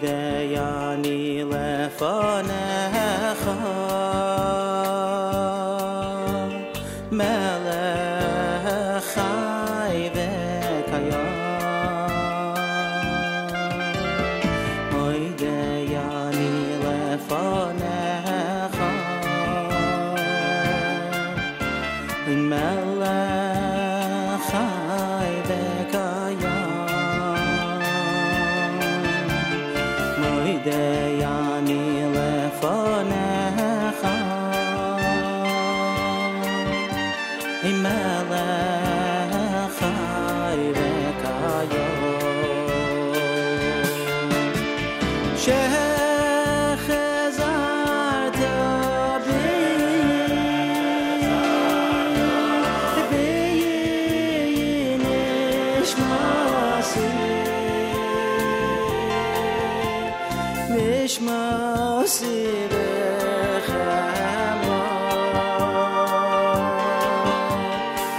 דייני לפניך מלך חי וקיים אוי דייני לפניך מלך חי וקיים Dayani lefonecha Imelech chai vekayom Shechazarta bi Beyi nishmasi Shema Sivachama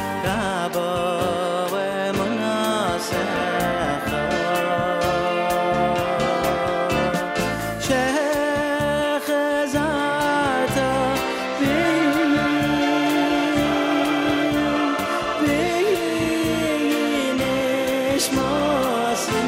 Rabba Emunasecha Shechazarta B'yi Nishmasi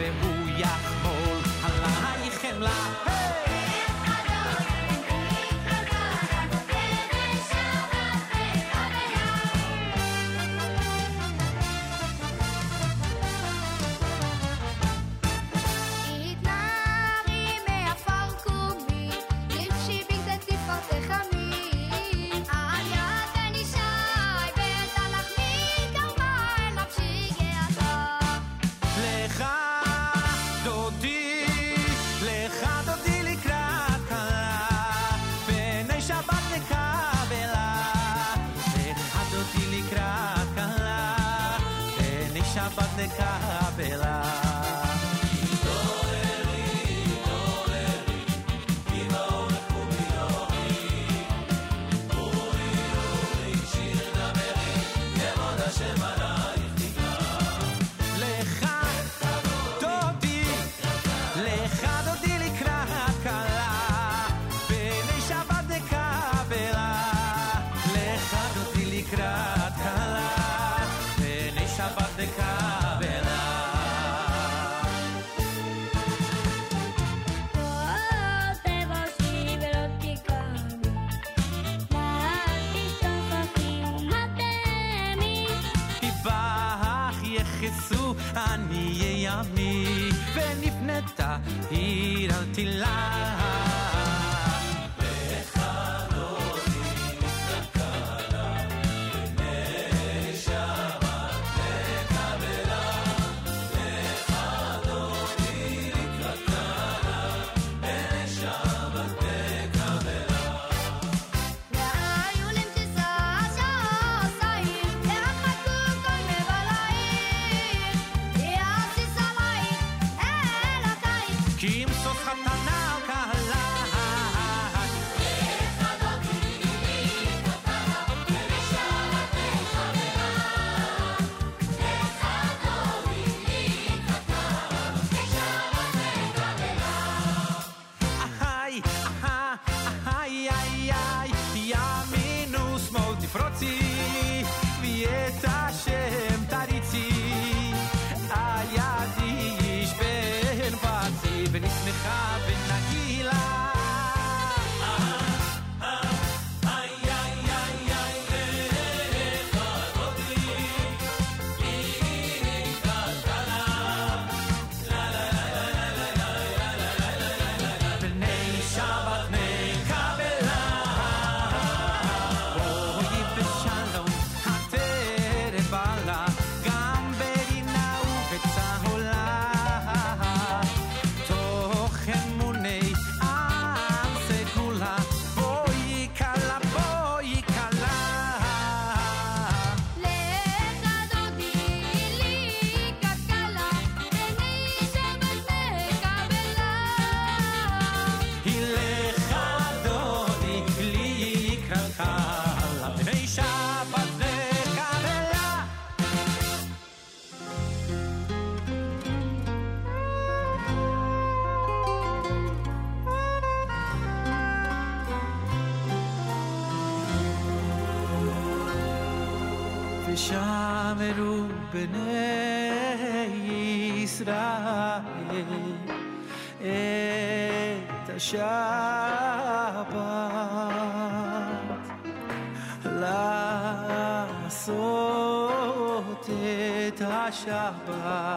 והוא יחמול עליי חמלה. You're my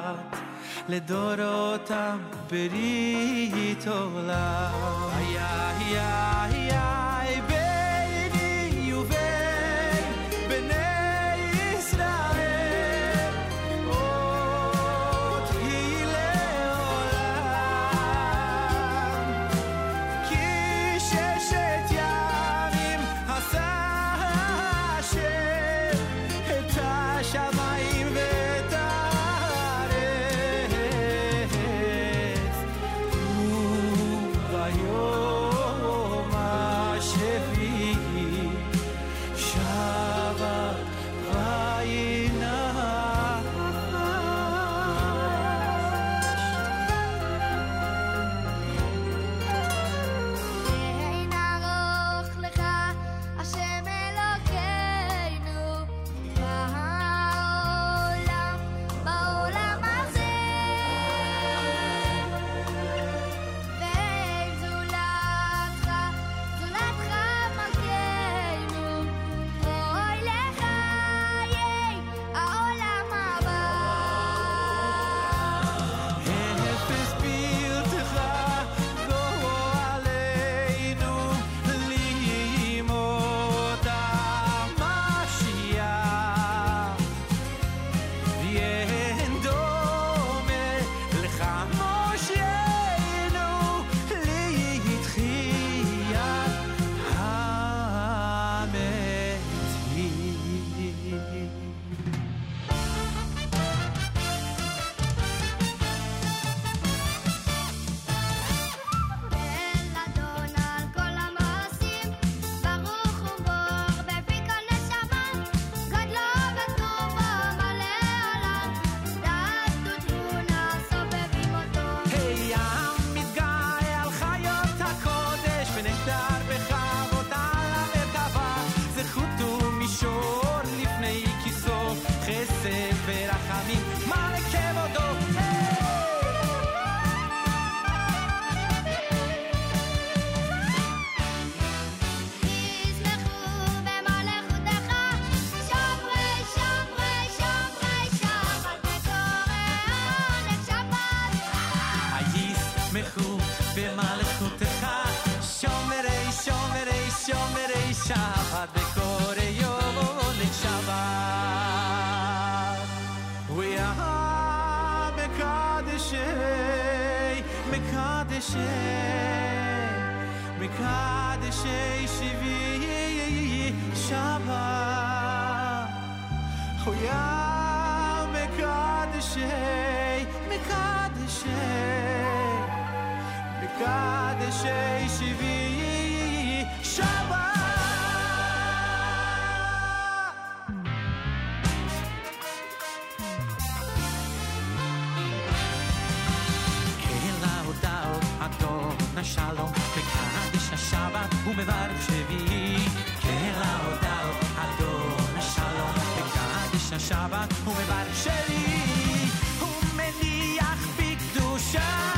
Shalom, Mekadesh Shabbat, Umevarich Shvi'i. Kel Ha'odao, Adon Shalom, Mekadesh Shabbat, Umevarich Shvi'i. Umeniach B'kedusha.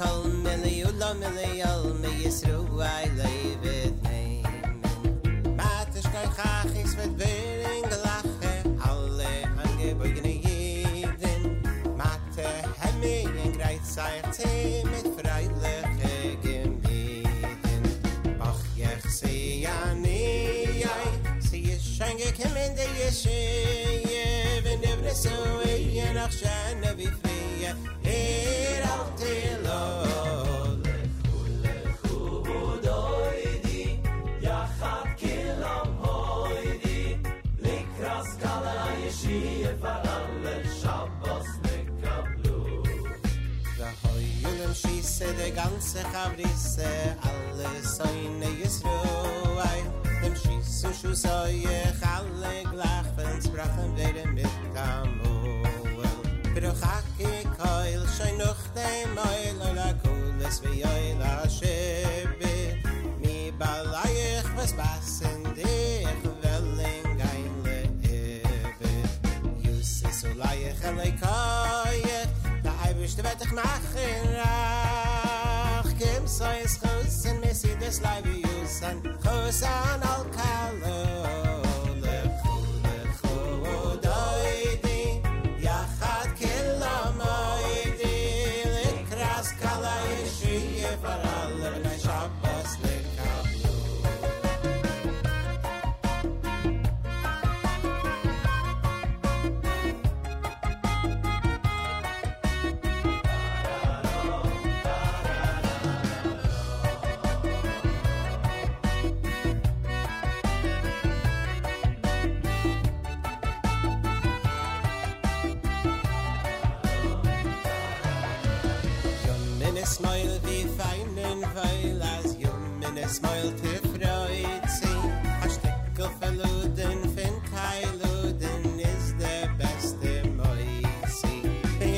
kol mili ulo mili ol mi yisru I live it name matish kol khachis mit bering lache alle angeborgene jeden mate hemi in great sarte mit freiliche gemiden ach ich seh ja nie sie ist schenke kemen der yeshe wenn der so ihr nach schöne wie frie er auf der lol le khubodoidi ja hab kelam hoidi likras kala yeshie faral shabbos nekablu da hoynem shise de ganze khabrisse alles seine yesroi dem shise shusaye khalle glachens brachen wir mit kamo pero hake koil shinochte mei la kules wie la shebe mi balayach was passen der welling geile ebe yus so laye khalay kaye da ibst vet khnach kem so is khosen mesi des live yus an khosen al kalo smile to freud see as the verloden fin kailoden is the best in my see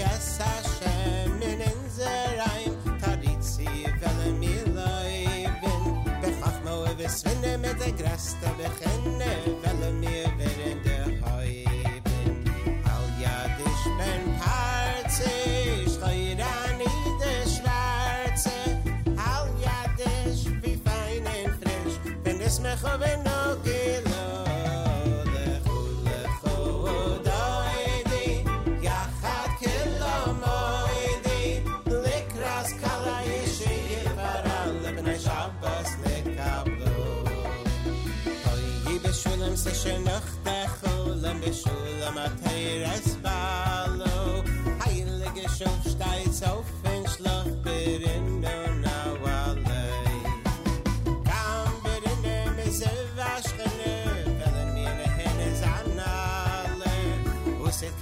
yes I shall in there I'm tradizi velen mir leben befach mal wissen mit der graste begenne velen mir werden der heben all ja dich mein herz ich reide nicht der schwarze all ja dich es me joven no que lo dejo lejo doidi ya hat que lo moidi likras kala ishi para lebne shabbos nekablo hoy beshulam se shnachte kholam beshulam atayres balo heilige schuf steit auf in schlacht berin no nawale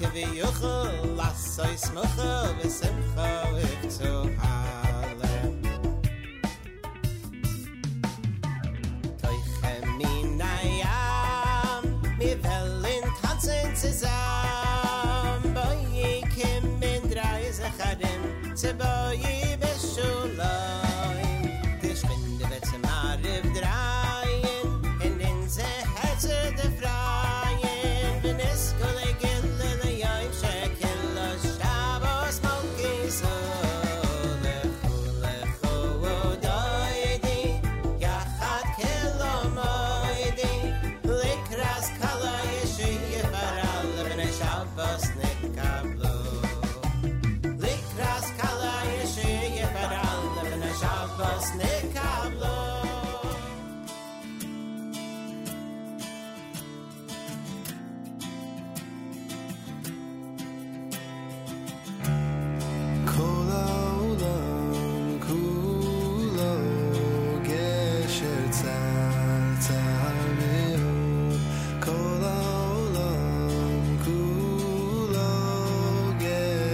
ke vi yochol lasay smokha besimcha etohala toy khaminayam mi velen tanzen zusammen boye kem men dreise khadem tsboye beshulayim dis finde vetze marev dreien in den ze herze de freien bin es kolleg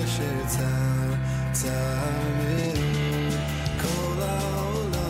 Time in all our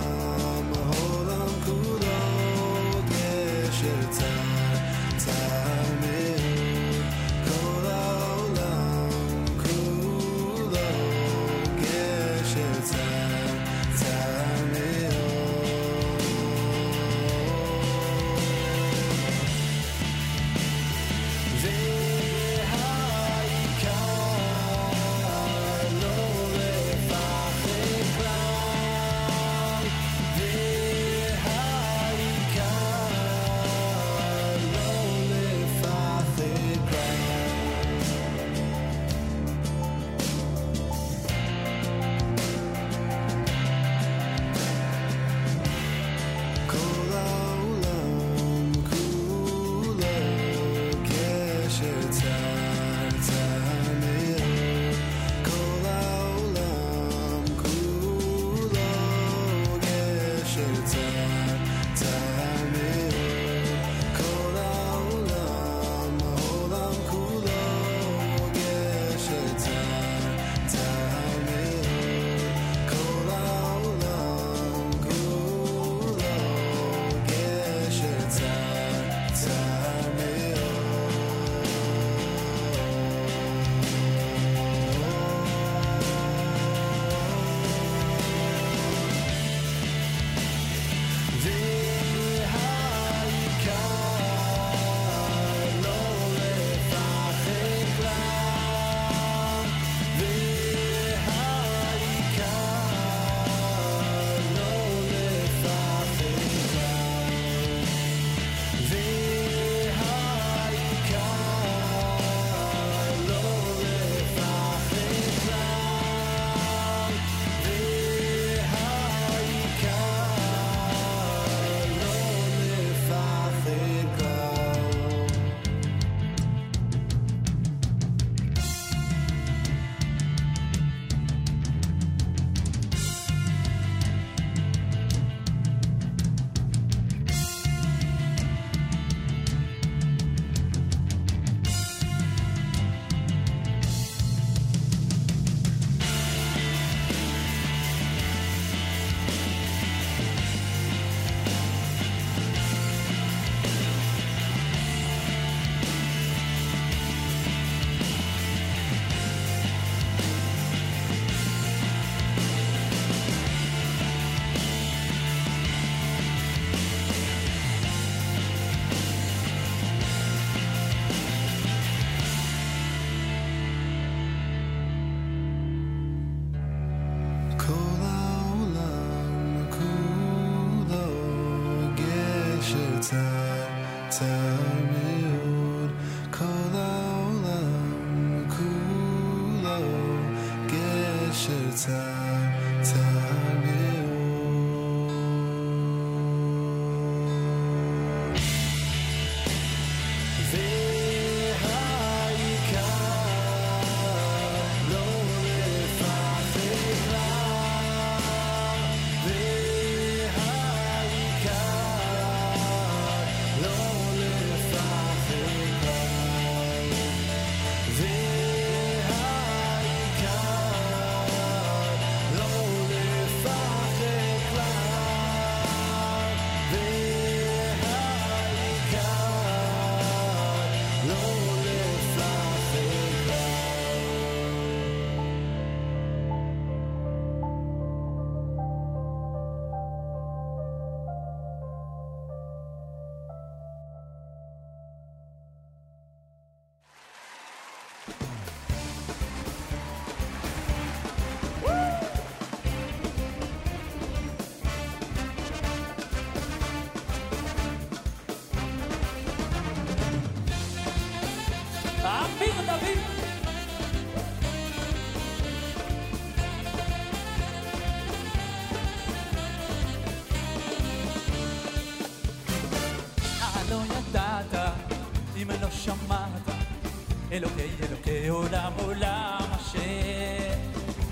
אלוקי אלוקי עולם עולם אשר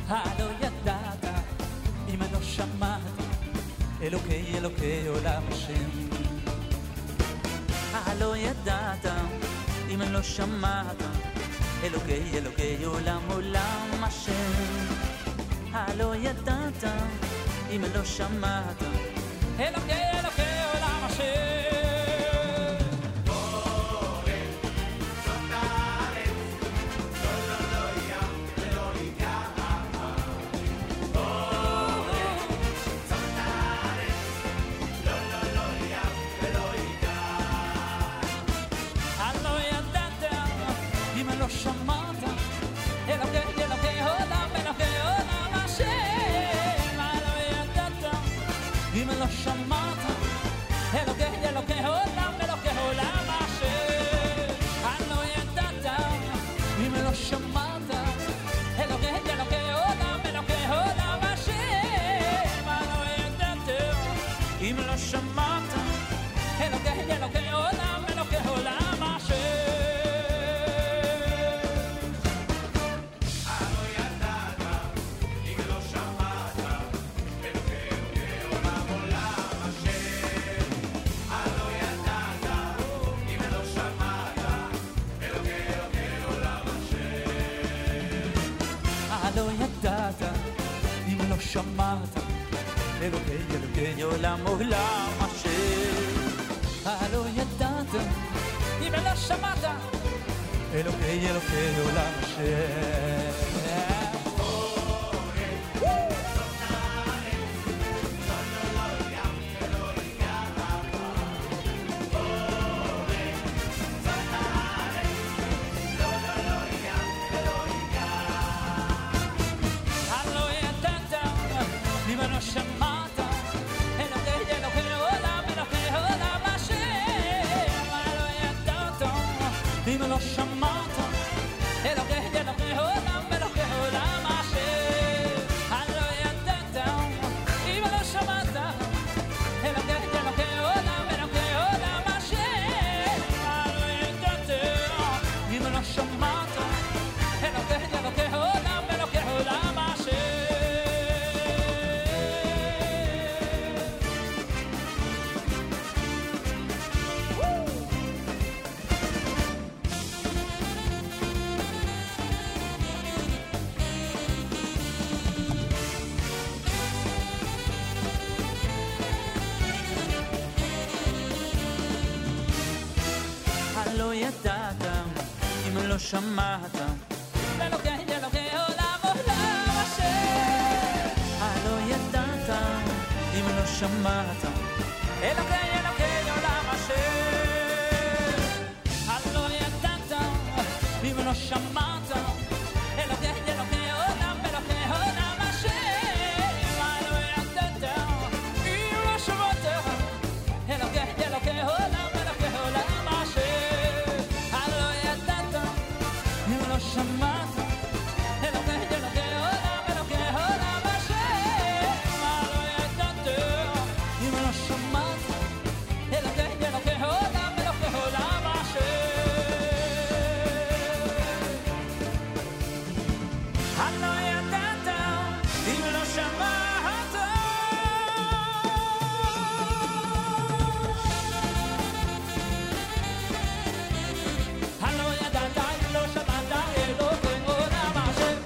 הלא ידעת אם לא שמעת אלוקי אלוקי עולם השם הלא ידעת אם לא שמעת אלוקי אלוקי עולם עולם אשר הלא ידעת אם לא שמעת אלוקי אלוקי עולם אשר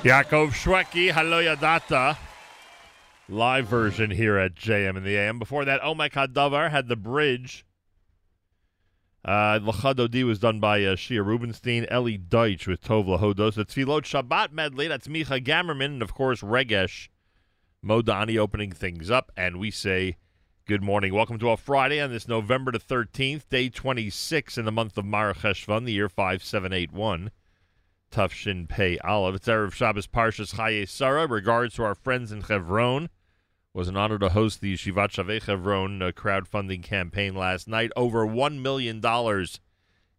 Yaakov Shweki, Halo Yadata. Live version here at JM in the AM. Before that, Omek Hadavar had the bridge. L'chad Odi was done by Shia Rubenstein. Ellie Deutsch with Tov Lahodos. The Tfilot Shabbat medley. That's Micha Gammerman. And, of course, Regesh Modani opening things up. And we say good morning. Welcome to a Friday on this November the 13th, day 26 in the month of Mar Cheshvan, the year 5781. Tough Shin Pei Olive. It's Erev Shabbos Parshas Chayei Sarah. Regards to our friends in Hebron. Was an honor to host the Shiva Shaveh Chevron crowdfunding campaign last night. Over $1 million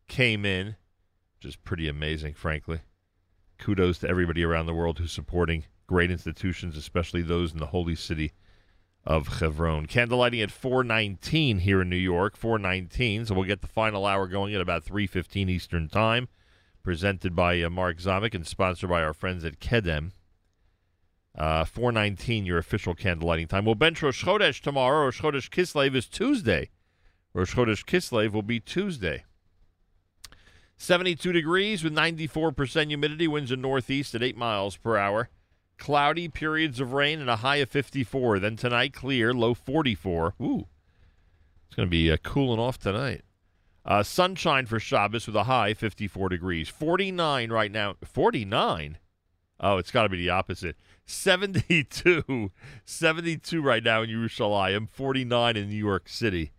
came in, which is pretty amazing, frankly. Kudos to everybody around the world who's supporting great institutions, especially those in the holy city of Hebron. Candlelighting at 4:19 here in New York, 4:19. So we'll get the final hour going at about 3:15 Eastern Time. Presented by Mark Zamek and sponsored by our friends at Kedem. 4:19, your official candle lighting time. We'll bench Rosh Chodesh tomorrow. Rosh Chodesh Kislev is Tuesday. Rosh Chodesh Kislev will be Tuesday. 72 degrees with 94% humidity. Winds in northeast at 8 miles per hour. Cloudy, periods of rain, and a high of 54. Then tonight, clear, low 44. Ooh, it's going to be cooling off tonight. Sunshine for Shabbos with a high 54 degrees. 49 right now. 49? Oh, it's got to be the opposite. 72 right now in Yerushalayim, 49 in New York City,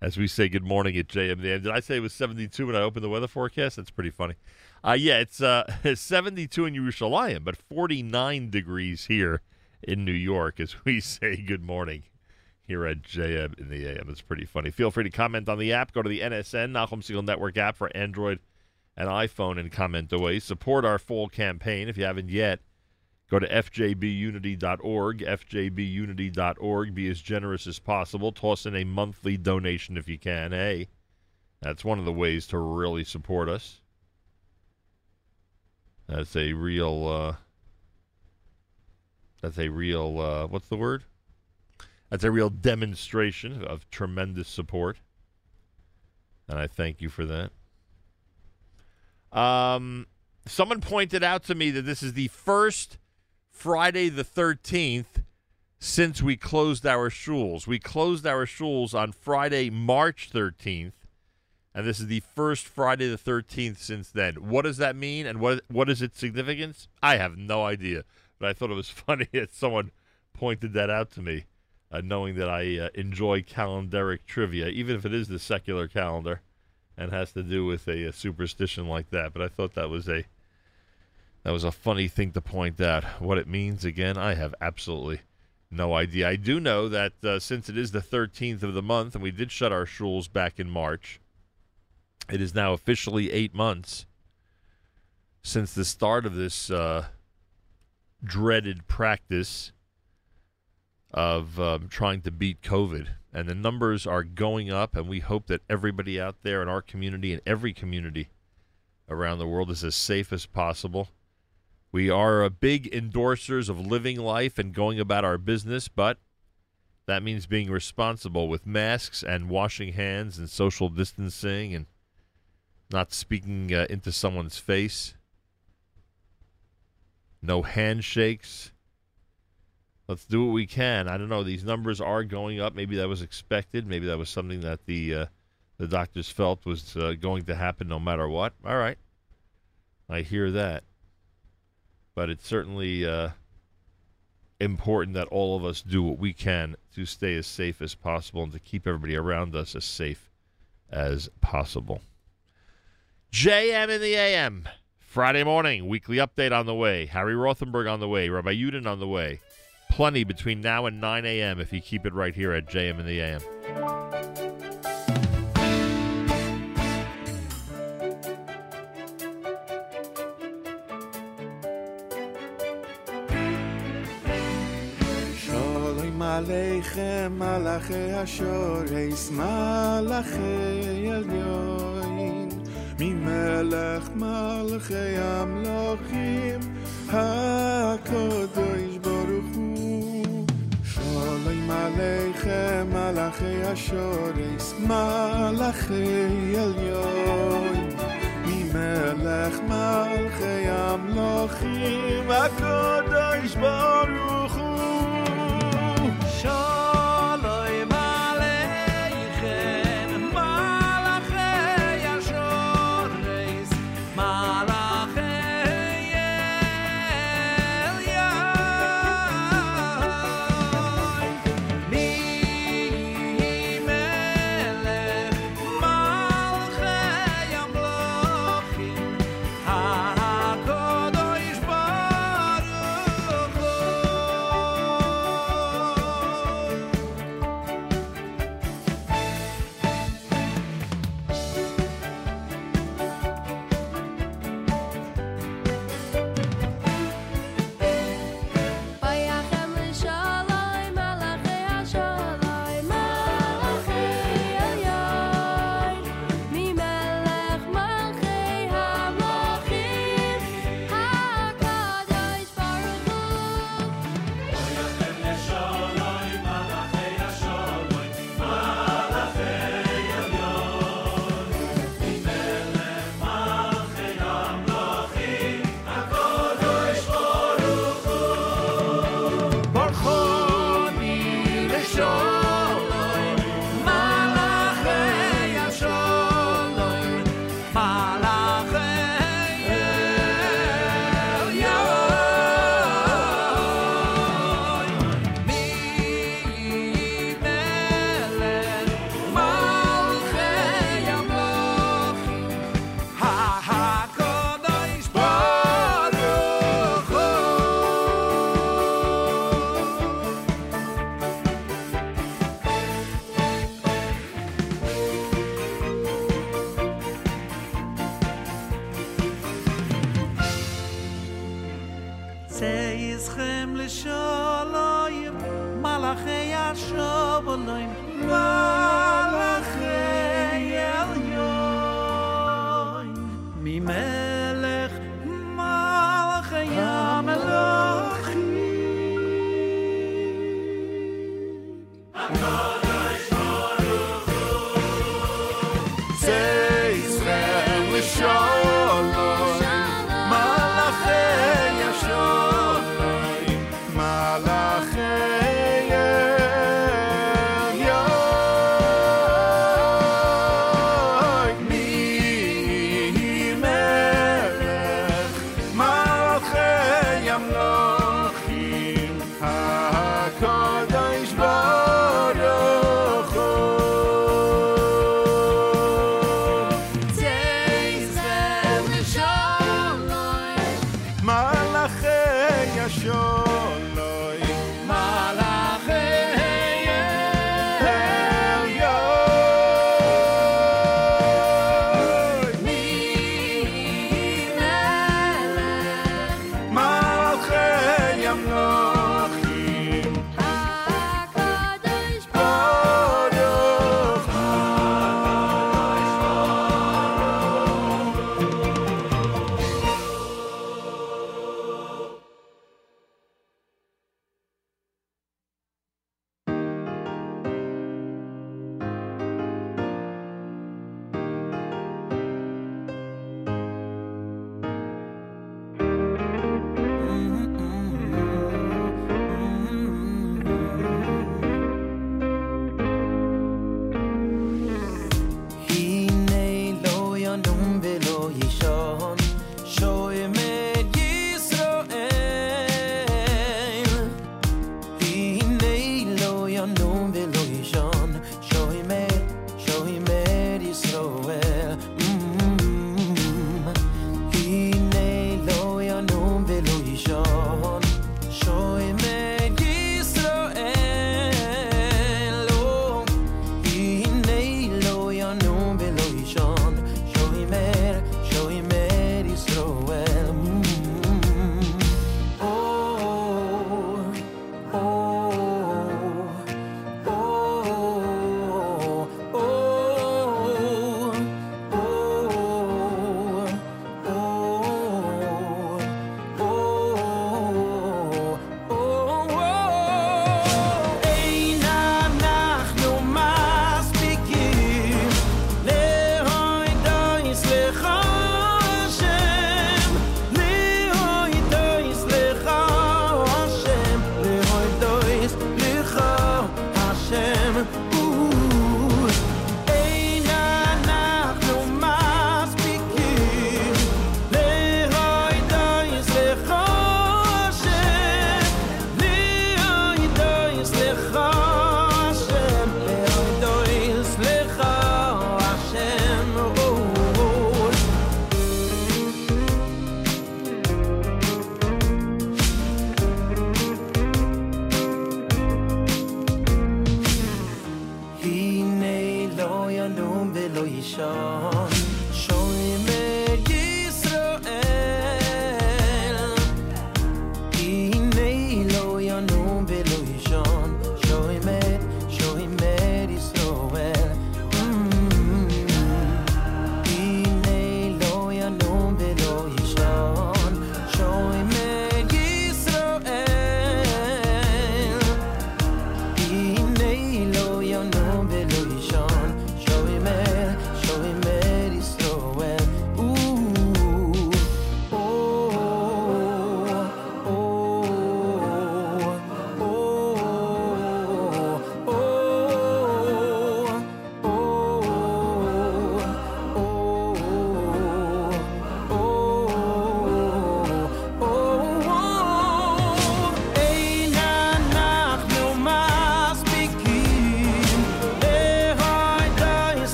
as we say good morning at JM. Did I say it was 72 when I opened the weather forecast? That's pretty funny. Yeah, it's 72 in Yerushalayim, but 49 degrees here in New York, as we say good morning here at JM in the AM. It's pretty funny. Feel free to comment on the app. Go to the NSN, Nachum Segal Network app for Android and iPhone, and comment away. Support our full campaign if you haven't yet. Go to fjbunity.org, fjbunity.org. Be as generous as possible. Toss in a monthly donation if you can. Hey, that's one of the ways to really support us. That's a real demonstration of tremendous support, and I thank you for that. Someone pointed out to me that this is the first Friday the 13th since we closed our shuls. We closed our shuls on Friday, March 13th, and this is the first Friday the 13th since then. What does that mean, and what is its significance? I have no idea, but I thought it was funny that someone pointed that out to me, knowing that I enjoy calendaric trivia, even if it is the secular calendar and has to do with a superstition like that. But I thought that was a funny thing to point out. What it means, again, I have absolutely no idea. I do know that since it is the 13th of the month, and we did shut our shuls back in March, it is now officially 8 months since the start of this dreaded practice of trying to beat COVID. And the numbers are going up, and we hope that everybody out there in our community and every community around the world is as safe as possible. We are big endorsers of living life and going about our business, but that means being responsible with masks and washing hands and social distancing and not speaking into someone's face. No handshakes. Let's do what we can. I don't know. These numbers are going up. Maybe that was expected. Maybe that was something that the doctors felt was going to happen no matter what. All right. I hear that. But it's certainly important that all of us do what we can to stay as safe as possible and to keep everybody around us as safe as possible. JM in the AM. Friday morning. Weekly update on the way. Harry Rothenberg on the way. Rabbi Uden on the way. Plenty between now and 9 a.m. if you keep it right here at JM in the AM. Shalom aleichem, malachei hashores, malachei elyon, mimelech malachei amlochim, hakodosh baruch hu. Shalom aleichem, malachei hashores, malachei elyon, mimelech malachei amlochim, hakodosh baruch hu. HaKadosh Baruch Hu Shalom Aleichem Malachei Ashoreis Malachei Elyon Nihi Melech Malachei Amlochim HaKadosh Baruch Vayachem l'shalom, malachei Hashalom, malachei Elyon, mimelech malchei hamlachim, HaKadosh Baruch Hu. Barchoni l'shalom, malachei Hashalom, malachei Elyon. Mi melech malchei hamlachim, HaKadosh Baruch Hu. Say Yischem l'shalayim, malachei Yashobolayim, malachei Elyon, mimelech malachei Hamelachim. Say Yischem l'shalayim, malachei Yasholayim, malachei Elyon. Mi melech malachei Amlochim, HaKadosh Baruch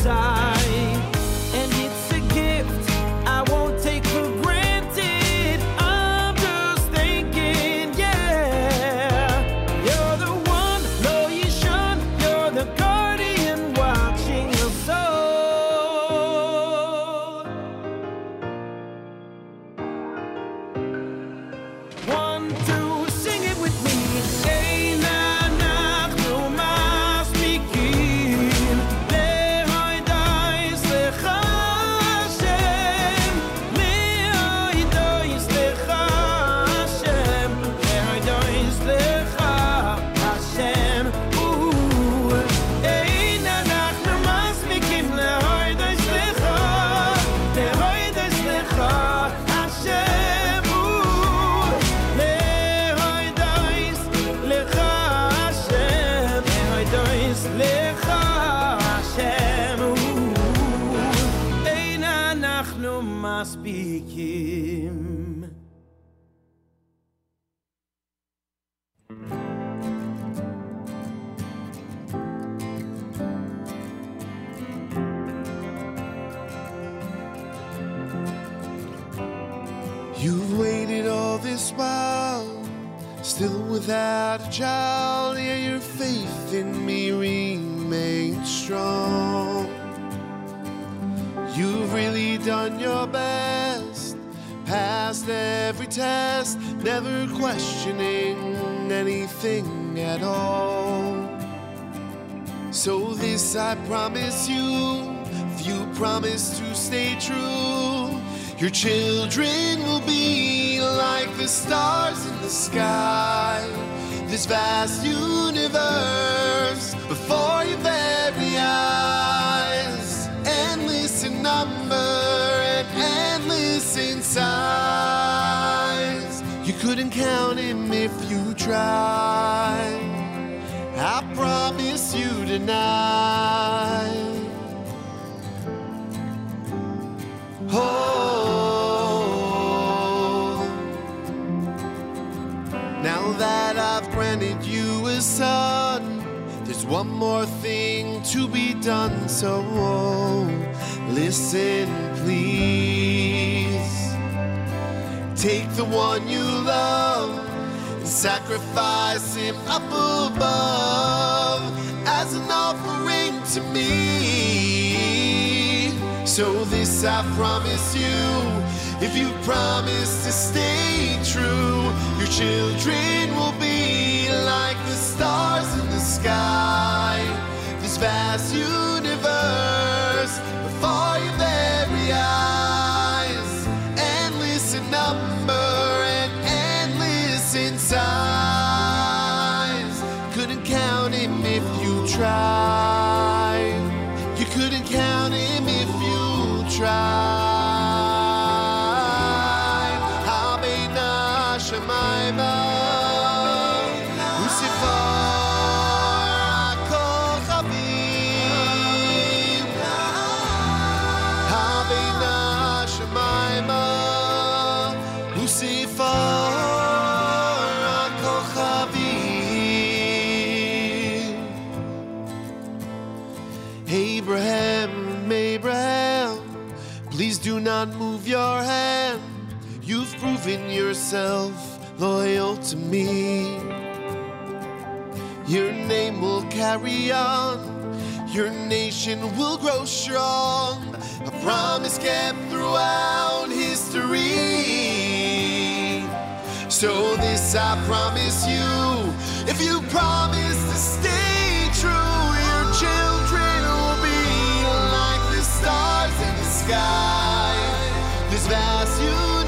inside. And it's a gift I won't take for granted. I'm just thinking, yeah. You're the one, though you shun. You're the guardian watching your soul. One, two, sing it with me. You've waited all this while, still without a child, yet your faith in me remains strong. You've really done your best, passed every test, never questioning anything at all. So this I promise you, if you promise to stay true, your children will be like the stars in the sky, this vast universe before your very eyes. Endless in number and endless in size, you couldn't count him if you tried. I promise you tonight. Oh, now that I've granted you a son, there's one more thing to be done, so listen please. Take the one you love and sacrifice him up above as an offering to me. So this I promise you, if you promise to stay true, your children will be like the stars in the sky, this vast universe before your very eyes, endless in number and endless in size, couldn't count him if you tried, you couldn't count him if you tried. Habeina Shemaima Usifar HaKol Chavim, Habeina Shemaima Usifar HaKol Chavim. Abraham, please do not move your hand. You've proven yourself loyal to me. Your name will carry on. Your nation will grow strong. A promise kept throughout history. So this I promise you, if you promise to stay true, your children will be like the stars in the sky, this vast universe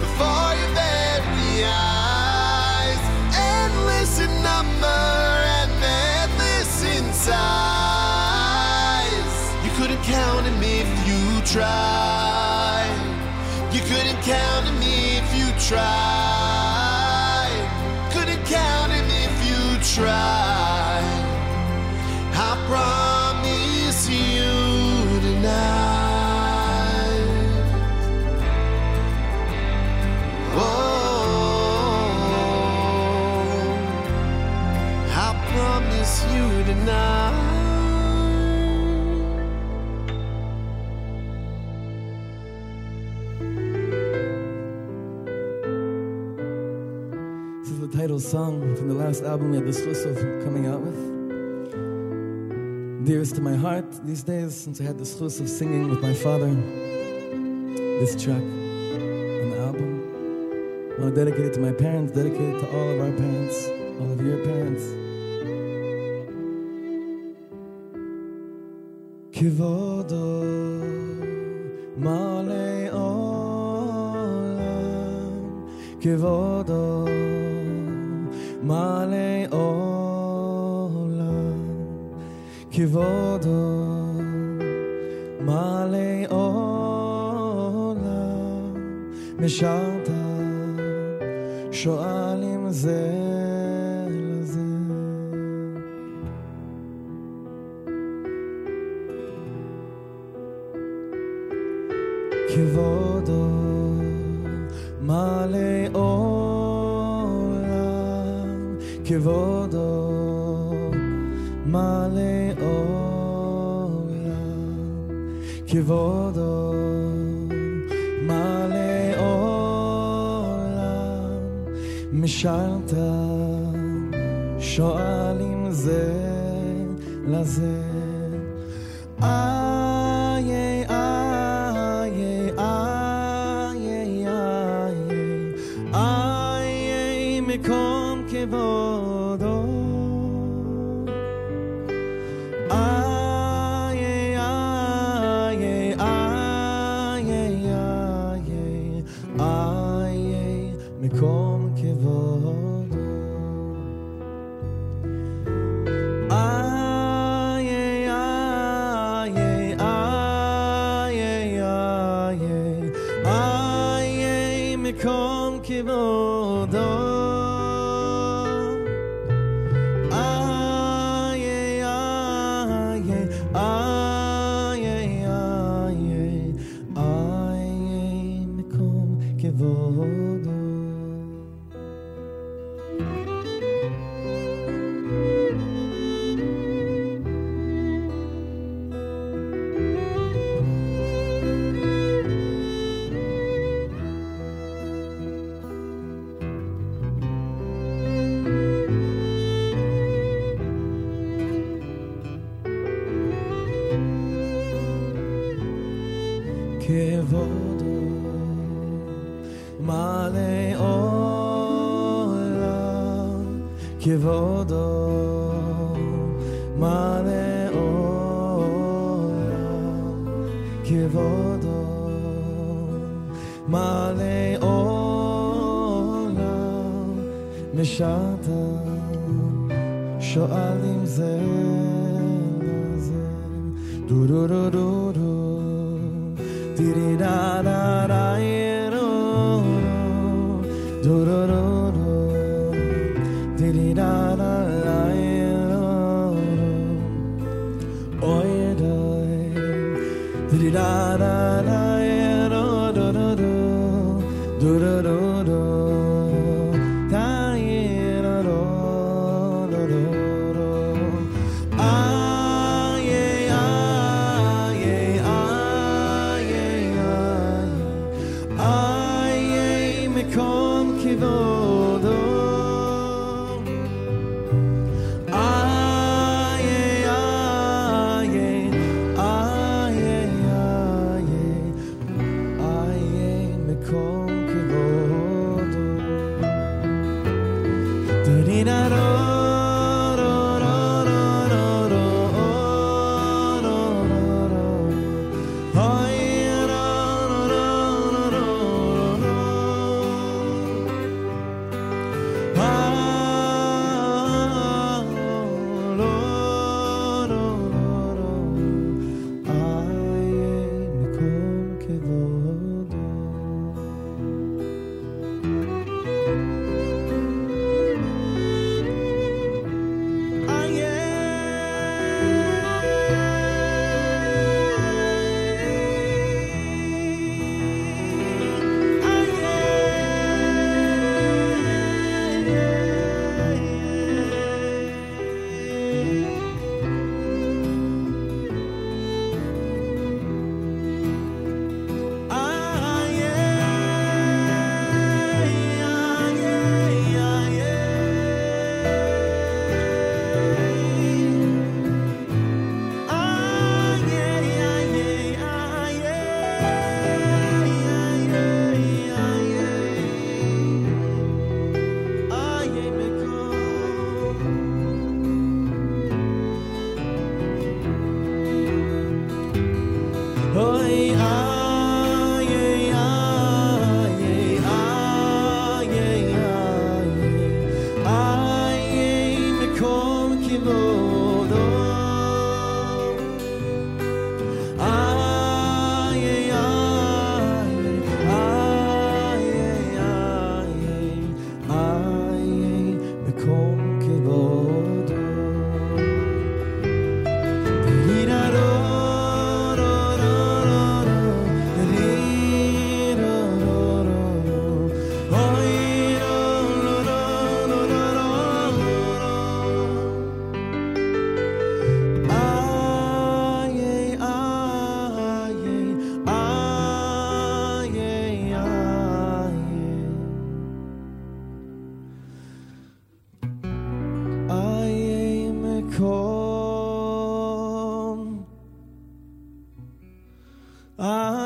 before your very eyes, endless in number and endless in size, you couldn't count him if you tried, you couldn't count him if you tried, couldn't count him if you tried. I promise you tonight. Oh, I promise you tonight. song from the last album we had the schuss of coming out with. Dearest to my heart these days, since I had the schuss of singing with my father this track on the album. I want to dedicate it to my parents, dedicate it to all of our parents, all of your parents. Kivodo Malei Olam, Kivodo Malei Olam, Kivodo Malei Olam, Misharta Shoalim Ze Lze. Kivodo Malei Olam, Kivodo Malei Olam, Kivodo Malei Olam, Misharta Shoalim Ze Lze. Aye, aye, aye, aye, aye, mikom kivodo.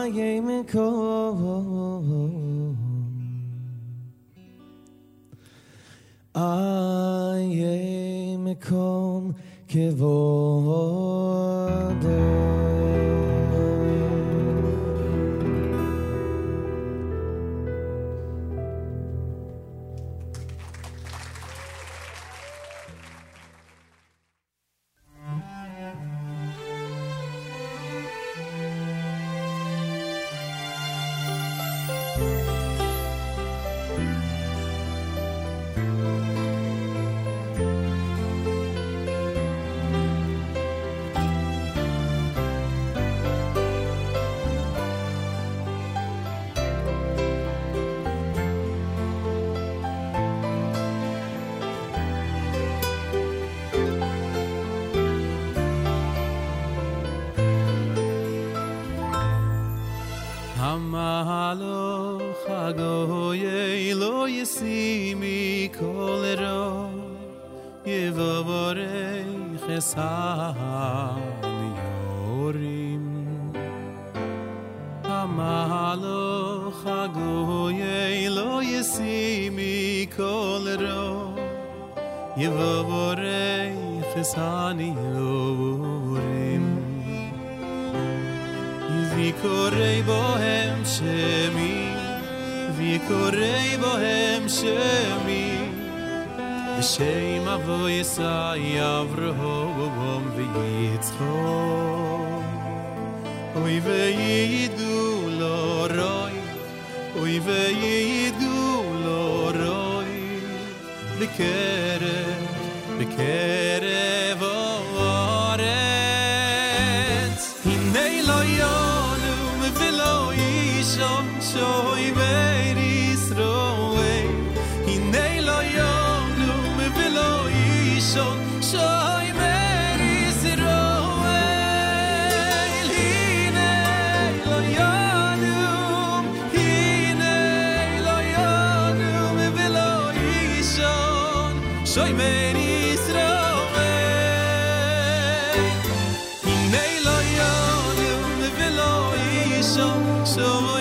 Chayei Mekom Ayei Mekom Kevodo. Hamalah HaGoel lo yisimi kolero yevavorei chesal yorim. Hamalah HaGoel lo yisimi kolero yevavorei chesal yorim. Vikorei bohem shemi, vikorei bohem shemi, v'shem avoy Yisai Avrohom v'Yitzchok. Oy v'yidu l'oroi, oy v'yidu l'oroi, l'kerev, l'kerev o'aretz. Hinei lo yom shom shoy veris roe in nelo yom lum velo ishon shoy veris roe in nelo yom in nelo yom velo ishon shoy veris roe in nelo yom velo ishon shoy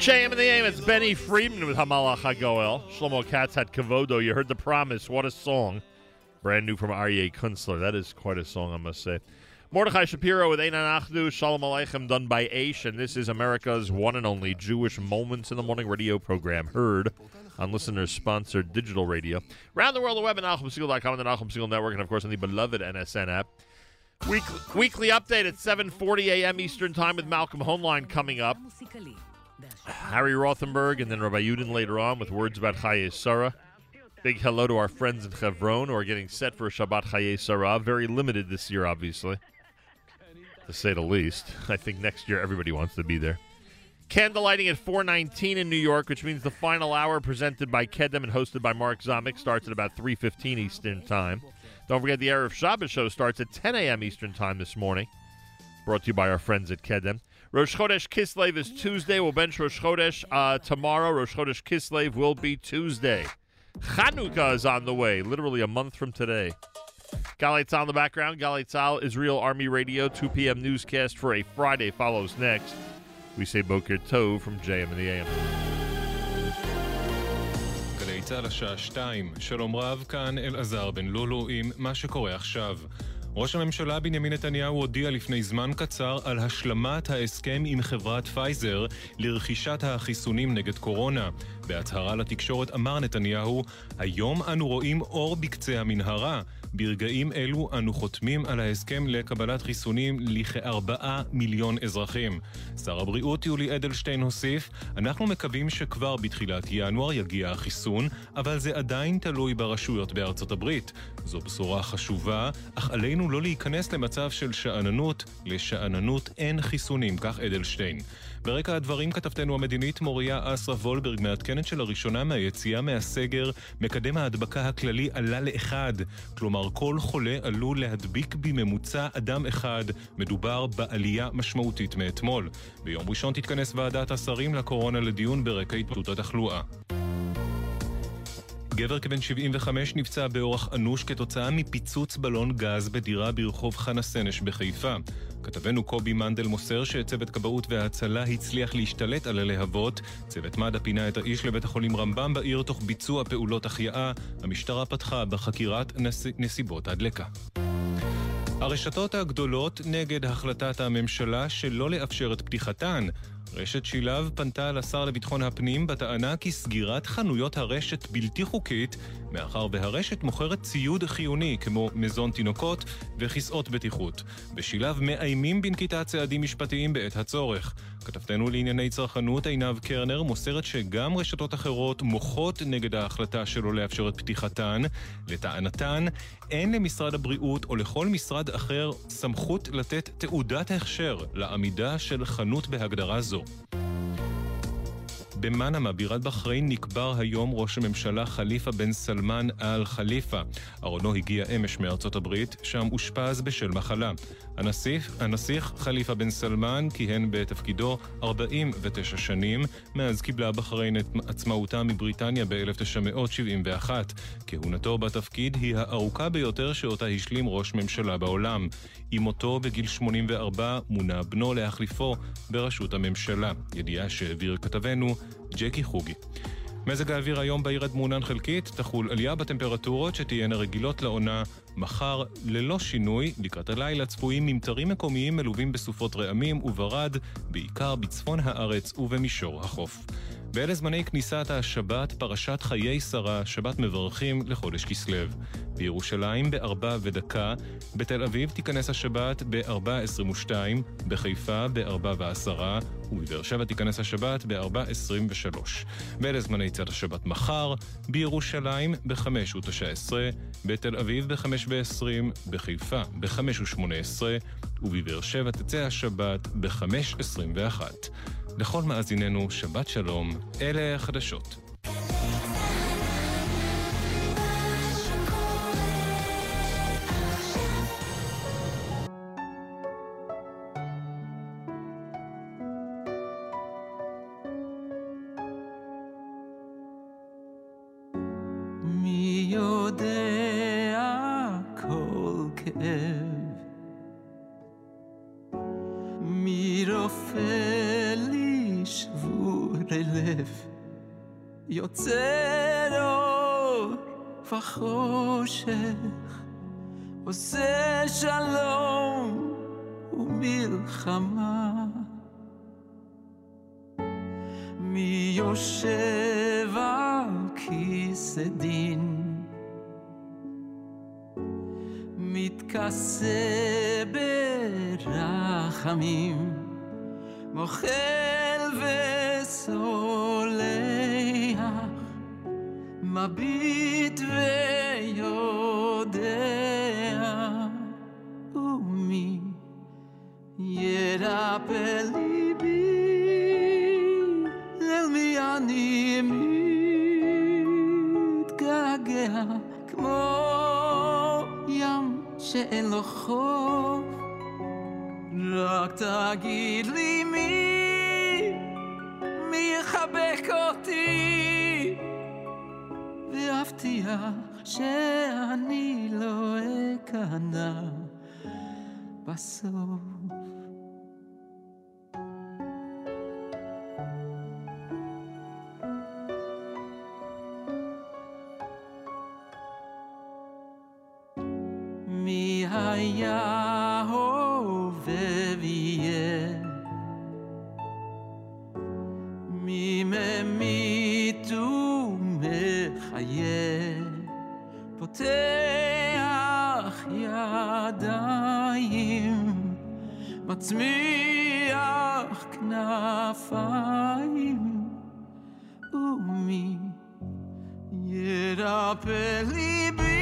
JM in the AM, it's Benny Friedman with Hamalah HaGoel. Shlomo Katz had Kavodo. You heard The Promise. What a song. Brand new from Aryeh Kunstler. That is quite a song, I must say. Mordecai Shapiro with Einan Achdu. Shalom Aleichem, done by Aish. And this is America's one and only Jewish Moments in the Morning radio program. Heard on listeners-sponsored digital radio. Around the world, the web at AlchemSegal.com and the Nachum Segal Network. And, of course, on the beloved NSN app. Weekly update at 7:40 a.m. Eastern Time with Malcolm Hoenlein coming up. Harry Rothenberg and then Rabbi Uden later on with words about Chayei Sarah. Big hello to our friends in Hebron who are getting set for Shabbat Chayei Sarah. Very limited this year, obviously, to say the least. I think next year everybody wants to be there. Candlelighting at 4:19 in New York, which means the final hour presented by Kedem and hosted by Mark Zamek starts at about 3:15 Eastern Time. Don't forget the Erev Shabbos show starts at 10 a.m. Eastern Time this morning. Brought to you by our friends at Kedem. Rosh Chodesh Kislev is Tuesday. We'll bench Rosh Chodesh tomorrow. Rosh Chodesh Kislev will be Tuesday. Chanukah is on the way, literally a month from today. Galei Tzal in the background. Galei Tzal, Israel Army Radio, 2 p.m. newscast for a Friday follows next. We say Boker Tov from JM in the AM. גלי צה"ל השעה 2, שלום רב, כאן אלעזר בן לולו עם מה שקורה עכשיו. ראש הממשלה בנימין נתניהו הודיע לפני זמן קצר על השלמת ההסכם עם חברת פייזר לרכישת החיסונים נגד קורונה. בהצהרה לתקשורת אמר נתניהו, היום אנו רואים אור בקצה המנהרה. ברגעים אלו אנו חותמים על ההסכם לקבלת חיסונים לכ4 מיליון אזרחים. שר הבריאות יולי אדלשטיין הוסיף, אנחנו מקווים שכבר בתחילת ינואר יגיע החיסון, אבל זה עדיין תלוי ברשויות בארצות הברית. זו בשורה חשובה, אך עלינו לא להיכנס למצב של שעננות, לשעננות אין חיסונים, כך אדלשטיין. ברקע הדברים כתבתנו המדינית מוריה אסרה וולברג מעדכנת שלראשונה מהיציאה מהסגר, מקדם ההדבקה הכללי עלה ל1, כלומר כל חולה עלול להדביק בממוצע אדם אחד, מדובר בעלייה משמעותית מאתמול. ביום ראשון תתכנס ועדת השרים לקורונה לדיון ברקע התפרצות התחלואה. גבר כבן 75 נפצע באורח אנוש כתוצאה מפיצוץ בלון גז בדירה ברחוב חנה סנש בחיפה. כתבנו קובי מנדל מוסר שצוות כבאות וההצלה הצליח להשתלט על הלהבות. צוות מד"א פינה את האיש לבית החולים רמב"ם בעיר תוך ביצוע פעולות החייאה. המשטרה פתחה בחקירת נסיבות הדלקה. הרשתות הגדולות נגד החלטת הממשלה שלא לאפשר את פתיחתן. רשת שילב פנתה לשר לביטחון הפנים בטענה כי סגירת חנויות הרשת בלתי חוקית, מאחר והרשת מוכרת ציוד חיוני כמו מזון תינוקות וכיסאות בטיחות. בשילב מאיימים בנקיטת צעדים משפטיים בעת הצורך. כתבתנו לענייני צרכנות עינב קרנר מוסרת שגם רשתות אחרות מוחות נגד ההחלטה שלא לאפשר את פתיחתן. לטענתן, אין למשרד הבריאות או לכל משרד אחר סמכות לתת תעודת הכשר לעמידה של חנות בהגדרה זו. במנאמה, בירת בחריין, נקבר היום ראש הממשלה חליפה בן סלמן אל חליפה. ארונו הגיע אמש מארצות הברית, שם אושפז בשל מחלה. הנסיך חליפה בן סלמן כיהן בתפקידו 49 שנים, מאז קיבלה בחריין את עצמאותה מבריטניה ב-1971. כהונתו בתפקיד היא הארוכה ביותר שאותה השלים ראש ממשלה בעולם. עם מותו בגיל 84 מונה בנו להחליפו בראשות הממשלה. ידיעה שהעביר כתבנו ג'קי חוגי. מזג האוויר היום בעיר הדמונן חלקית, תחול עלייה בטמפרטורות שתהיינה רגילות לעונה. מחר ללא שינוי, לקראת הלילה צפויים ממטרים מקומיים מלווים בסופות רעמים וברד, בעיקר בצפון הארץ ובמישור החוף. ואלה זמני כניסת השבת, פרשת חיי שרה, שבת מברכים לחודש כסלב. בירושלים ב-4:01, בתל אביב תיכנס השבת ב-4:22, בחיפה ב-4:10, ובבאר שבע תיכנס השבת ב-4:23. ואלה זמני יציאת השבת מחר, בירושלים ב-5:19, בתל אביב ב-5:20, בחיפה ב-5:18, ובבאר שבע תצא השבת ב-5:21. לכל מאזיננו, שבת שלום, אלה החדשות. יוצר אור וחושך, עושה שלום ומלחמה. מי יושב על כיסא דין, מתכסה ברחמים, מוחל וסולח, מביט ויודע, ומי ירפא ליבי, אל מי אני מתגעגע, כמו ים שאין לו חוף, רק תגיד לי מי יחבק אותי, ואבטיח שאני לא אכנע בסוף. מי ה... היה הווה ויהיה מממית ומחיה פותח ידיים מצמיח כנפיים ומי ירפא ליבי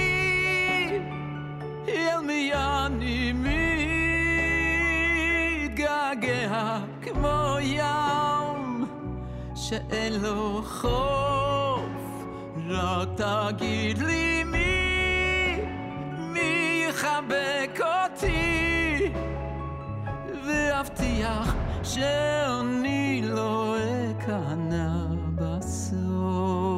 El mi ani mitgagea kmo yam she'en lo chof Rak tagid li mi yechabek oti Ve'avtiach she'ani lo ekana basof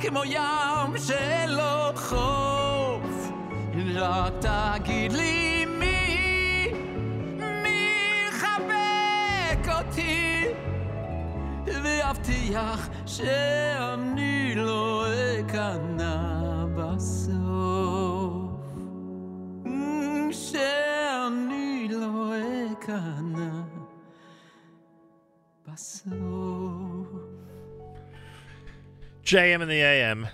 כמו ים שלא חוף רק תגיד לי מי חבק אותי ואבטיח שאני לא אכנע בסוף שאני לא אכנע בסוף JM in the AM,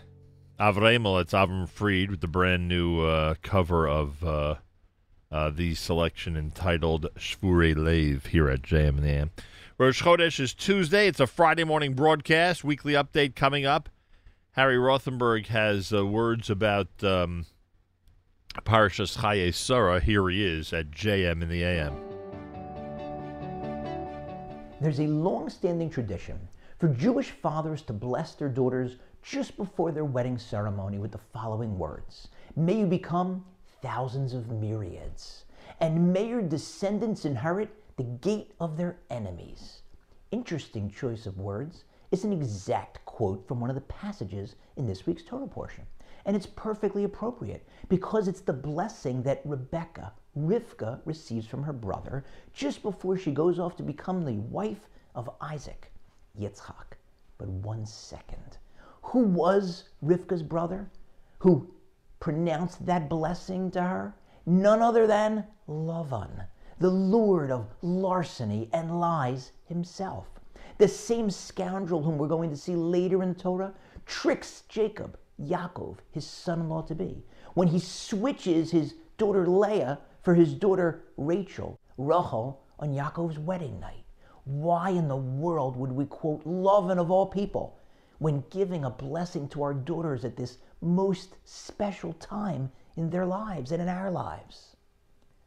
Avremel, it's Avram Fried with the brand new cover of the selection entitled Shvurei Lev here at JM in the AM. Rosh Chodesh is Tuesday. It's a Friday morning broadcast. Weekly update coming up. Harry Rothenberg has words about Parshas Chayei Sarah. Here he is at JM in the AM. There's a long-standing tradition for Jewish fathers to bless their daughters just before their wedding ceremony with the following words: may you become thousands of myriads, and may your descendants inherit the gate of their enemies. Interesting choice of words. It's an exact quote from one of the passages in this week's Torah portion, and it's perfectly appropriate because it's the blessing that Rivka receives from her brother just before she goes off to become the wife of Isaac, Yitzchak. But 1 second. Who was Rivka's brother who pronounced that blessing to her? None other than Lavan, the lord of larceny and lies himself. The same scoundrel whom we're going to see later in the Torah tricks Jacob, Yaakov, his son-in-law-to-be, when he switches his daughter Leah for his daughter Rachel, on Yaakov's wedding night. Why in the world would we quote Lavan of all people when giving a blessing to our daughters at this most special time in their lives and in our lives?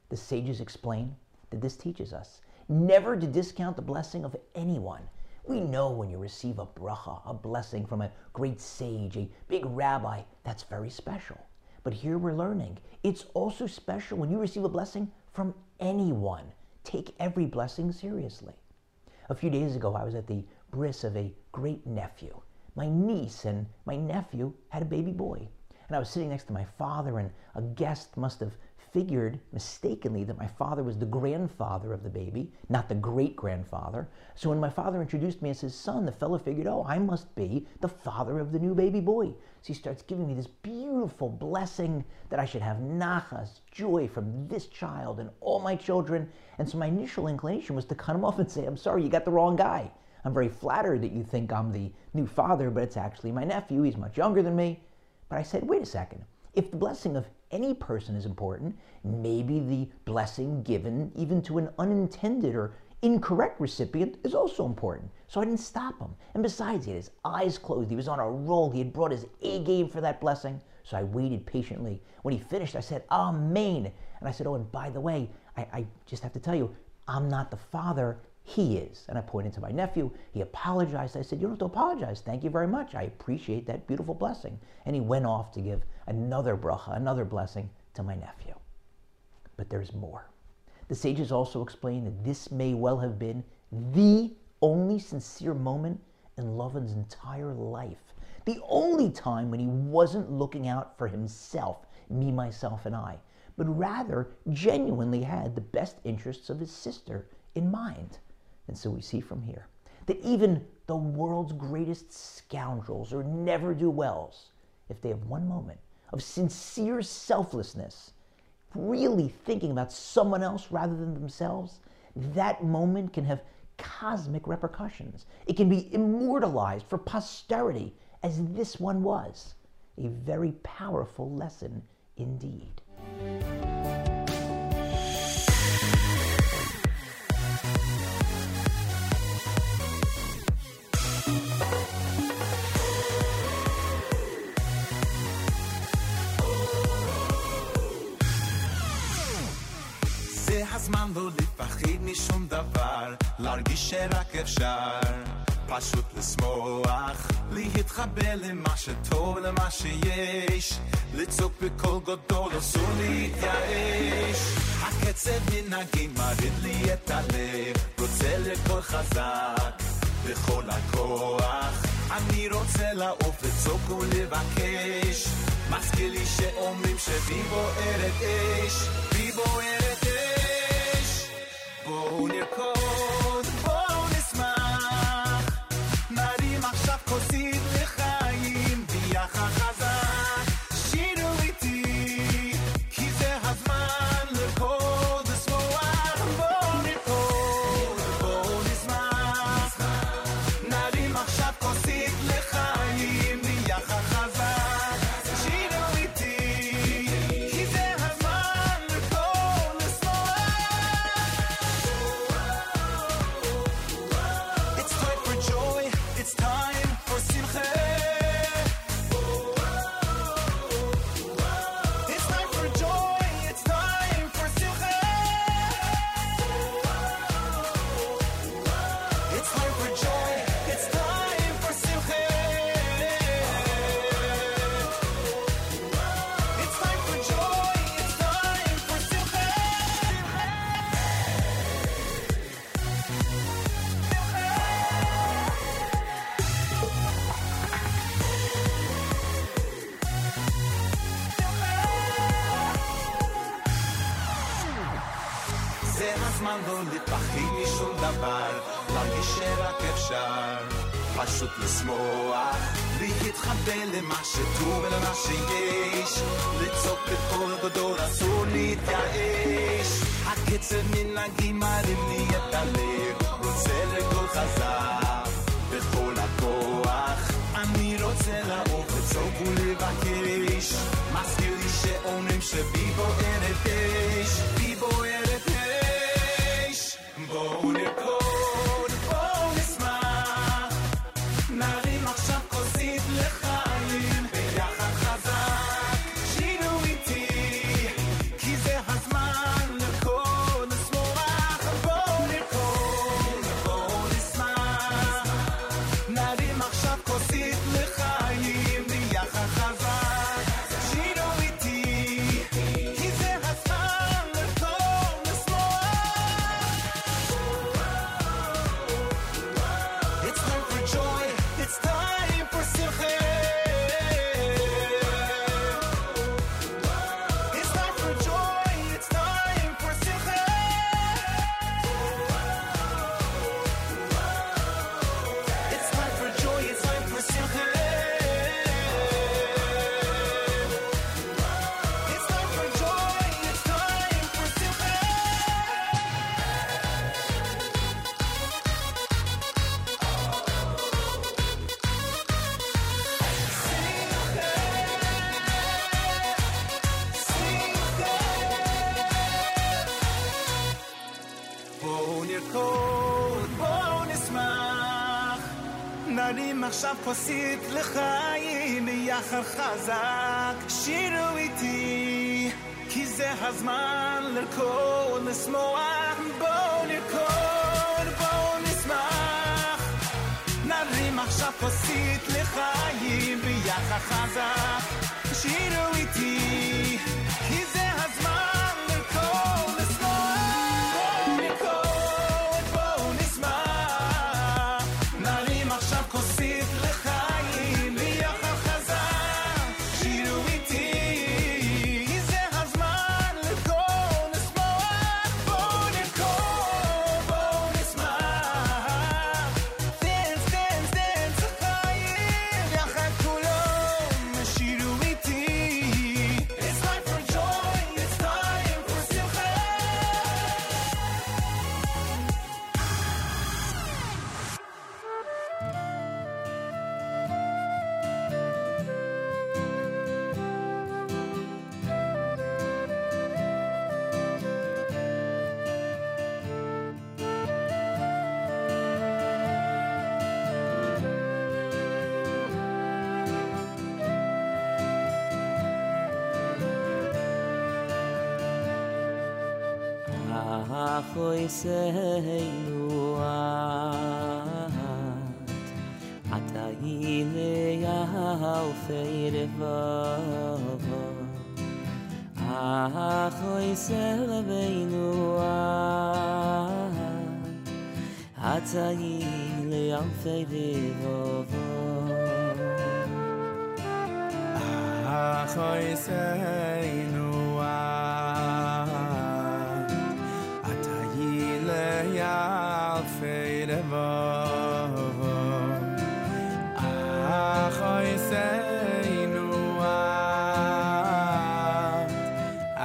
The sages explain that this teaches us never to discount the blessing of anyone. We know when you receive a bracha, a blessing from a great sage, a big rabbi, that's very special. But here we're learning it's also special when you receive a blessing from anyone. Take every blessing seriously. A few days ago, I was at the bris of a great-nephew. My niece and my nephew had a baby boy, and I was sitting next to my father, and a guest must have figured mistakenly that my father was the grandfather of the baby, not the great-grandfather. So when my father introduced me as his son, the fellow figured, oh, I must be the father of the new baby boy. So he starts giving me this beautiful blessing that I should have nachas, joy from this child and all my children. And so my initial inclination was to cut him off and say, I'm sorry, you got the wrong guy. I'm very flattered that you think I'm the new father, but it's actually my nephew. He's much younger than me. But I said, wait a second. If the blessing of any person is important, maybe the blessing given even to an unintended or incorrect recipient is also important. So I didn't stop him. And besides, he had his eyes closed. He was on a roll. He had brought his A game for that blessing. So I waited patiently. When he finished, I said, Amen. And I said, oh, and by the way, I just have to tell you, I'm not the father. he is. And I pointed to my nephew. He apologized. I said, you don't have to apologize. Thank you very much. I appreciate that beautiful blessing. And he went off to give another bracha, another blessing to my nephew. But there's more. The sages also explain that this may well have been the only sincere moment in Lavan's entire life. The only time when he wasn't looking out for himself, me, myself, and I, but rather genuinely had the best interests of his sister in mind. And so we see from here that even the world's greatest scoundrels or never-do-wells, if they have one moment of sincere selflessness, really thinking about someone else rather than themselves, that moment can have cosmic repercussions. It can be immortalized for posterity, as this one was. A very powerful lesson indeed. הזמן לא לפחד משום דבר, להרגיש שרק אפשר, פשוט לשמוח, להתחבר למה שטוב, למה שיש, לצוק בכל גדול, אסור להתייאש. הקצב מנהגים מריד לי את הלב, רוצה לכל חזק, בכל הכוח, אני רוצה לעוף לצוק ולבקש, מזכיר לי שאומרים שבי בוערת אש, בי בוערת אש. בואו נרקוד, בואו נשמח, נרים עכשיו כוסית לחיים ביחד חזק, שירו איתי, כי זה הזמן לרקוד ושמוח, בואו נרקוד, בואו נשמח, נרים עכשיו כוסית לחיים ביחד חזק, שירו איתי, כי זה הזמן לרקוד ושמוח. פשוט לשמוח, להתחבר למה שטוב ולמה שיש, לצוק בקול גדול, אסור להתייאש. הקצב מנהגים מרים לי את הלב, רוצה לכל חזק, בכל הכוח, אני רוצה לעוף לצוק ולבקש, מזכיר לי שאומרים שבי בוערת אש, בי בוערת אש, בואו נרקוד. עכשיו כוסית לחיים ביחד חזק, שירו איתי, כי זה הזמן לרקוד, לשמוח, בואו נרקוד, בואו עכשיו כוסית לחיים ביחד חזק שירו איתי כי זה הזמן לכל לשמוח בואו נקול, בואו נשמח נרים עכשיו כוסית לחיים ביחד חזק שירו איתי כי זה הזמן לכל לשמוח בואו נקול, בואו נשמח dance, dance, dance החיים יחד כולם שירו איתי It's time for joy, it's time for Ahoy seinu atayin ya'al feirava ahoy seinu atayin ya'al feirava ahoy seinu I'll fade above Ach, oiseinu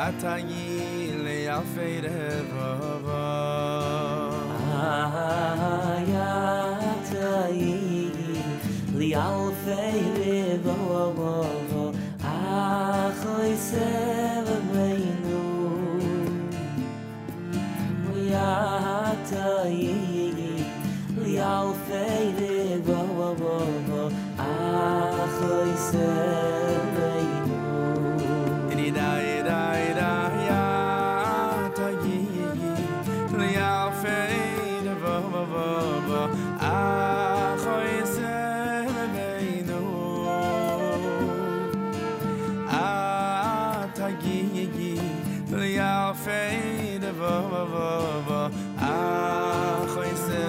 at Atayil, I'll fade above Atayil, I'll fade above Ach, oiseinu Atayili li alfeide bo bo bo Achoy sebeinu Ida ya atayili li alfeide bo bo bo Achoy sebeinu Atayili li alfeide bo bo bo Ach, oiseinu Ach, oiseinu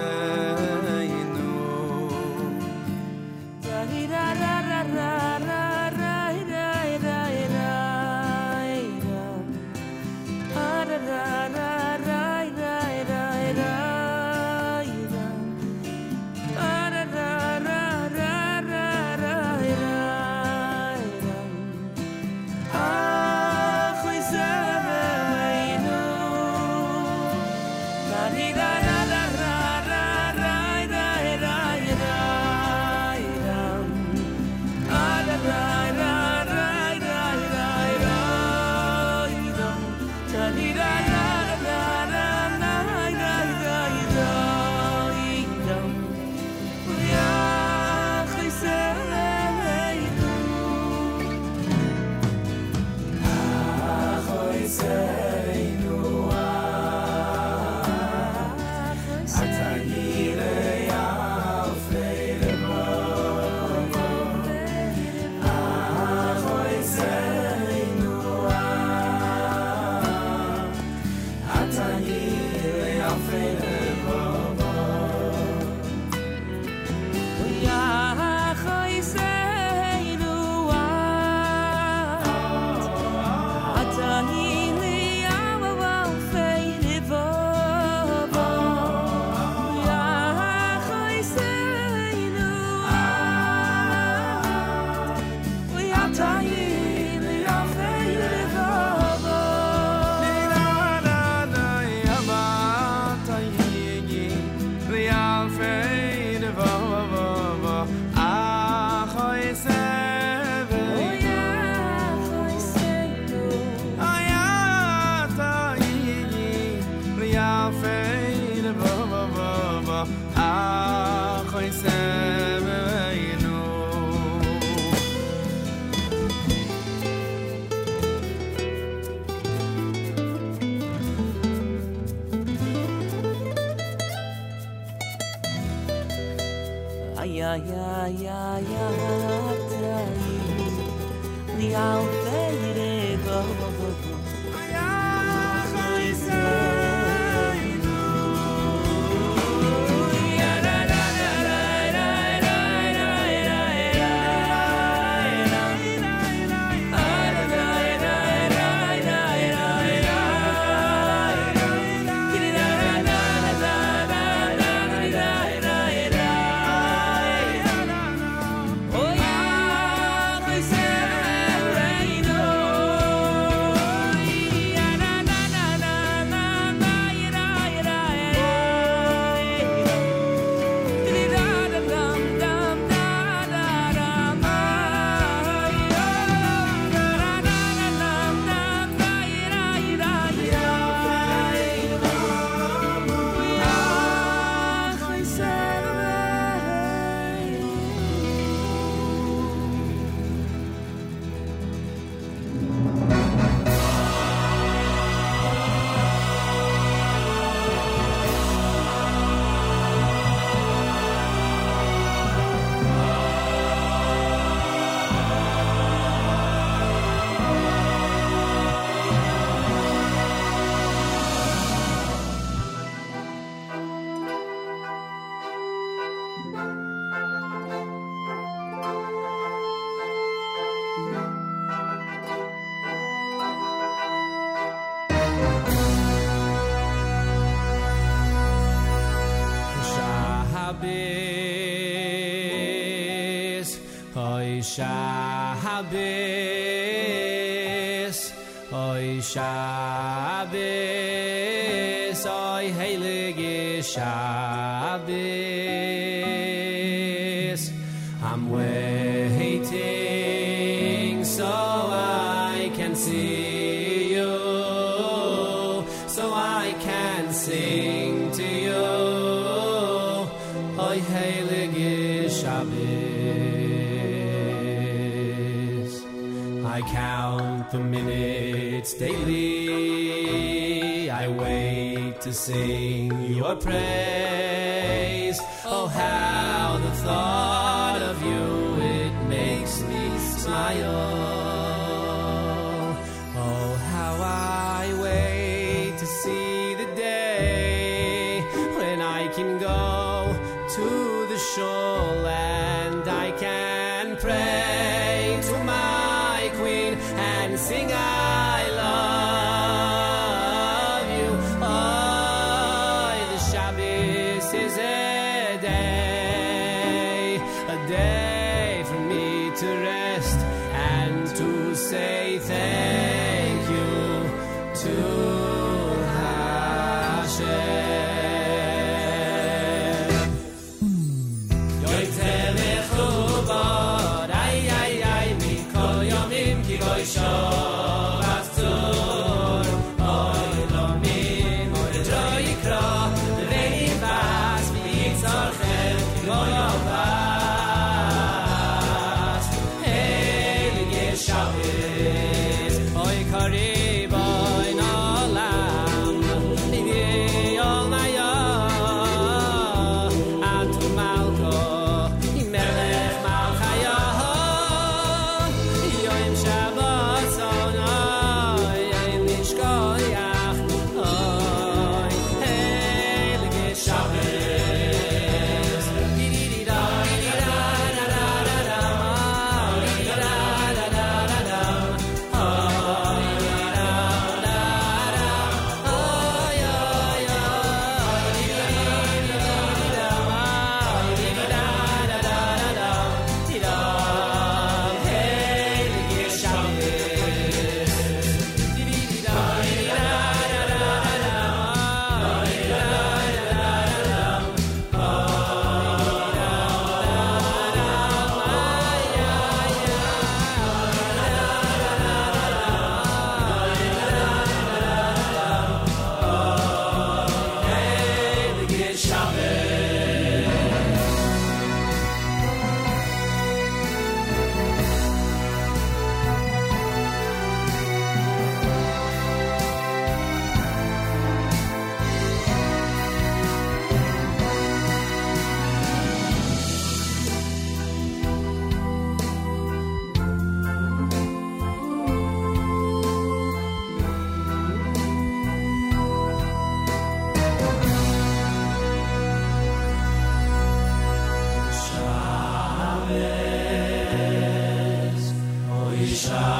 Hello,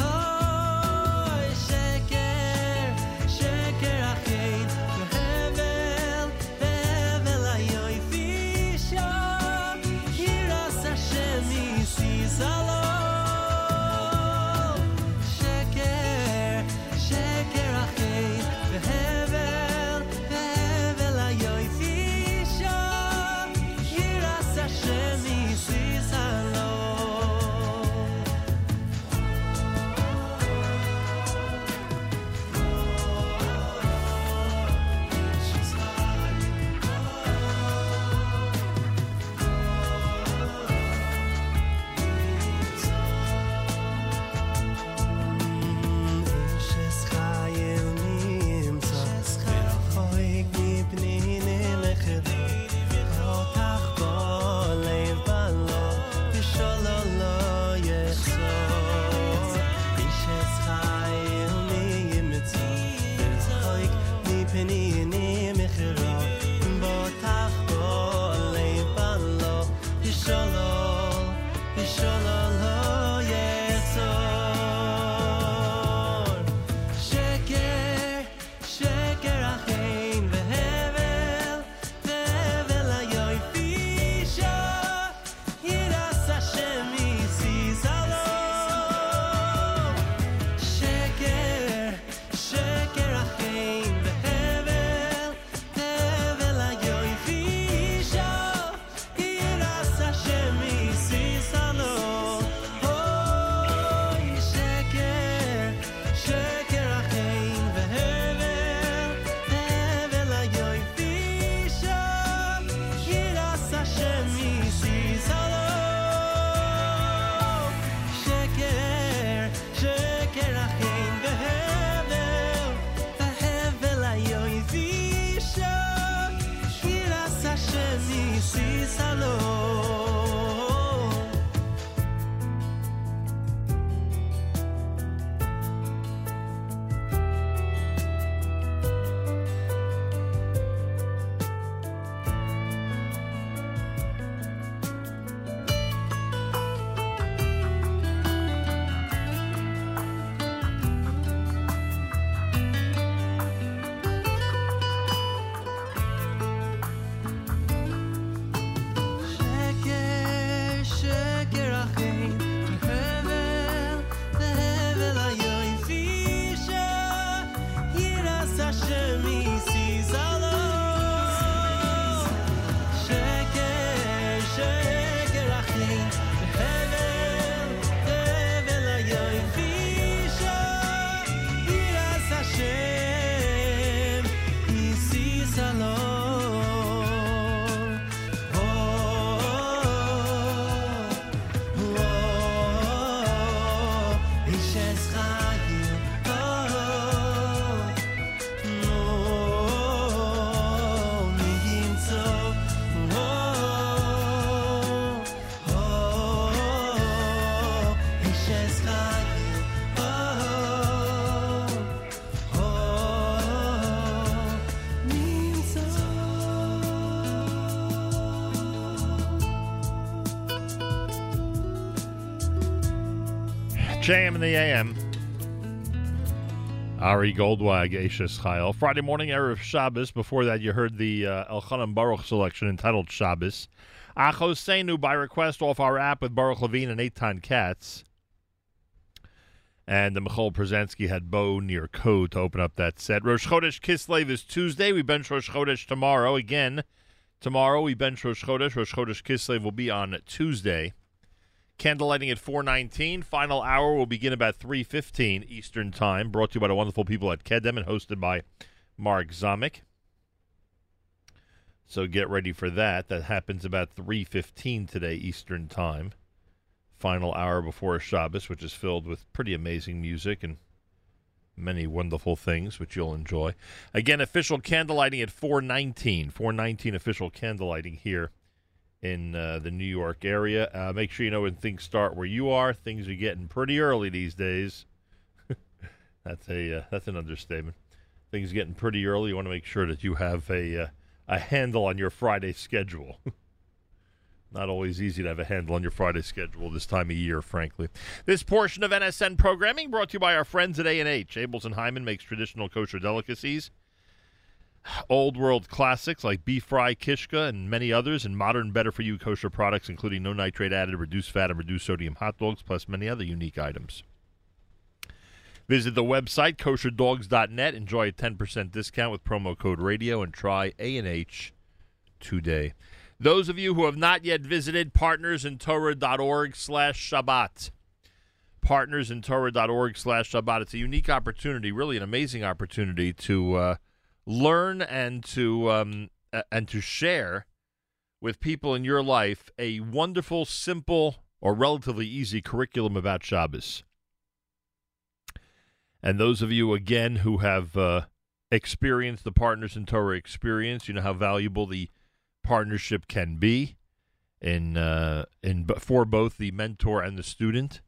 oh, shake it. JM in the AM. Ari Goldwag, Eishes Chayil. Friday morning, Erev Shabbos. Before that, you heard the Elchanan Baruch selection entitled Shabbos. Achoseinu, by request, off our app with Baruch Levine and Eitan Katz. And the Michal Przanski had Bo Near Ko to open up that set. Rosh Chodesh Kislev is Tuesday. We bench Rosh Chodesh tomorrow. Again, tomorrow we bench Rosh Chodesh. Rosh Chodesh Kislev will be on Tuesday. Candle lighting at 4:19. Final hour will begin about 3:15 Eastern Time. Brought to you by the wonderful people at Kedem and hosted by Mark Zamek. So get ready for that. That happens about 3:15 today Eastern Time. Final hour before Shabbos, which is filled with pretty amazing music and many wonderful things, which you'll enjoy. Again, official candle lighting at 4:19. 4:19 official candle lighting here in the New York area. Make sure you know when things start where you are. Things are getting pretty early these days. That's an understatement. Things getting pretty early. You want to make sure that you have a handle on your Friday schedule. Not always easy to have a handle on your Friday schedule this time of year, frankly. This portion of NSN programming brought to you by our friends at A&H. Abelson Hyman makes traditional kosher delicacies, old world classics like beef fry, kishka, and many others, and modern, better-for-you kosher products, including no nitrate added, reduced fat, and reduced sodium hot dogs, plus many other unique items. Visit the website, kosherdogs.net. Enjoy a 10% discount with promo code radio, and try A&H today. Those of you who have not yet visited partnersintorah.org/Shabbat. Partnersintorah.org/Shabbat. It's a unique opportunity, really an amazing opportunity to learn and to share with people in your life a wonderful, simple, or relatively easy curriculum about Shabbos. And those of you, again, who have experienced the Partners in Torah experience, you know how valuable the partnership can be in for both the mentor and the student.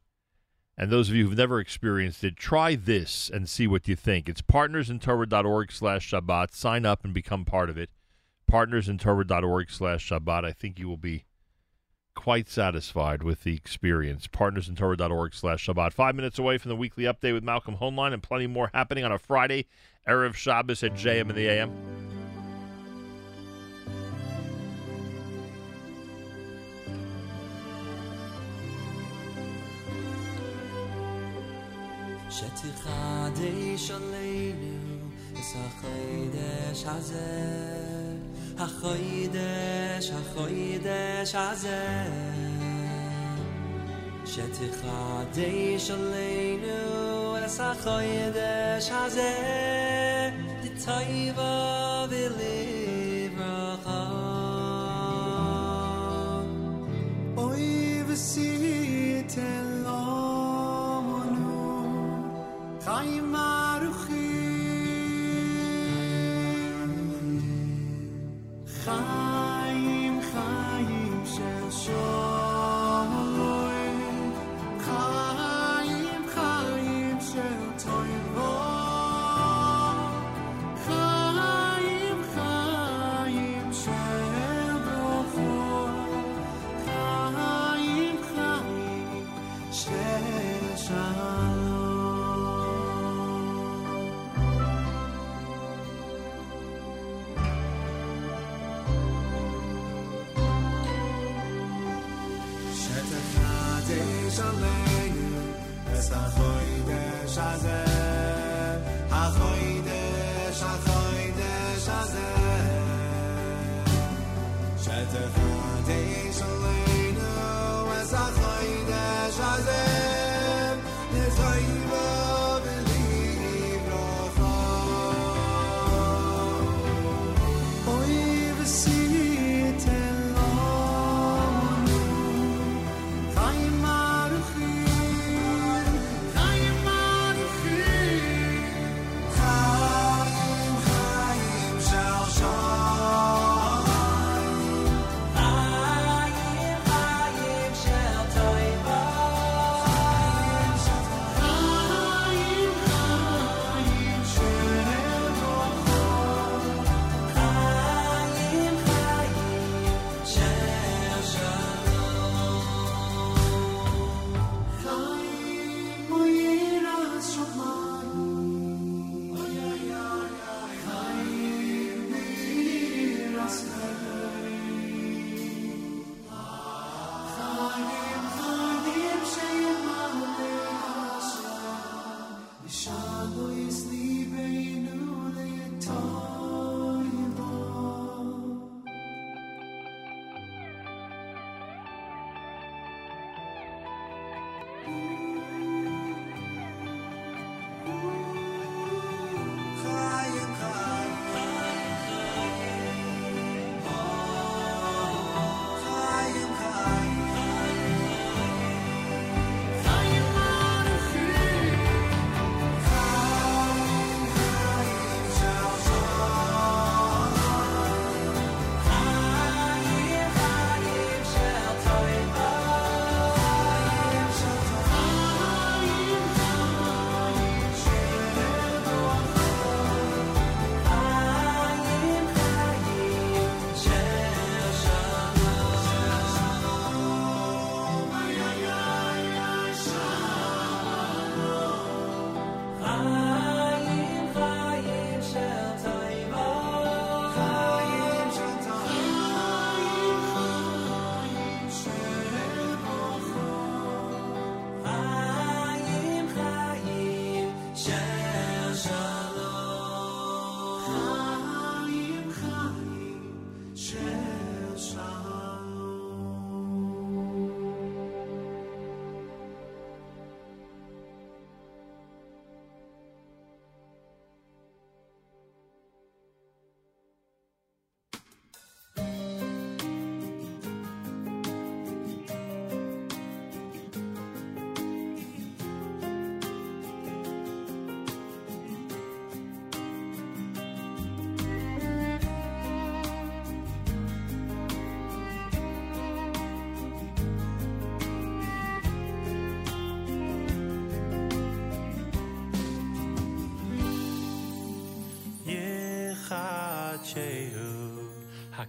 And those of you who've never experienced it, try this and see what you think. It's partnersintorah.org/Shabbat. Sign up and become part of it. Partnersintorah.org/Shabbat. I think you will be quite satisfied with the experience. Partnersintorah.org/Shabbat. 5 minutes away from the weekly update with Malcolm Hoenlein and plenty more happening on a Friday. Erev Shabbos at JM in the AM. Shati Chadesh Aleinu Es HaChodesh Hazeh HaChodesh, HaChodesh Hazeh Shati Chadesh Aleinu Es HaChodesh Hazeh L'Taiva V'Livracha Oy V'Siten I'm a ruchim.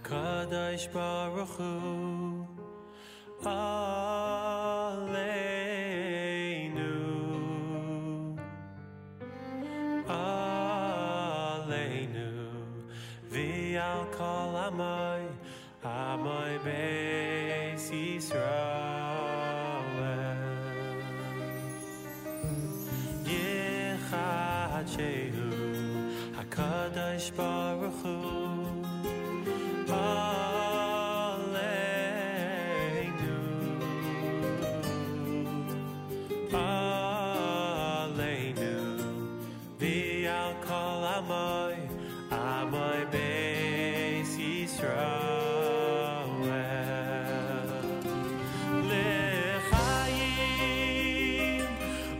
HaKadosh Baruch Hu Aleinu Aleinu V'al Kol Amay Amay Beis Yisrael Yechad Shehu HaKadosh Baruch Hu Aleinu, Aleinu, V'al Kol Amay, Amay Beis Yisrael, L'chaim u'l'shalom, l'sasai.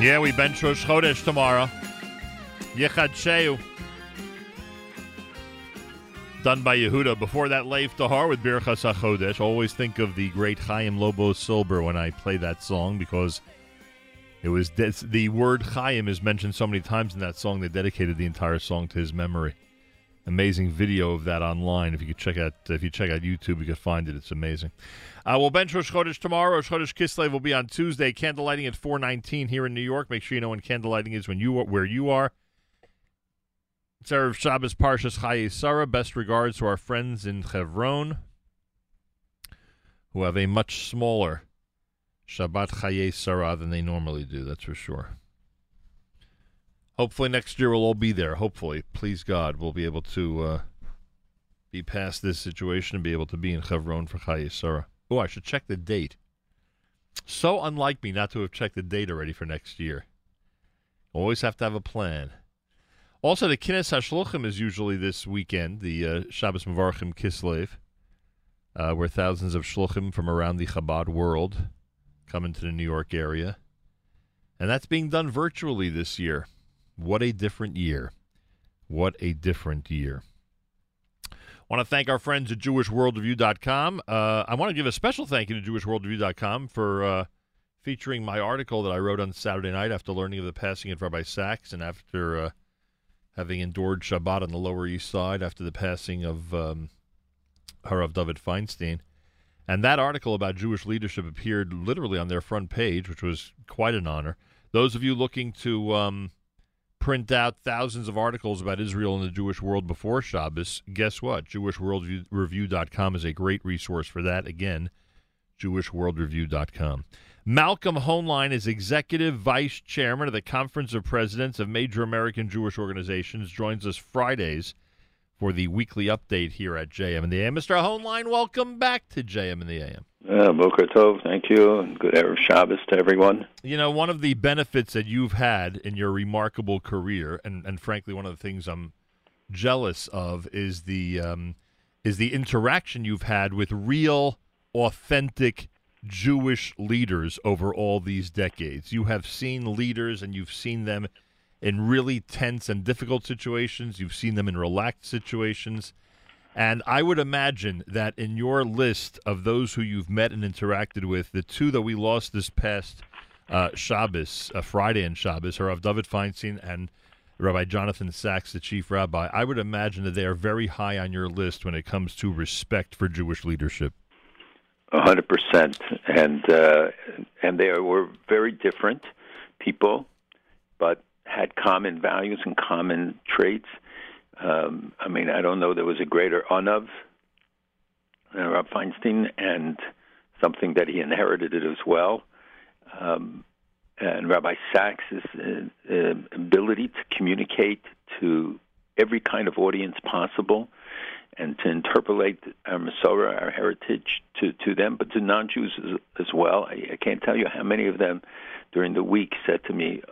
Yeah, we bench Rosh Chodesh tomorrow. Yechad Sheu. Done by Yehuda. Before that, Leif Tahar with Birchas HaChodesh. Always think of the great Chaim Lobo Silber when I play that song because it was the word Chaim is mentioned so many times in that song. They dedicated the entire song to his memory. amazing video of that online. If you could check out, if you check out YouTube, you could find it. It's amazing. We'll bench Rosh Chodesh tomorrow. Rosh Chodesh Kislev will be on Tuesday. Candlelighting at 4:19 here in New York. Make sure you know when candlelighting is when you are, where you are. It's Erev Shabbos Parshas Chayei Sarah. Best regards to our friends in Hebron, who have a much smaller Shabbat Chayei Sarah than they normally do. That's for sure. Hopefully next year we'll all be there. Hopefully, please God, we'll be able to be past this situation and be able to be in Hebron for Chayei Sarah. Oh, I should check the date. So unlike me not to have checked the date already for next year. Always have to have a plan. Also, the Kines HaShluchim is usually this weekend, the Shabbos Mevarchim Kislev, where thousands of shluchim from around the Chabad world come into the New York area. And that's being done virtually this year. What a different year. What a different year. I want to thank our friends at JewishWorldReview.com. I want to give a special thank you to JewishWorldReview.com for featuring my article that I wrote on Saturday night after learning of the passing of Rabbi Sacks and after having endured Shabbat on the Lower East Side after the passing of Harav David Feinstein. And that article about Jewish leadership appeared literally on their front page, which was quite an honor. Those of you looking to print out thousands of articles about Israel and the Jewish world before Shabbos, guess what? JewishWorldReview.com is a great resource for that. Again, JewishWorldReview.com. Malcolm Hoenlein is Executive Vice Chairman of the Conference of Presidents of Major American Jewish Organizations, joins us Fridays for the weekly update here at JM and the AM. Mr. Hoenlein, welcome back to JM and the AM. Boker Tov, thank you, and good Erev Shabbos to everyone. You know, one of the benefits that you've had in your remarkable career, and frankly one of the things I'm jealous of, is the interaction you've had with real, authentic Jewish leaders over all these decades. You have seen leaders, and you've seen them in really tense and difficult situations. You've seen them in relaxed situations. And I would imagine that in your list of those who you've met and interacted with, the two that we lost this past Shabbos, Friday and Shabbos, are Rav David Feinstein and Rabbi Jonathan Sacks, the chief rabbi. I would imagine that they are very high on your list when it comes to respect for Jewish leadership. 100%. And they were very different people, but had common values and common traits. I mean, I don't know there was a greater onav, Rob Feinstein, and something that he inherited it as well. And Rabbi Sacks' ability to communicate to every kind of audience possible and to interpolate our Masorah, our heritage, to them, but to non-Jews as well. I can't tell you how many of them during the week said to me,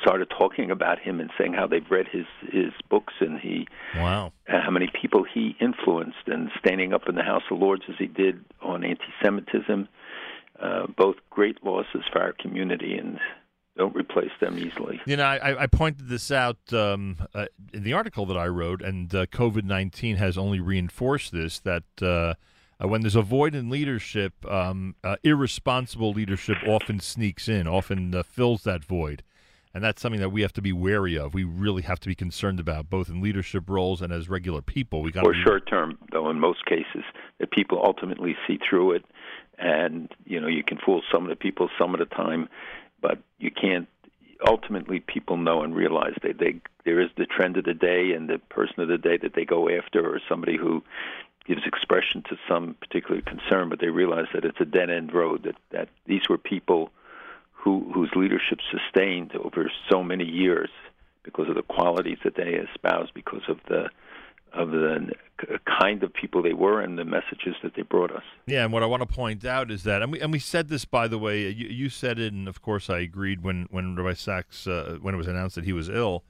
started talking about him and saying how they've read his books and he, wow, how many people he influenced, and standing up in the House of Lords as he did on anti-Semitism, both great losses for our community, and don't replace them easily. You know, I pointed this out in the article that I wrote, and COVID-19 has only reinforced this, that when there's a void in leadership, irresponsible leadership often sneaks in, often fills that void. And that's something that we have to be wary of. We really have to be concerned about, both in leadership roles and as regular people. We got or short-term, though, in most cases, that people ultimately see through it. And, you know, you can fool some of the people some of the time, but you can't. Ultimately, people know and realize that there is the trend of the day and the person of the day that they go after, or somebody who gives expression to some particular concern, but they realize that it's a dead-end road, that these were people whose leadership sustained over so many years because of the qualities that they espoused, because of the kind of people they were and the messages that they brought us. Yeah, and what I want to point out is that, and we said this, by the way, you said it, and of course I agreed when Rabbi Sacks, when it was announced that he was ill,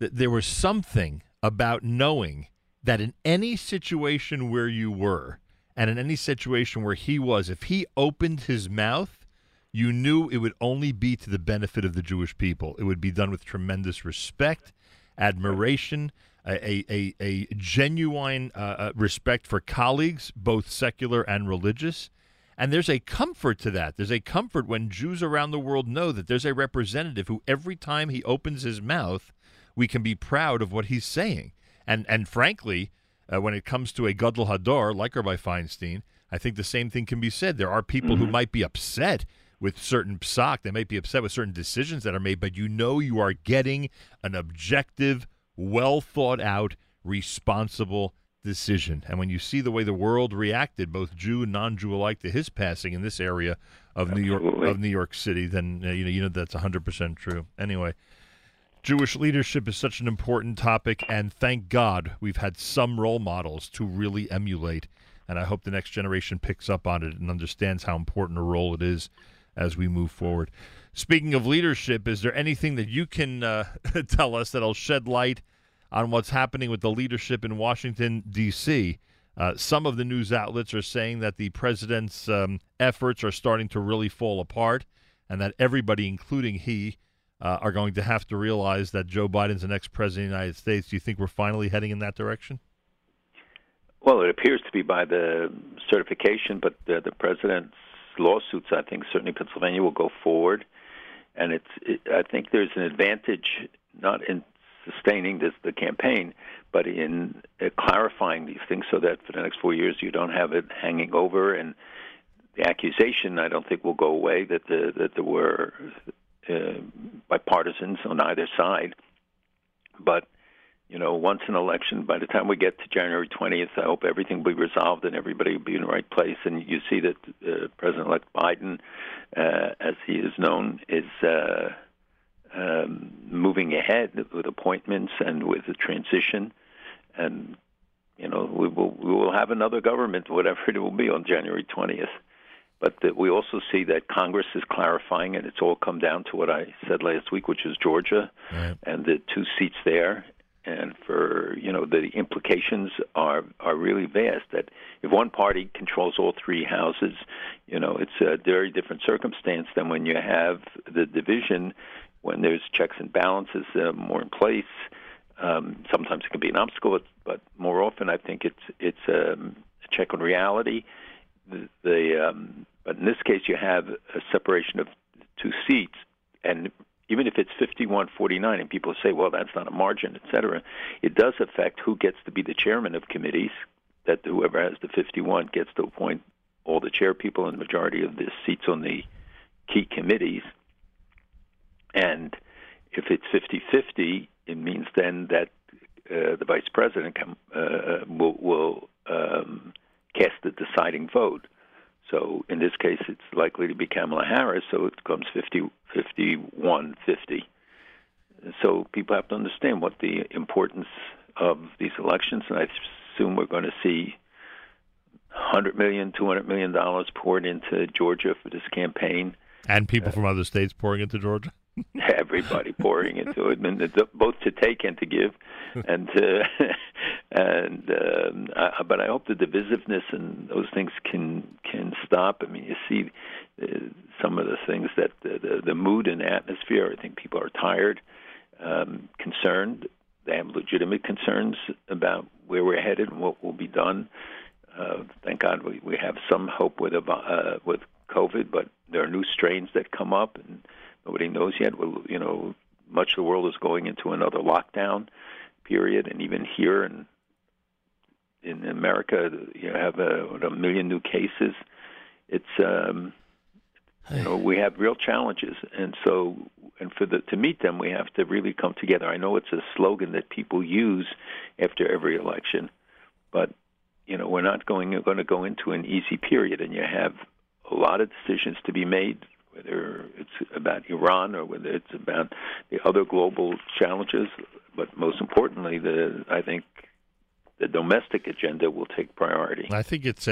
that there was something about knowing that in any situation where you were, and in any situation where he was, if he opened his mouth, you knew it would only be to the benefit of the Jewish people. It would be done with tremendous respect, admiration, a genuine respect for colleagues, both secular and religious. And there's a comfort to that. There's a comfort when Jews around the world know that there's a representative who, every time he opens his mouth, we can be proud of what he's saying. And frankly, when it comes to a Gadol Hador, like Rabbi Feinstein, I think the same thing can be said. There are people who might be upset with certain psak. They might be upset with certain decisions that are made, but you know you are getting an objective, well-thought-out, responsible decision. And when you see the way the world reacted, both Jew and non-Jew alike, to his passing in this area of New York City, then you know that's 100% true. Anyway, Jewish leadership is such an important topic, and thank God we've had some role models to really emulate. And I hope the next generation picks up on it and understands how important a role it is as we move forward. Speaking of leadership, is there anything that you can tell us that'll shed light on what's happening with the leadership in Washington, D.C.? Some of the news outlets are saying that the president's efforts are starting to really fall apart and that everybody, including he, are going to have to realize that Joe Biden's the next president of the United States. Do you think we're finally heading in that direction? Well, it appears to be by the certification, but the president's lawsuits, I think, certainly Pennsylvania will go forward. And I think there's an advantage, not in sustaining the campaign, but in clarifying these things so that for the next 4 years you don't have it hanging over. And the accusation, I don't think, will go away that there were bipartisans on either side. But you know, once an election, by the time we get to January 20th, I hope everything will be resolved and everybody will be in the right place. And you see that President-elect Biden, as he is known, is moving ahead with appointments and with the transition. And, you know, we will have another government, whatever it will be, on January 20th. But we also see that Congress is clarifying, and it's all come down to what I said last week, which is Georgia and the two seats there. And for, you know, the implications are really vast, that if one party controls all three houses, you know, it's a very different circumstance than when you have the division, when there's checks and balances more in place. Sometimes it can be an obstacle, but more often I think it's a check on reality. But in this case you have a separation of two seats, and even if it's 51-49 and people say, well, that's not a margin, et cetera, it does affect who gets to be the chairman of committees, that whoever has the 51 gets to appoint all the chair people and the majority of the seats on the key committees. And if it's 50-50, it means then that the vice president will cast the deciding vote. So in this case, it's likely to be Kamala Harris, so it becomes 50-51-50. So people have to understand what the importance of these elections, and I assume we're going to see $100 million, $200 million poured into Georgia for this campaign. And people from other states pouring into Georgia? Everybody pouring into it, and both to take and to give. But I hope the divisiveness and those things can stop. I mean, you see some of the things that the mood and atmosphere, I think people are tired, concerned. They have legitimate concerns about where we're headed and what will be done. Thank God we have some hope with COVID, but there are new strains that come up, and nobody knows yet. Well, you know, much of the world is going into another lockdown period, and even here in America, you have 1 million new cases. It's you know, we have real challenges, and to meet them, we have to really come together. I know it's a slogan that people use after every election, but you know, we're not going to go into an easy period, and you have a lot of decisions to be made, whether it's about Iran or whether it's about the other global challenges. But most importantly, I think the domestic agenda will take priority. I think it's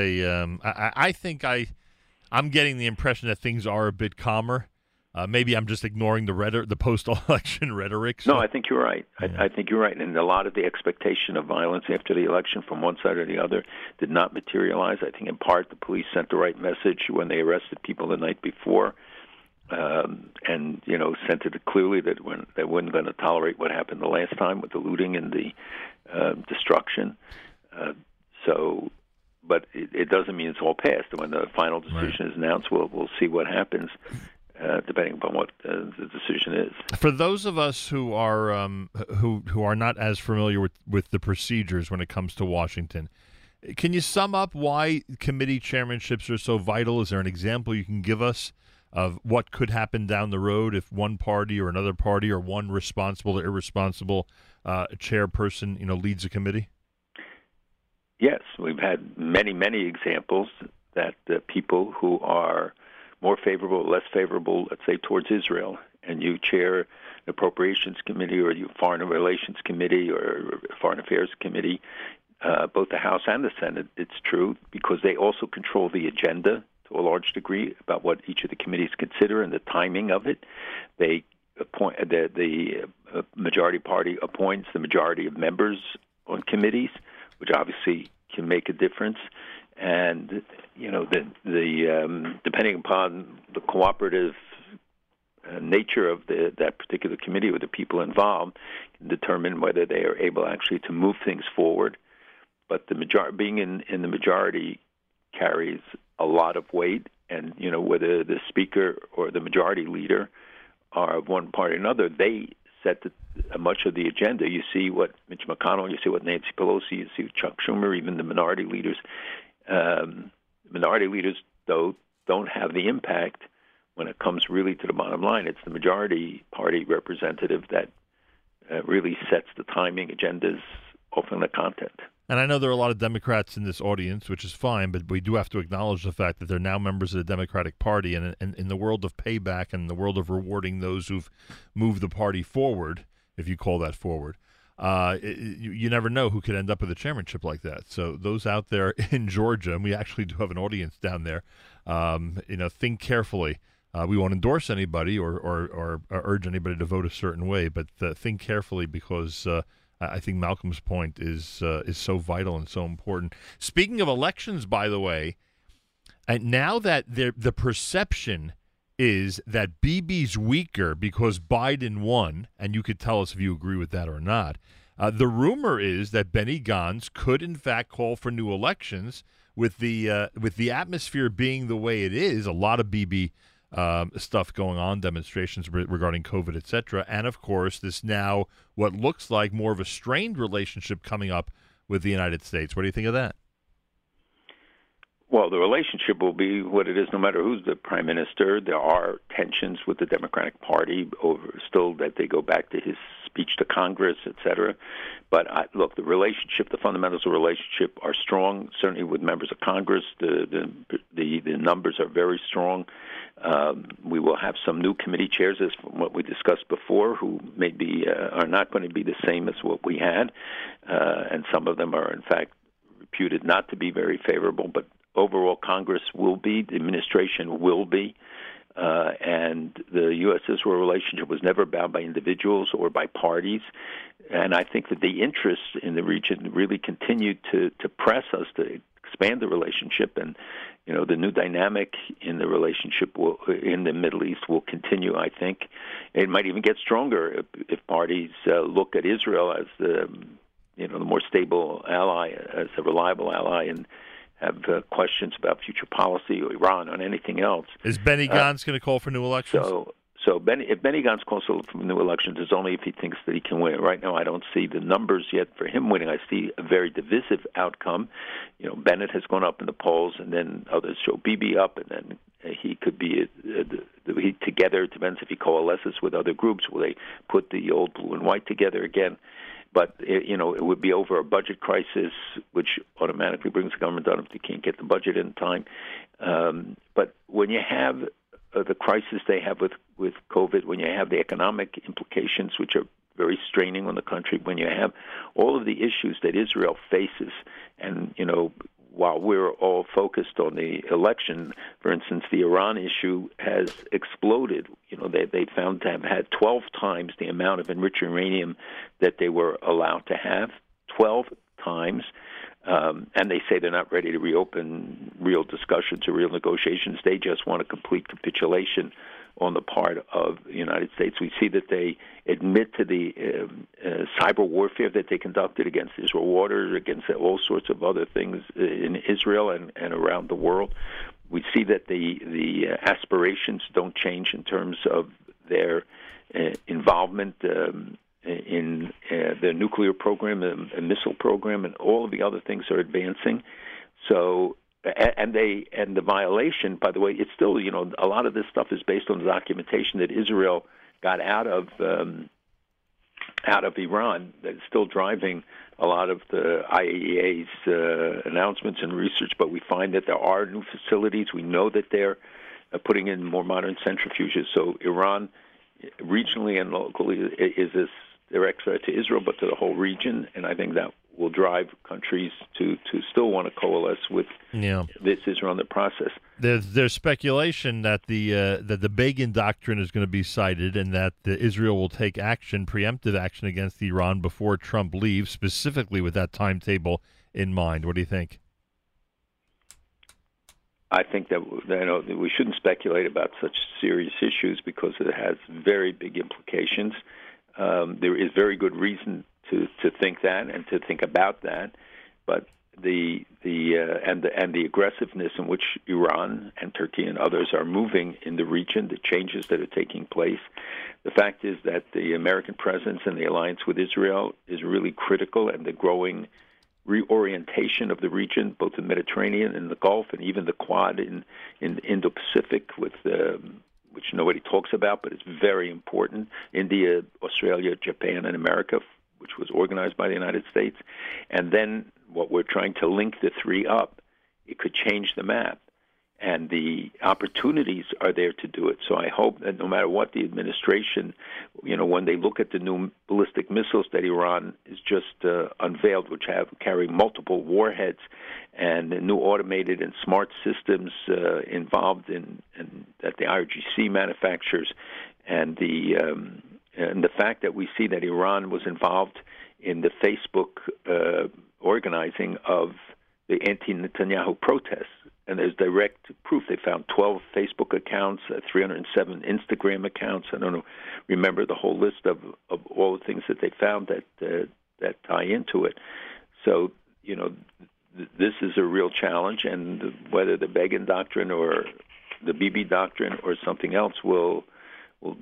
I'm getting the impression that things are a bit calmer. Maybe I'm just ignoring the post-election rhetoric. So. No, I think you're right. I think you're right. And a lot of the expectation of violence after the election from one side or the other did not materialize. I think in part the police sent the right message when they arrested people the night before, and you know, sent it clearly that they weren't going to tolerate what happened the last time with the looting and the destruction. But it doesn't mean it's all passed. When the final decision is announced, we'll see what happens. depending upon what the decision is. For those of us who are not as familiar with the procedures when it comes to Washington, can you sum up why committee chairmanships are so vital? Is there an example you can give us of what could happen down the road if one party or another party or one responsible or irresponsible chairperson, leads a committee? Yes, we've had many, many examples that people who are more favorable, less favorable, let's say, towards Israel, and you chair an Appropriations Committee or your Foreign Relations Committee or Foreign Affairs Committee, both the House and the Senate, it's true, because they also control the agenda to a large degree about what each of the committees consider and the timing of it. They appoint the majority party appoints the majority of members on committees, which obviously can make a difference. And the depending upon the cooperative nature of that particular committee or the people involved, can determine whether they are able actually to move things forward. But the majority, being in the majority, carries a lot of weight, and whether the speaker or the majority leader are of one party or another, they set much of the agenda. You see what Mitch McConnell, you see what Nancy Pelosi, you see what Chuck Schumer, even the minority leaders. Minority leaders, though, don't have the impact when it comes really to the bottom line. It's the majority party representative that really sets the timing, agendas, often the content. And I know there are a lot of Democrats in this audience, which is fine, but we do have to acknowledge the fact that they're now members of the Democratic Party. And in the world of payback and the world of rewarding those who've moved the party forward, if you call that forward, you never know who could end up with a chairmanship like that. So those out there in Georgia, and we actually do have an audience down there, think carefully. We won't endorse anybody or urge anybody to vote a certain way, but think carefully because I think Malcolm's point is so vital and so important. Speaking of elections, by the way, and now that the perception is that Bibi's weaker because Biden won, and you could tell us if you agree with that or not, the rumor is that Benny Gantz could, in fact, call for new elections with the atmosphere being the way it is, a lot of Bibi stuff going on, demonstrations regarding COVID, etc., and, of course, this now what looks like more of a strained relationship coming up with the United States. What do you think of that? Well, the relationship will be what it is no matter who's the prime minister. There are tensions with the Democratic Party over still that they go back to his speech to Congress, et cetera. But, look, the relationship, the fundamentals of the relationship are strong, certainly with members of Congress. The numbers are very strong. We will have some new committee chairs, as from what we discussed before, who maybe are not going to be the same as what we had. And some of them are, in fact, reputed not to be very favorable, but overall, Congress will be, the administration will be, and the U.S.-Israel relationship was never bound by individuals or by parties. And I think that the interests in the region really continued to press us to expand the relationship. And, the new dynamic in the relationship in the Middle East will continue, I think. It might even get stronger if parties look at Israel as the more stable ally, as a reliable ally, and have questions about future policy or Iran or anything else. Is Benny Gantz going to call for new elections? If Benny Gantz calls for new elections, it's only if he thinks that he can win. Right now, I don't see the numbers yet for him winning. I see a very divisive outcome. Bennett has gone up in the polls, and then others show Bibi up, and then he could be together. It depends if he coalesces with other groups. Will they put the old blue and white together again? But, it would be over a budget crisis, which automatically brings the government down if they can't get the budget in time. But when you have the crisis they have with COVID, when you have the economic implications, which are very straining on the country, when you have all of the issues that Israel faces, and, while we're all focused on the election, for instance, the Iran issue has exploded. They found to have had 12 times the amount of enriched uranium that they were allowed to have, 12 times. And they say they're not ready to reopen real discussions or real negotiations. They just want a complete capitulation on the part of the United States. We see that they admit to the cyber warfare that they conducted against Israel waters, against all sorts of other things in Israel and around the world. We see that the aspirations don't change in terms of their involvement in the nuclear program, a missile program, and all of the other things are advancing. So, and the violation, by the way, it's still, you know, a lot of this stuff is based on the documentation that Israel got out of Iran, that's still driving a lot of the IAEA's announcements and research, but we find that there are new facilities. We know that they're putting in more modern centrifuges. So Iran, regionally and locally, is this direct threat to Israel, but to the whole region, and I think that will drive countries to still want to coalesce with this Israel in the process. There's speculation that the Begin Doctrine is going to be cited and that Israel will take action, preemptive action against Iran before Trump leaves, specifically with that timetable in mind. What do you think? I think that, you know, we shouldn't speculate about such serious issues because it has very big implications. There is very good reason to think that and to think about that, but the aggressiveness in which Iran and Turkey and others are moving in the region, the changes that are taking place, the fact is that the American presence and the alliance with Israel is really critical, and the growing reorientation of the region, both the Mediterranean and the Gulf, and even the Quad in the Indo-Pacific, with which nobody talks about, but it's very important. India, Australia, Japan, and America, which was organized by the United States. And then what we're trying to link the three up, it could change the map. And the opportunities are there to do it. So I hope that no matter what the administration, you know, when they look at the new ballistic missiles that Iran is just unveiled, which carry multiple warheads and new automated and smart systems involved in that the IRGC manufactures, and the fact that we see that Iran was involved in the Facebook organizing of the anti-Netanyahu protests. And there's direct proof. They found 12 Facebook accounts, 307 Instagram accounts. I don't know, remember the whole list of all the things that they found that tie into it. So, you know, this is a real challenge, and whether the Begin Doctrine or the Bibi Doctrine or something else will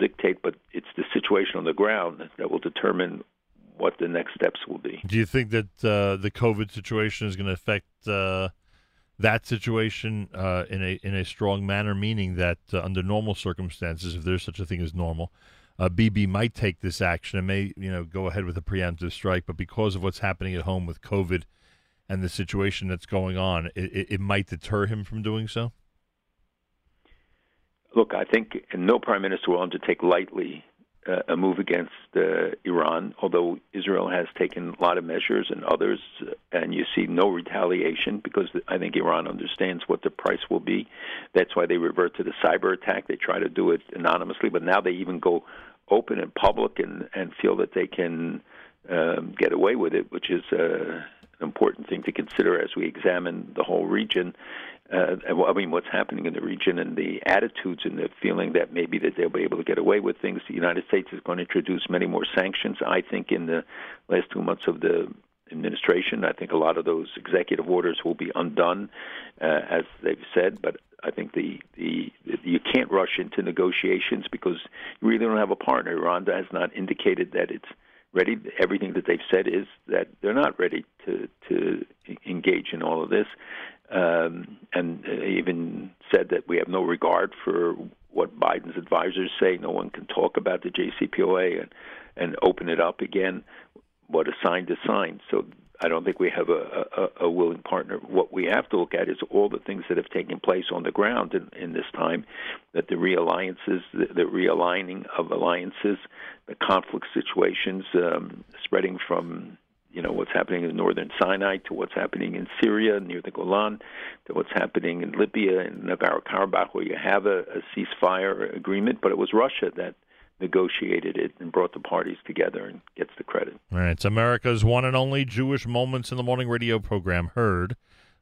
dictate, but it's the situation on the ground that will determine what the next steps will be. Do you think that the COVID situation is going to affect that situation in a strong manner, meaning that under normal circumstances, if there's such a thing as normal, BB might take this action and may, you know, go ahead with a preemptive strike, but because of what's happening at home with COVID and the situation that's going on, it might deter him from doing so? Look, I think no prime minister will undertake lightly a move against Iran, although Israel has taken a lot of measures and others, and you see no retaliation because I think Iran understands what the price will be. That's why they revert to the cyber attack. They try to do it anonymously, but now they even go open and public and feel that they can get away with it, which is an important thing to consider as we examine the whole region. I mean, what's happening in the region and the attitudes and the feeling that maybe that they'll be able to get away with things. The United States is going to introduce many more sanctions, I think, in the last 2 months of the administration. I think a lot of those executive orders will be undone, as they've said, but I think you can't rush into negotiations because you really don't have a partner. Iran has not indicated that it's ready. Everything that they've said is that they're not ready to engage in all of this. And even said that we have no regard for what Biden's advisors say. No one can talk about the JCPOA and open it up again. What is signed is signed. So I don't think we have a willing partner. What we have to look at is all the things that have taken place on the ground in this time, that the realigning of alliances, the conflict situations spreading from, you know, what's happening in northern Sinai to what's happening in Syria near the Golan to what's happening in Libya and Nagorno-Karabakh, where you have a ceasefire agreement, but it was Russia that negotiated it and brought the parties together and gets the credit. All right. It's America's one and only Jewish Moments in the Morning radio program, heard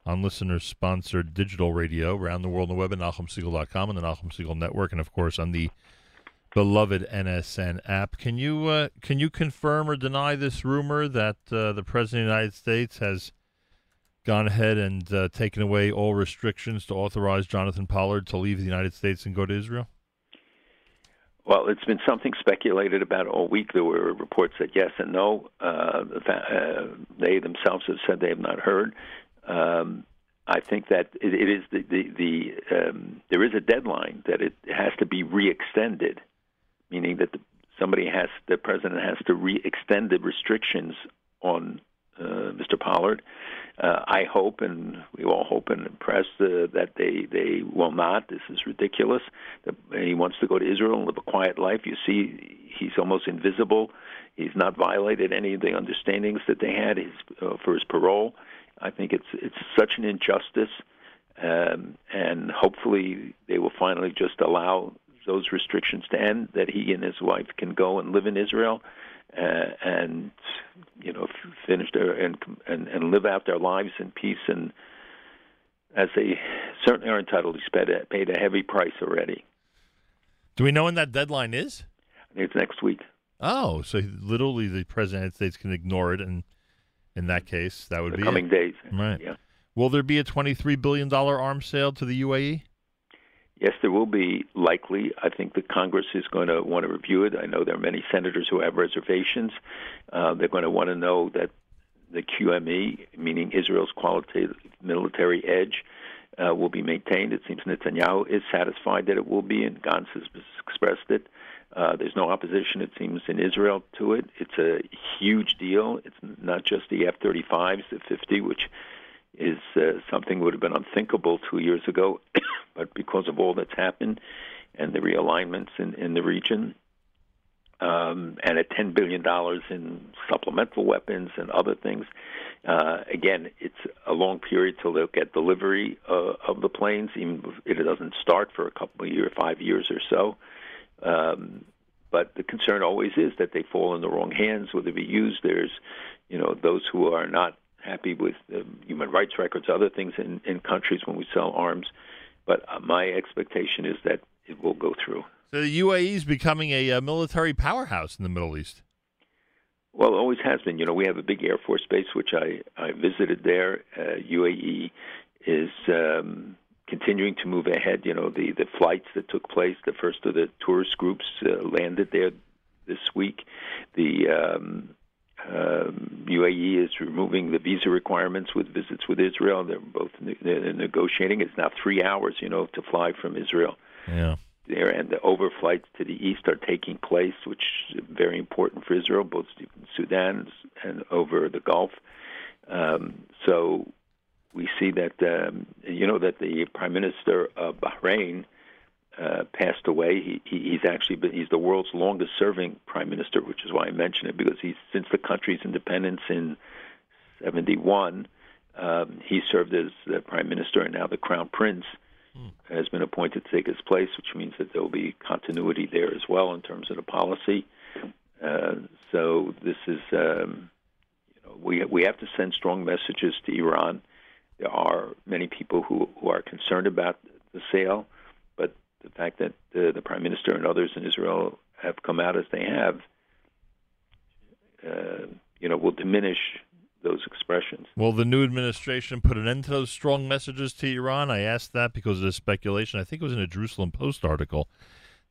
on listener-sponsored digital radio around the world on the web at AlchemSegal.com and the Nachum Segal Network, and, of course, on the beloved NSN app. Can you confirm or deny this rumor that the President of the United States has gone ahead and taken away all restrictions to authorize Jonathan Pollard to leave the United States and go to Israel? Well, it's been something speculated about all week. There were reports that yes and no. They themselves have said they have not heard. I think that it is there is a deadline that it has to be re-extended, meaning that the president has to re-extend the restrictions on Mr. Pollard. I hope, and we all hope and press that they will not. This is ridiculous. He wants to go to Israel and live a quiet life. You see, he's almost invisible. He's not violated any of the understandings that they had for his parole. I think it's such an injustice, and hopefully they will finally just allow those restrictions to end, that he and his wife can go and live in Israel and finish their and live out their lives in peace, and as they certainly are entitled, he's paid a heavy price already. Do we know when that deadline is? I think it's next week. Oh, so literally the President of the United States can ignore it, and in that case, that would be coming days. Right. Yeah. Will there be a $23 billion arms sale to the UAE? Yes, there will be, likely. I think the Congress is going to want to review it. I know there are many senators who have reservations. They're going to want to know that the QME, meaning Israel's qualitative military edge, will be maintained. It seems Netanyahu is satisfied that it will be, and Gantz has expressed it. There's no opposition, it seems, in Israel to it. It's a huge deal. It's not just the F-35s, the 50, which is something that would have been unthinkable 2 years ago, but because of all that's happened and the realignments in the region, and at $10 billion in supplemental weapons and other things, again, it's a long period till they'll get delivery of the planes, even if it doesn't start for a couple of years, 5 years or so. But the concern always is that they fall in the wrong hands, whether it be used. There's, those who are not happy with the human rights records, other things in countries when we sell arms. But my expectation is that it will go through. So the UAE is becoming a military powerhouse in the Middle East. Well, it always has been. We have a big Air Force base, which I visited there. UAE is continuing to move ahead. The flights that took place, the first of the tourist groups landed there this week. UAE is removing the visa requirements with visits with Israel. They're both negotiating. It's now 3 hours, to fly from Israel. Yeah. There, and the overflights to the east are taking place, which is very important for Israel, both Sudan and over the Gulf. So we see that, that the Prime Minister of Bahrain passed away. He's actually he's the world's longest-serving prime minister, which is why I mention it, because since the country's independence in 1971, he served as the prime minister, and now the crown prince has been appointed to take his place, which means that there will be continuity there as well in terms of the policy. So this is, we have to send strong messages to Iran. There are many people who are concerned about the sale. The fact that the Prime Minister and others in Israel have come out as they have, will diminish those expressions. Will the new administration put an end to those strong messages to Iran? I asked that because of the speculation. I think it was in a Jerusalem Post article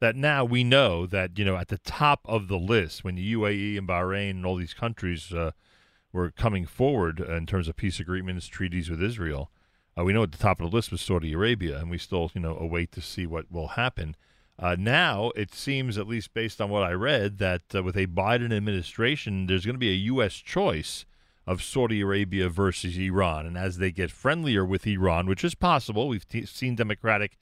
that now we know that, at the top of the list, when the UAE and Bahrain and all these countries were coming forward in terms of peace agreements, treaties with Israel, we know at the top of the list was Saudi Arabia, and we still, await to see what will happen. Now it seems, at least based on what I read, that with a Biden administration, there's going to be a U.S. choice of Saudi Arabia versus Iran. And as they get friendlier with Iran, which is possible, we've seen Democratic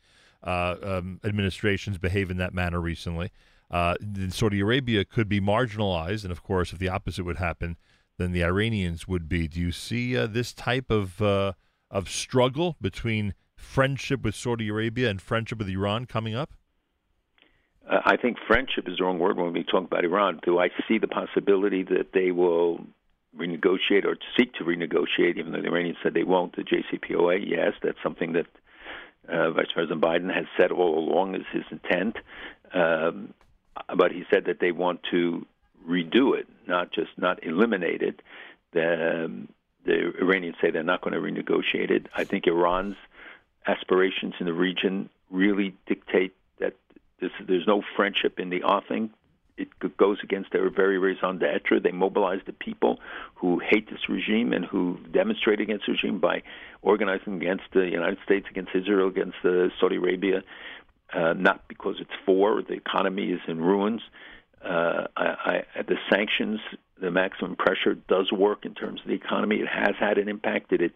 administrations behave in that manner recently, then Saudi Arabia could be marginalized. And, of course, if the opposite would happen, then the Iranians would be. Do you see this type of struggle between friendship with Saudi Arabia and friendship with Iran coming up? I think friendship is the wrong word when we talk about Iran. Do I see the possibility that they will renegotiate or seek to renegotiate, even though the Iranians said they won't, the JCPOA? Yes, that's something that Vice President Biden has said all along is his intent. But he said that they want to redo it, not eliminate it. the Iranians say they're not going to renegotiate it. I think Iran's aspirations in the region really dictate that there's no friendship in the offing. It goes against their very raison d'etre. They mobilize the people who hate this regime and who demonstrate against the regime by organizing against the United States, against Israel, against Saudi Arabia, not because it's for. The economy is in ruins. The sanctions, the maximum pressure does work in terms of the economy. It has had an impact. Did it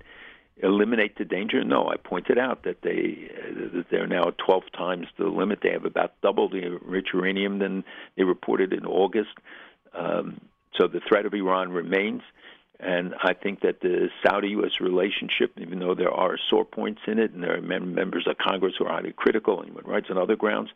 eliminate the danger? No. I pointed out that they're now 12 times the limit. They have about double the rich uranium than they reported in August. So the threat of Iran remains. And I think that the Saudi-U.S. relationship, even though there are sore points in it, and there are members of Congress who are highly critical on human rights and other grounds,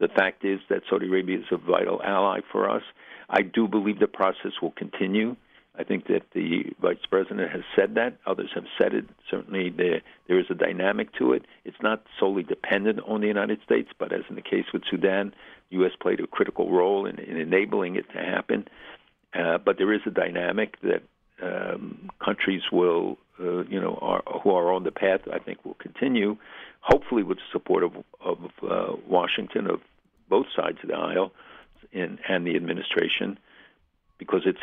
the fact is that Saudi Arabia is a vital ally for us. I do believe the process will continue. I think that the Vice President has said that. Others have said it. Certainly there is a dynamic to it. It's not solely dependent on the United States, but as in the case with Sudan, the U.S. played a critical role in enabling it to happen. But there is a dynamic that countries will, who are on the path, I think, will continue, hopefully with the support of Washington, of both sides of the aisle, and the administration, because it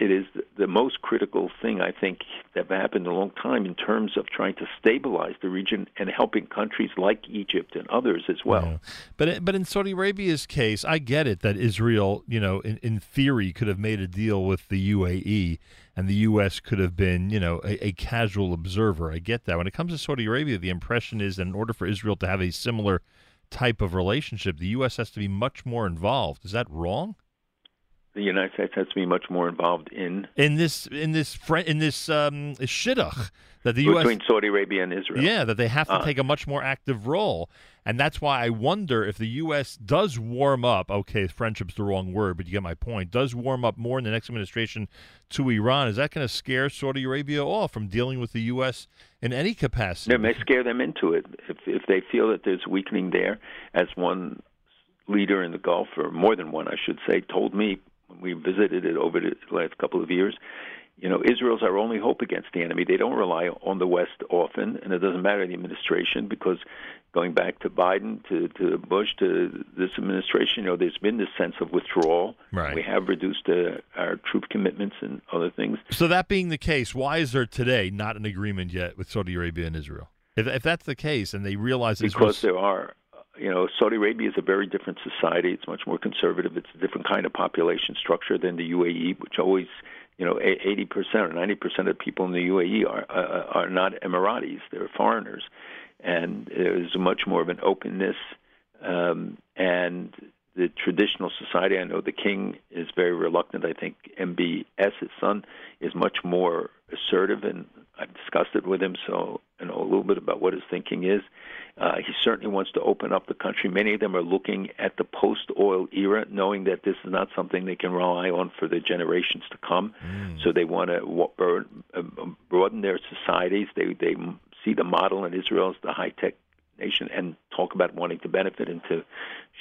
is the most critical thing, I think, that happened in a long time in terms of trying to stabilize the region and helping countries like Egypt and others as well. Yeah. But in Saudi Arabia's case, I get it that Israel, in theory, could have made a deal with the UAE, and the U.S. could have been, a casual observer. I get that. When it comes to Saudi Arabia, the impression is that in order for Israel to have a similar type of relationship, the U.S. has to be much more involved. Is that wrong? The United States has to be much more involved in this shidduch that the U.S. between Saudi Arabia and Israel. Yeah, that they have to take a much more active role, and that's why I wonder if the U.S. does warm up. Okay, friendship's the wrong word, but you get my point. Does warm up more in the next administration to Iran? Is that going to scare Saudi Arabia off from dealing with the U.S. in any capacity? It may scare them into it if they feel that there's weakening there, as one leader in the Gulf, or more than one, I should say, told me. We visited it over the last couple of years. Israel's our only hope against the enemy. They don't rely on the West often, and it doesn't matter the administration, because going back to Biden, to Bush, to this administration, there's been this sense of withdrawal. Right. We have reduced our troop commitments and other things. So that being the case, why is there today not an agreement yet with Saudi Arabia and Israel? If that's the case, and they realize it's because there are. Saudi Arabia is a very different society. It's much more conservative. It's a different kind of population structure than the UAE, which always, 80% or 90% of people in the UAE are not Emiratis. They're foreigners. And there's much more of an openness. And the traditional society, I know the king is very reluctant. I think MBS, his son, is much more assertive, and I've discussed it with him, so I know a little bit about what his thinking is. He certainly wants to open up the country. Many of them are looking at the post-oil era, knowing that this is not something they can rely on for the generations to come. So they want to broaden their societies. They see the model in Israel as the high-tech nation and talk about wanting to benefit and to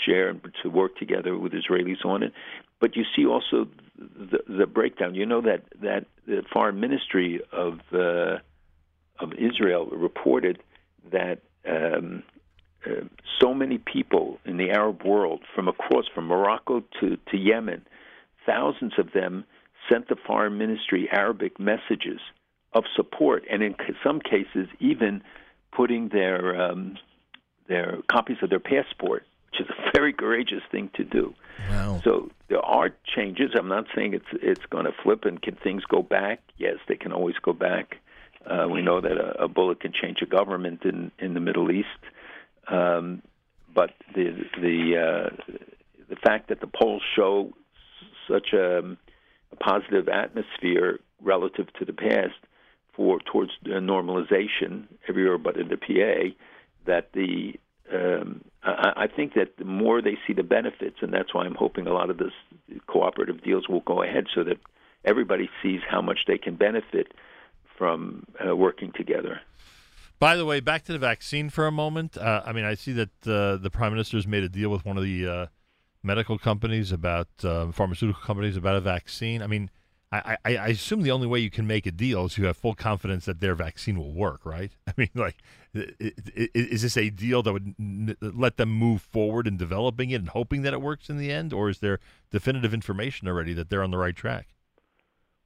share and to work together with Israelis on it. But you see also the breakdown. That the Foreign Ministry of Israel reported that so many people in the Arab world from Morocco to Yemen, thousands of them sent the Foreign Ministry Arabic messages of support, and in some cases even putting their copies of their passport, which is a very courageous thing to do. Wow. So there are changes. I'm not saying it's going to flip, and can things go back? Yes, they can always go back. We know that a bullet can change a government in the Middle East. But the fact that the polls show such a positive atmosphere relative to the past, towards normalization everywhere but in the PA, that I think that the more they see the benefits, and that's why I'm hoping a lot of this cooperative deals will go ahead, so that everybody sees how much they can benefit from working together. By the way, back to the vaccine for a moment. I see that the Prime Minister's made a deal with one of the medical companies about pharmaceutical companies about a vaccine. I assume the only way you can make a deal is you have full confidence that their vaccine will work, right? I mean, like, is this a deal that would let them move forward in developing it and hoping that it works in the end, or is there definitive information already that they're on the right track?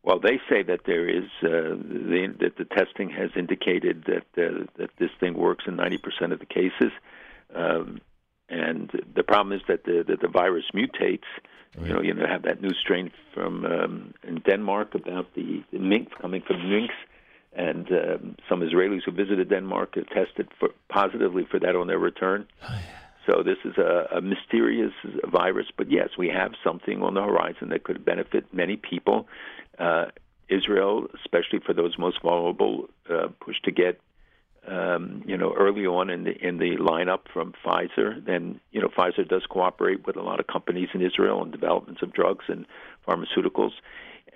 Well, they say that there is that the testing has indicated that that this thing works in 90% of the cases, and the problem is that the virus mutates. You know, have that new strain from in Denmark about the minks coming from minks, and some Israelis who visited Denmark tested positively for that on their return. So this is a mysterious virus, but yes, we have something on the horizon that could benefit many people. Israel, especially for those most vulnerable, pushed to get early on in the lineup from Pfizer. Then, Pfizer does cooperate with a lot of companies in Israel on developments of drugs and pharmaceuticals.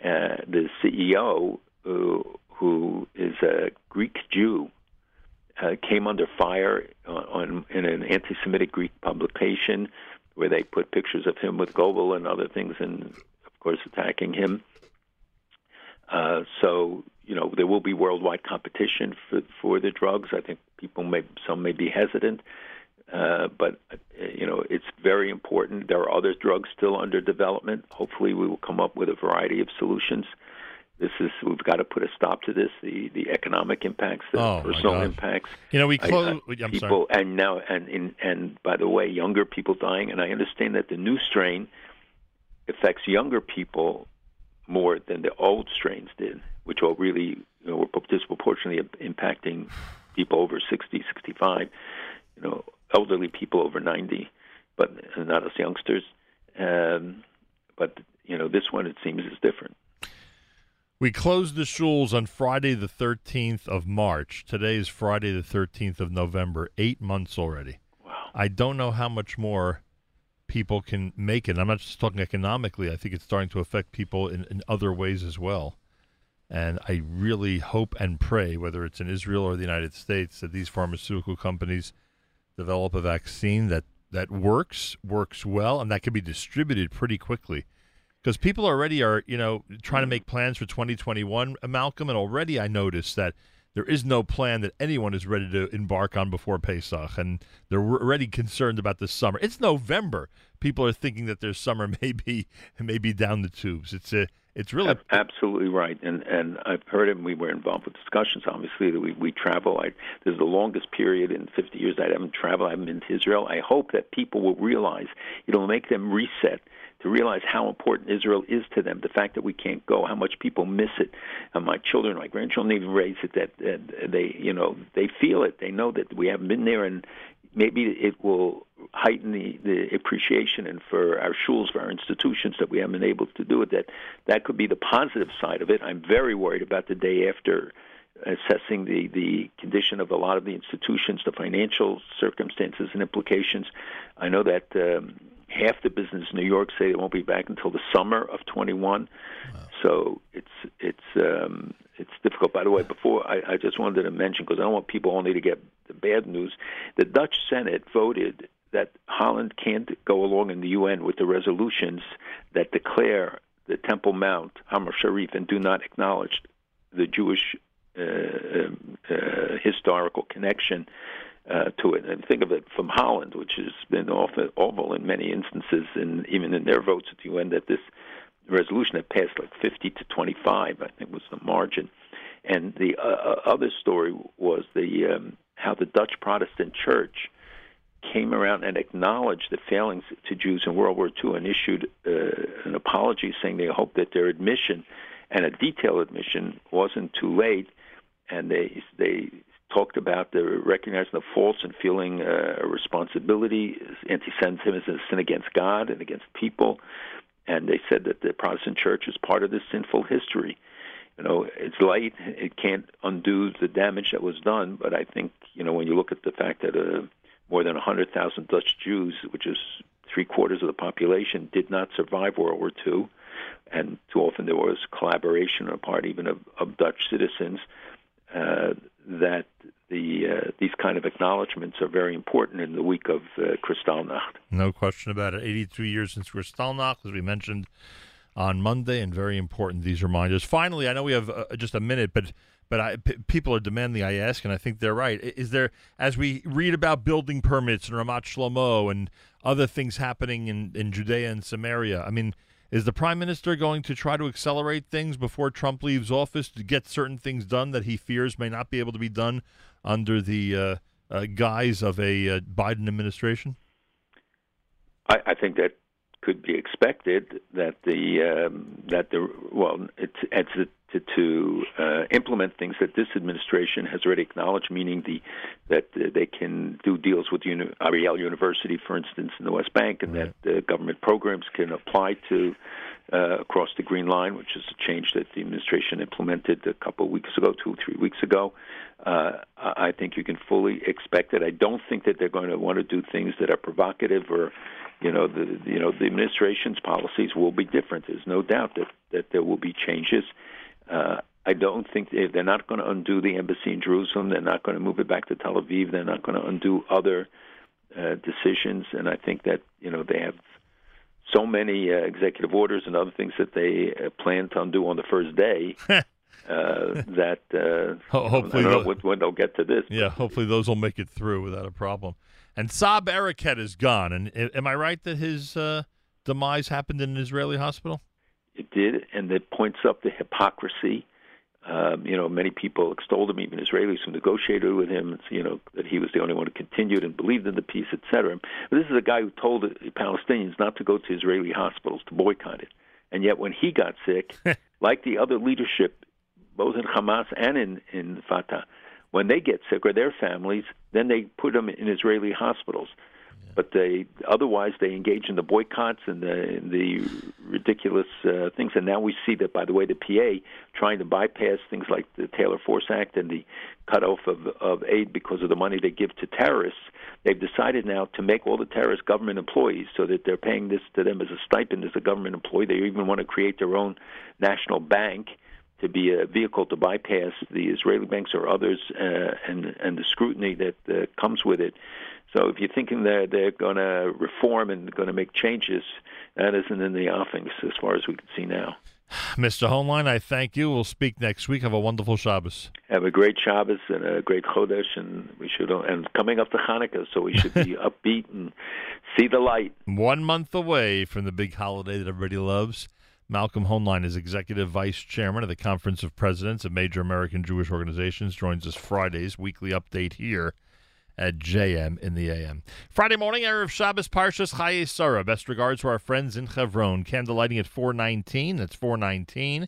The CEO, who is a Greek Jew, came under fire in an anti-Semitic Greek publication where they put pictures of him with Goebel and other things and, of course, attacking him. So there will be worldwide competition for the drugs. I think some may be hesitant, but it's very important. There are other drugs still under development. Hopefully, we will come up with a variety of solutions. We've got to put a stop to this. The economic impacts, the personal impacts. We close. I'm people, sorry. And now, and by the way, younger people dying. And I understand that the new strain affects younger people more than the old strains did, which are really were disproportionately impacting people over 60, 65, elderly people over 90, but not us youngsters. But this one, it seems, is different. We closed the shuls on Friday the 13th of March. Today is Friday the 13th of November, 8 months already. Wow. I don't know how much more people can make it. I'm not just talking economically. I think it's starting to affect people in other ways as well. And I really hope and pray, whether it's in Israel or the United States, that these pharmaceutical companies develop a vaccine that works well, and that can be distributed pretty quickly. Because people already are, trying to make plans for 2021, Malcolm, and already I noticed that there is no plan that anyone is ready to embark on before Pesach, and they're already concerned about the summer. It's November. People are thinking that their summer may be down the tubes. It's really absolutely right, and I've heard it. And we were involved with discussions. Obviously, that we travel. This is the longest period in 50 years that I haven't traveled. I haven't been to Israel. I hope that people will realize it'll make them reset. To realize how important Israel is to them, the fact that we can't go, how much people miss it. And my children, my grandchildren even raise it, that they feel it. They know that we haven't been there, and maybe it will heighten the appreciation and for our shuls, for our institutions, that we haven't been able to do it. That could be the positive side of it. I'm very worried about the day after, assessing the condition of a lot of the institutions, the financial circumstances and implications. I know that half the business in New York say they won't be back until the summer of 21. Wow. So it's difficult. By the way, before I just wanted to mention, because I don't want people only to get the bad news, the Dutch Senate voted that Holland can't go along in the UN with the resolutions that declare the Temple Mount, Hamar Sharif, and do not acknowledge the Jewish historical connection to it. And think of it from Holland, which has been awful in many instances, and even in their votes at the UN, that this resolution had passed like 50 to 25, I think was the margin. And the other story was how the Dutch Protestant Church came around and acknowledged the failings to Jews in World War II and issued an apology saying they hoped that their admission, and a detailed admission, wasn't too late. And they talked about recognizing the faults and feeling a responsibility. Anti-Semitism is a sin against God and against people. And they said that the Protestant Church is part of this sinful history. It's light. It can't undo the damage that was done. But I think, when you look at the fact that more than 100,000 Dutch Jews, which is three-quarters of the population, did not survive World War II, and too often there was collaboration on the part even of Dutch citizens, that these kind of acknowledgments are very important in the week of Kristallnacht. No question about it. 82 years since Kristallnacht, as we mentioned on Monday, and very important, these reminders. Finally, I know we have just a minute, but people are demanding I ask, and I think they're right. Is there, as we read about building permits in Ramat Shlomo and other things happening in Judea and Samaria, I mean, is the prime minister going to try to accelerate things before Trump leaves office to get certain things done that he fears may not be able to be done under the guise of a Biden administration? I think that could be expected to implement things that this administration has already acknowledged, meaning that they can do deals with Ariel University, for instance, in the West Bank, and right. that government programs can apply to across the Green Line, which is a change that the administration implemented a couple of weeks ago, 2 or 3 weeks ago. I think you can fully expect it. I don't think that they're going to want to do things that are provocative or, the administration's policies will be different. There's no doubt that there will be changes. I don't think they're not going to undo the embassy in Jerusalem. They're not going to move it back to Tel Aviv. They're not going to undo other decisions. And I think that, they have so many executive orders and other things that they plan to undo on the first day that hopefully I don't know when they'll get to this. Yeah, hopefully those will make it through without a problem. And Saab Erekat is gone. And am I right that his demise happened in an Israeli hospital? It did, and it points up the hypocrisy. Many people extolled him, even Israelis who negotiated with him, that he was the only one who continued and believed in the peace, etc. But this is a guy who told the Palestinians not to go to Israeli hospitals, to boycott it. And yet when he got sick, like the other leadership, both in Hamas and in Fatah, when they get sick, or their families, then they put them in Israeli hospitals. But they engage in the boycotts and the ridiculous things. And now we see that, by the way, the PA trying to bypass things like the Taylor-Force Act and the cutoff of aid because of the money they give to terrorists. They've decided now to make all the terrorist government employees so that they're paying this to them as a stipend as a government employee. They even want to create their own national bank to be a vehicle to bypass the Israeli banks or others and the scrutiny that comes with it. So if you're thinking that they're going to reform and going to make changes, that isn't in the offings as far as we can see now. Mr. Hoenlein, I thank you. We'll speak next week. Have a wonderful Shabbos. Have a great Shabbos and a great Chodesh, and coming up to Hanukkah, so we should be upbeat and see the light. 1 month away from the big holiday that everybody loves. Malcolm Hoenlein is Executive Vice Chairman of the Conference of Presidents of Major American Jewish Organizations. Joins us Friday's weekly update here at JM in the AM. Friday morning, Erev Shabbos, Parshas Chayei Sarah. Best regards to our friends in Hebron. Candlelighting at 4:19. That's 4:19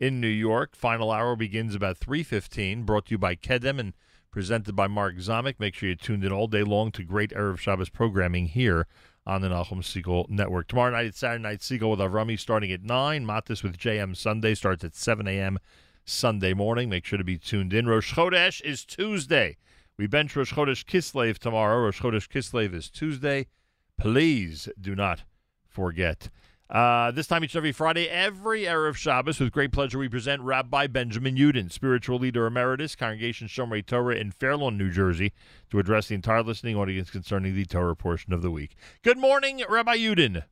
in New York. Final hour begins about 3:15. Brought to you by Kedem and presented by Mark Zamek. Make sure you tuned in all day long to great Erev Shabbos programming here on the Nachum Segal Network. Tomorrow night, it's Saturday Night Segal with Avrami starting at 9. Matis with JM Sunday starts at 7 a.m. Sunday morning. Make sure to be tuned in. Rosh Chodesh is Tuesday. We bench Rosh Chodesh Kislev tomorrow. Rosh Chodesh Kislev is Tuesday. Please do not forget. This time each and every Friday, every Erev Shabbos, with great pleasure we present Rabbi Benjamin Uden, Spiritual Leader Emeritus, Congregation Shomrei Torah in Fair Lawn, New Jersey, to address the entire listening audience concerning the Torah portion of the week. Good morning, Rabbi Uden.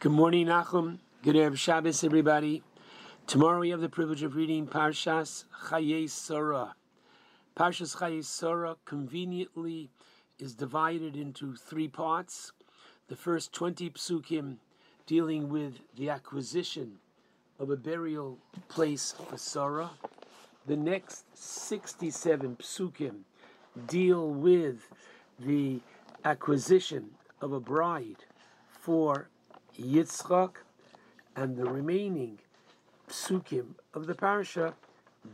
Good morning, Nachum. Good Erev Shabbos, everybody. Tomorrow we have the privilege of reading Parshas Chayei Sarah. Parshas Chayei Sarah conveniently is divided into 3 parts. The first 20 psukim dealing with the acquisition of a burial place for Sarah. The next 67 psukim deal with the acquisition of a bride for Yitzchak. And the remaining psukim of the parasha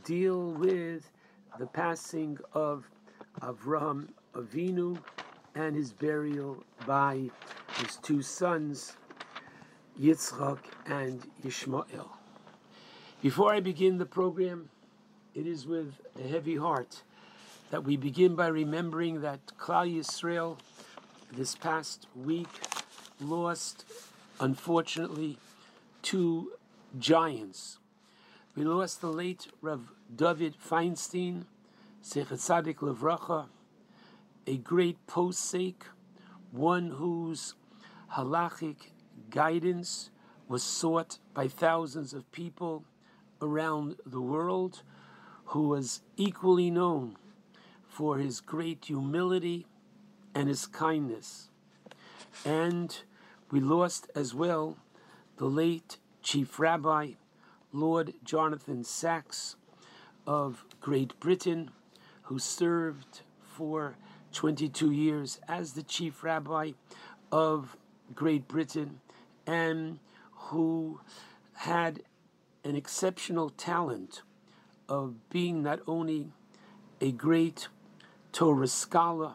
deal with the passing of Avraham Avinu and his burial by his 2 sons, Yitzchak and Yishmael. Before I begin the program, it is with a heavy heart that we begin by remembering that Klal Yisrael this past week lost, unfortunately, 2 giants. We lost the late Harav David Feinstein, Zecher Tzadik Livracha, a great posek, one whose halachic guidance was sought by thousands of people around the world, who was equally known for his great humility and his kindness. And we lost as well the late Chief Rabbi Lord Jonathan Sacks of Great Britain, who served for 22 years as the Chief Rabbi of Great Britain, and who had an exceptional talent of being not only a great Torah scholar,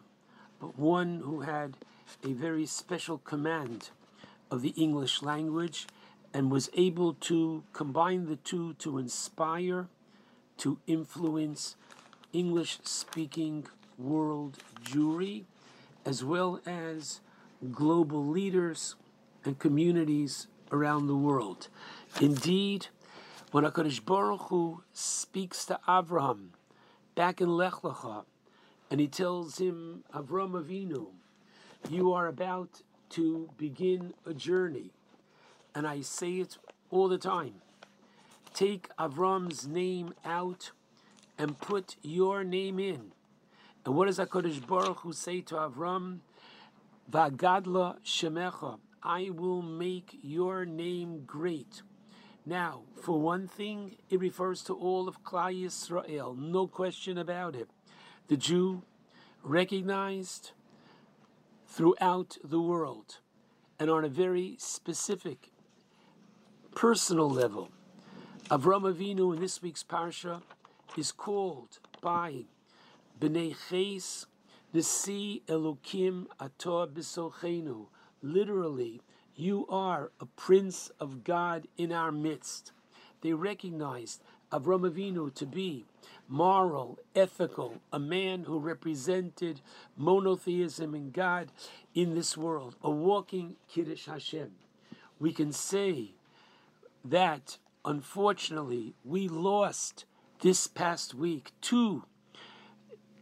but one who had a very special command of the English language and was able to combine the two to inspire, to influence English-speaking world Jewry, as well as global leaders and communities around the world. Indeed, when HaKadosh Baruch Hu speaks to Avraham back in Lech Lecha, and he tells him, Avram Avinu, you are about to begin a journey. And I say it all the time. Take Avram's name out and put your name in. And what does HaKadosh Baruch Hu say to Avram? V'agadla shemecha, I will make your name great. Now, for one thing, it refers to all of Klal Yisrael, no question about it. The Jew recognized throughout the world, and on a very specific, personal level. Avram Avinu in this week's Parsha is called by B'nai Ches, Nisi Elokim Ator B'Sochenu, literally, you are a prince of God in our midst. They recognized Avram Avinu to be moral, ethical, a man who represented monotheism and God in this world, a walking Kiddush Hashem. We can say that, unfortunately, we lost this past week two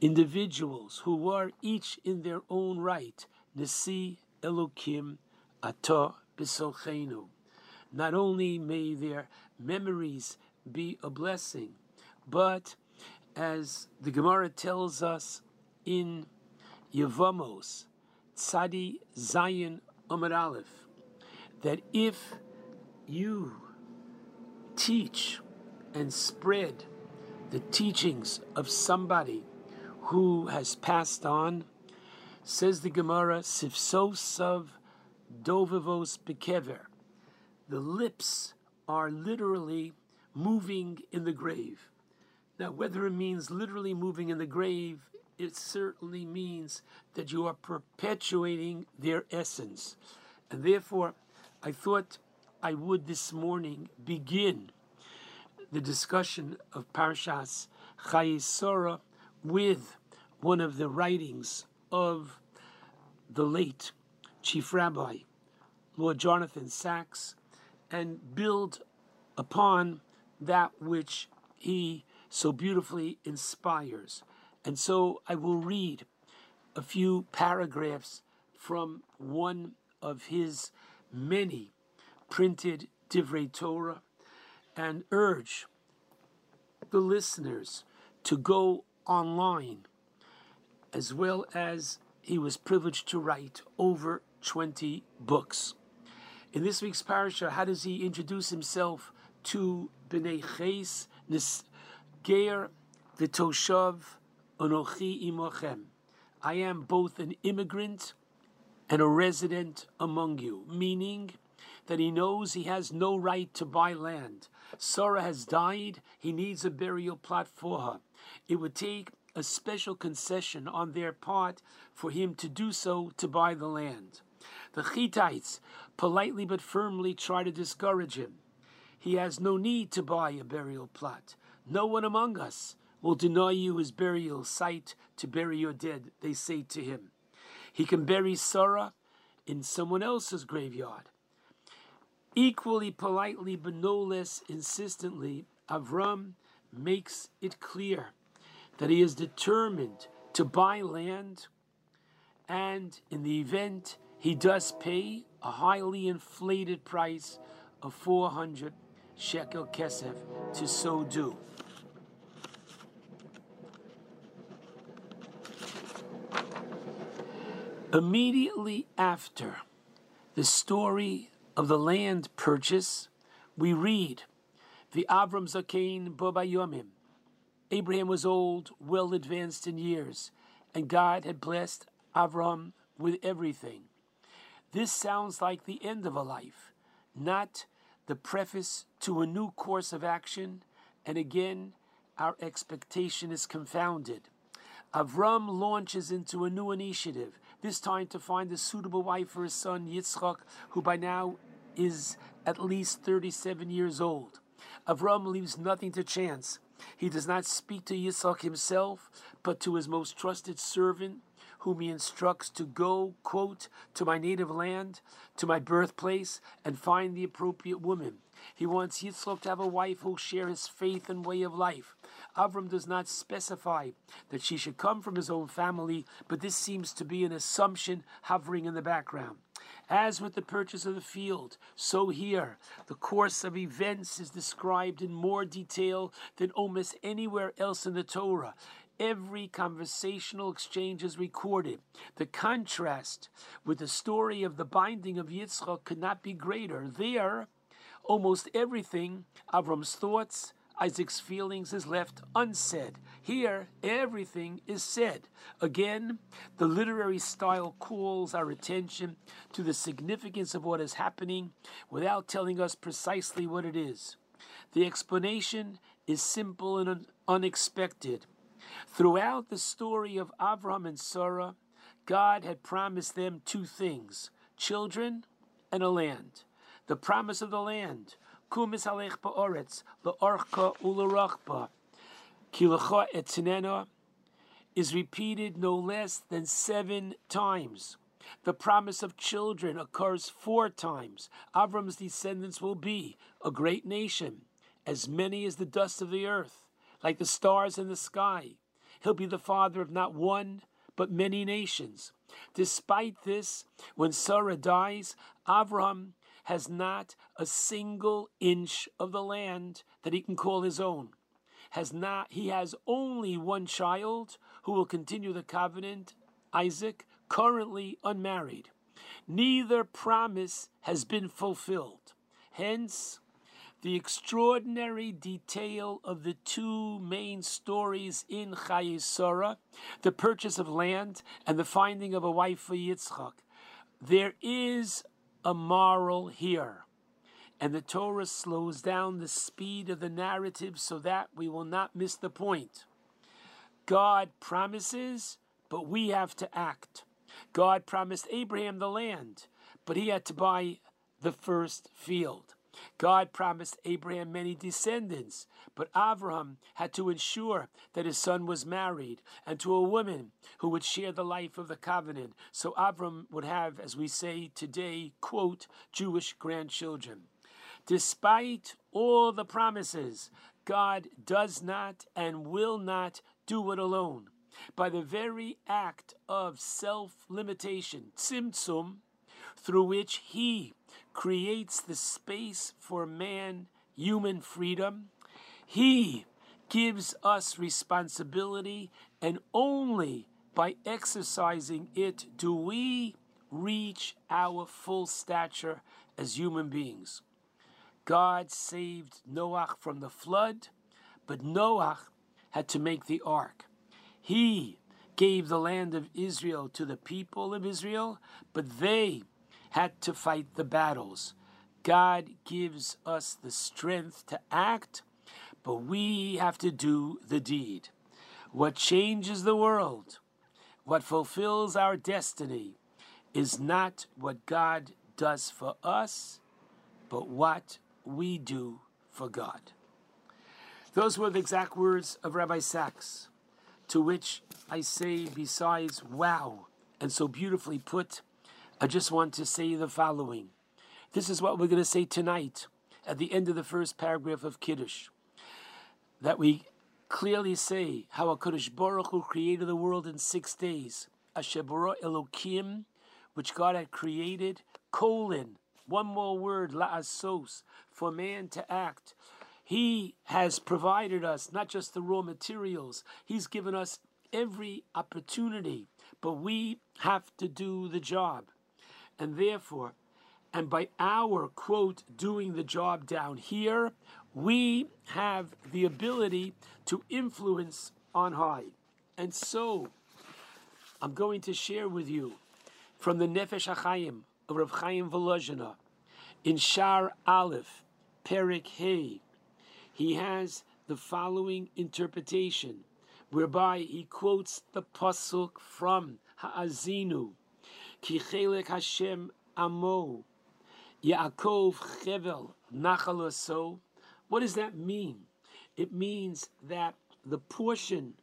individuals who were each in their own right, Nasi Elokim Ato B'Sochenu. Not only may their memories be a blessing, but as the Gemara tells us in Yevamos, Tzadi Zayin Amar Aleph, that if you teach and spread the teachings of somebody who has passed on, says the Gemara, Sifsosav Dovavos Bekever. The lips are literally moving in the grave. Now, whether it means literally moving in the grave, it certainly means that you are perpetuating their essence. And therefore, I thought I would this morning begin the discussion of Parshas Chayei Sarah with one of the writings of the late Chief Rabbi Lord Jonathan Sacks, and build upon that which he so beautifully inspires. And so I will read a few paragraphs from one of his many printed Divrei Torah and urge the listeners to go online, as well as he was privileged to write over 20 books. In this week's parasha, how does he introduce himself to B'nai Ches? Ger v'toshav anochi imochem. I am both an immigrant and a resident among you, meaning that he knows he has no right to buy land. Sarah has died. He needs a burial plot for her. It would take a special concession on their part for him to do so, to buy the land. The Hittites politely but firmly try to discourage him. He has no need to buy a burial plot. No one among us will deny you his burial site to bury your dead, they say to him. He can bury Sarah in someone else's graveyard. Equally politely but no less insistently, Avram makes it clear that he is determined to buy land, and in the event He does pay a highly inflated price of 400 shekel kesef to so do. Immediately after the story of the land purchase, we read, V'Avram zaken bo bayomim. Abraham was old, well advanced in years, and God had blessed Avram with everything. This sounds like the end of a life, not the preface to a new course of action, and again, our expectation is confounded. Avram launches into a new initiative, this time to find a suitable wife for his son Yitzchak, who by now is at least 37 years old. Avram leaves nothing to chance. He does not speak to Yitzchak himself, but to his most trusted servant, whom he instructs to go, quote, to my native land, to my birthplace, and find the appropriate woman. He wants Yitzchak to have a wife who will share his faith and way of life. Avram does not specify that she should come from his own family, but this seems to be an assumption hovering in the background. As with the purchase of the field, so here, the course of events is described in more detail than almost anywhere else in the Torah. Every conversational exchange is recorded. The contrast with the story of the binding of Yitzchak could not be greater. There, almost everything, Avram's thoughts, Isaac's feelings, is left unsaid. Here, everything is said. Again, the literary style calls our attention to the significance of what is happening without telling us precisely what it is. The explanation is simple and unexpected. Throughout the story of Avram and Sarah, God had promised them two things, children and a land. The promise of the land, kumis alech ba'oretz, la'orcha u'la'rachba, kilecha etznena, is repeated no less than 7 times. The promise of children occurs 4 times. Avram's descendants will be a great nation, as many as the dust of the earth, like the stars in the sky. He'll be the father of not one, but many nations. Despite this, when Sarah dies, Avram has not a single inch of the land that he can call his own. He has only one child who will continue the covenant, Isaac, currently unmarried. Neither promise has been fulfilled. Hence, the extraordinary detail of the two main stories in Chayei Sarah, the purchase of land and the finding of a wife for Yitzchak. There is a moral here, and the Torah slows down the speed of the narrative so that we will not miss the point. God promises, but we have to act. God promised Abraham the land, but he had to buy the first field. God promised Abraham many descendants, but Abraham had to ensure that his son was married and to a woman who would share the life of the covenant. So Abraham would have, as we say today, quote, Jewish grandchildren. Despite all the promises, God does not and will not do it alone. By the very act of self-limitation, tzimtzum, through which he creates the space for man, human freedom. He gives us responsibility, and only by exercising it do we reach our full stature as human beings. God saved Noah from the flood, but Noah had to make the ark. He gave the land of Israel to the people of Israel, but they had to fight the battles. God gives us the strength to act, but we have to do the deed. What changes the world, what fulfills our destiny, is not what God does for us, but what we do for God. Those were the exact words of Rabbi Sacks, to which I say, besides, wow, and so beautifully put, I just want to say the following. This is what we're going to say tonight at the end of the first paragraph of Kiddush, that we clearly say how HaKadosh Baruch Hu created the world in 6 days. Asher bara Elokim which God had created, one more word, la'asos, for man to act. He has provided us not just the raw materials, he's given us every opportunity, but we have to do the job. And therefore, and by our, quote, doing the job down here, we have the ability to influence on high. And so, I'm going to share with you from the Nefesh HaChaim of Rav Chaim Volozhina in Shar Aleph, Perek Hey. He has the following interpretation, whereby he quotes the pasuk from Ha'azinu, Ki Chelek Hashem Amo, Yaakov Chevel Nachalaso. What does that mean? It means that the portion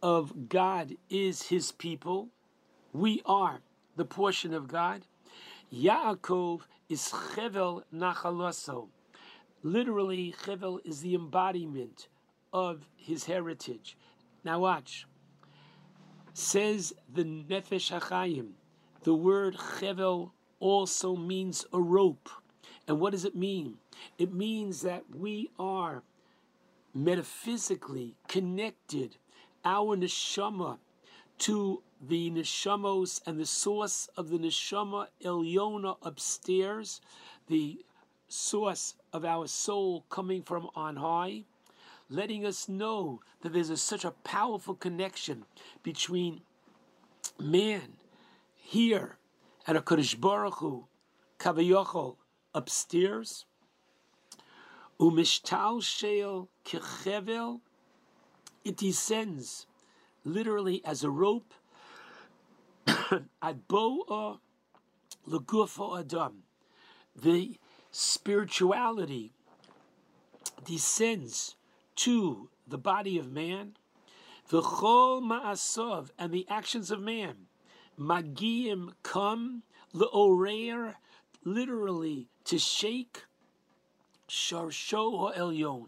of God is his people. We are the portion of God. Yaakov is Chevel Nachalaso. Literally, Chevel is the embodiment of his heritage. Now watch. Says the Nefesh HaChaim, the word Chevel also means a rope. And what does it mean? It means that we are metaphysically connected, our neshama, to the neshamos and the source of the neshama Elyona upstairs, the source of our soul coming from on high, letting us know that there's such a powerful connection between man here and a HaKadosh Baruch Hu, Kavayachol, upstairs, Umishtal Sheil Kechevel, it descends literally as a rope, Ad Bo'o Legufo Adam, the spirituality descends to the body of man, v'chol ma'asov, and the actions of man, magiyim, come, le'oreir, literally to shake, sharsho ha'elyon.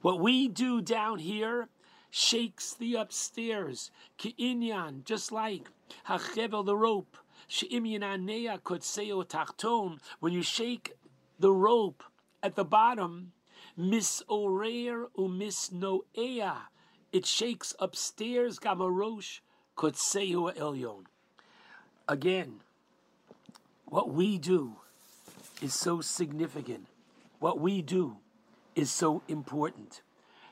What we do down here shakes the upstairs, ki'inyan, just like ha'chevel, the rope, she'im yananea kotseo tachton, when you shake the rope at the bottom, misorer umisnoea, it shakes upstairs, gamarosh kotsehua elyon. Again, what we do is so significant. What we do is so important.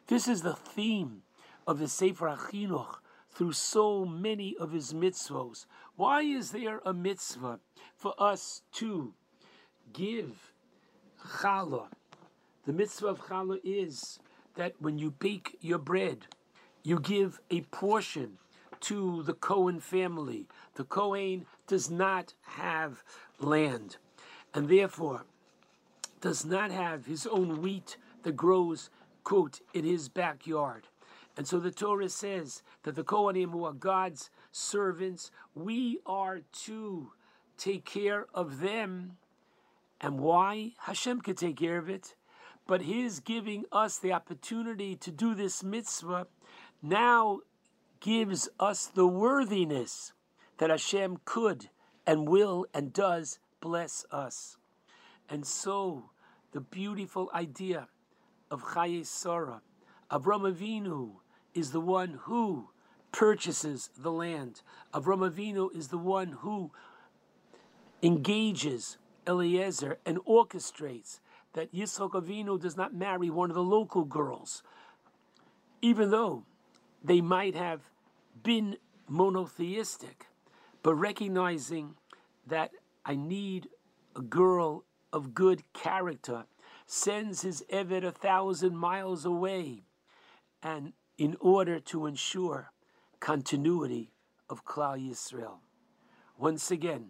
This is the theme of the Sefer HaChinuch through so many of his mitzvos. Why is there a mitzvah for us to give challah? The mitzvah of challah is that when you bake your bread, you give a portion to the Cohen family. The Cohen does not have land, and therefore does not have his own wheat that grows, quote, in his backyard. And so the Torah says that the Kohanim, who are God's servants, we are to take care of them. And why? Hashem could take care of it, but his giving us the opportunity to do this mitzvah now gives us the worthiness that Hashem could and will and does bless us. And so the beautiful idea of Chayei Sarah, Avram Avinu is the one who purchases the land. Avram Avinu is the one who engages Eliezer and orchestrates that Yitzchak Avinu does not marry one of the local girls, even though they might have been monotheistic, but recognizing that I need a girl of good character, sends his Eved 1,000 miles away, and in order to ensure continuity of Klal Yisrael. Once again,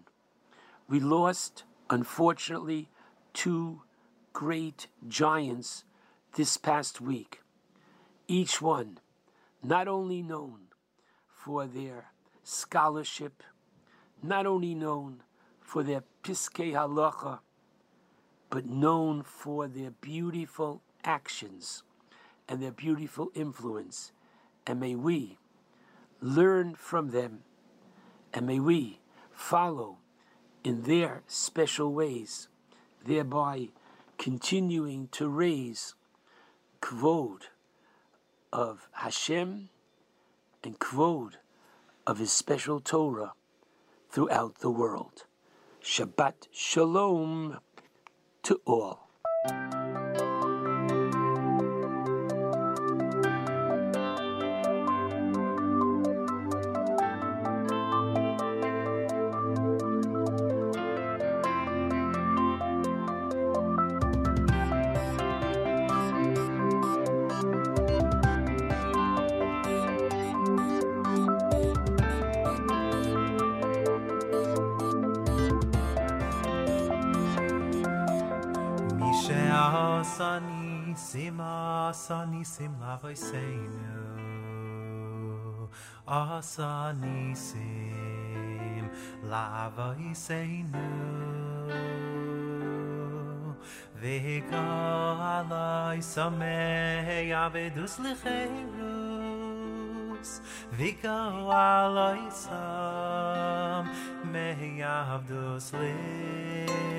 we lost, unfortunately, two great giants this past week, each one not only known for their scholarship, not only known for their Piskei Halacha, but known for their beautiful actions and their beautiful influence. And may we learn from them, and may we follow in their special ways, thereby continuing to raise kvod of Hashem and kvod of His special Torah throughout the world. Shabbat Shalom to all. Nisim lavoiseinu, asa nisim lavoiseinu, vegalai sameh yavedus licheirus, vegalai sameh yavedus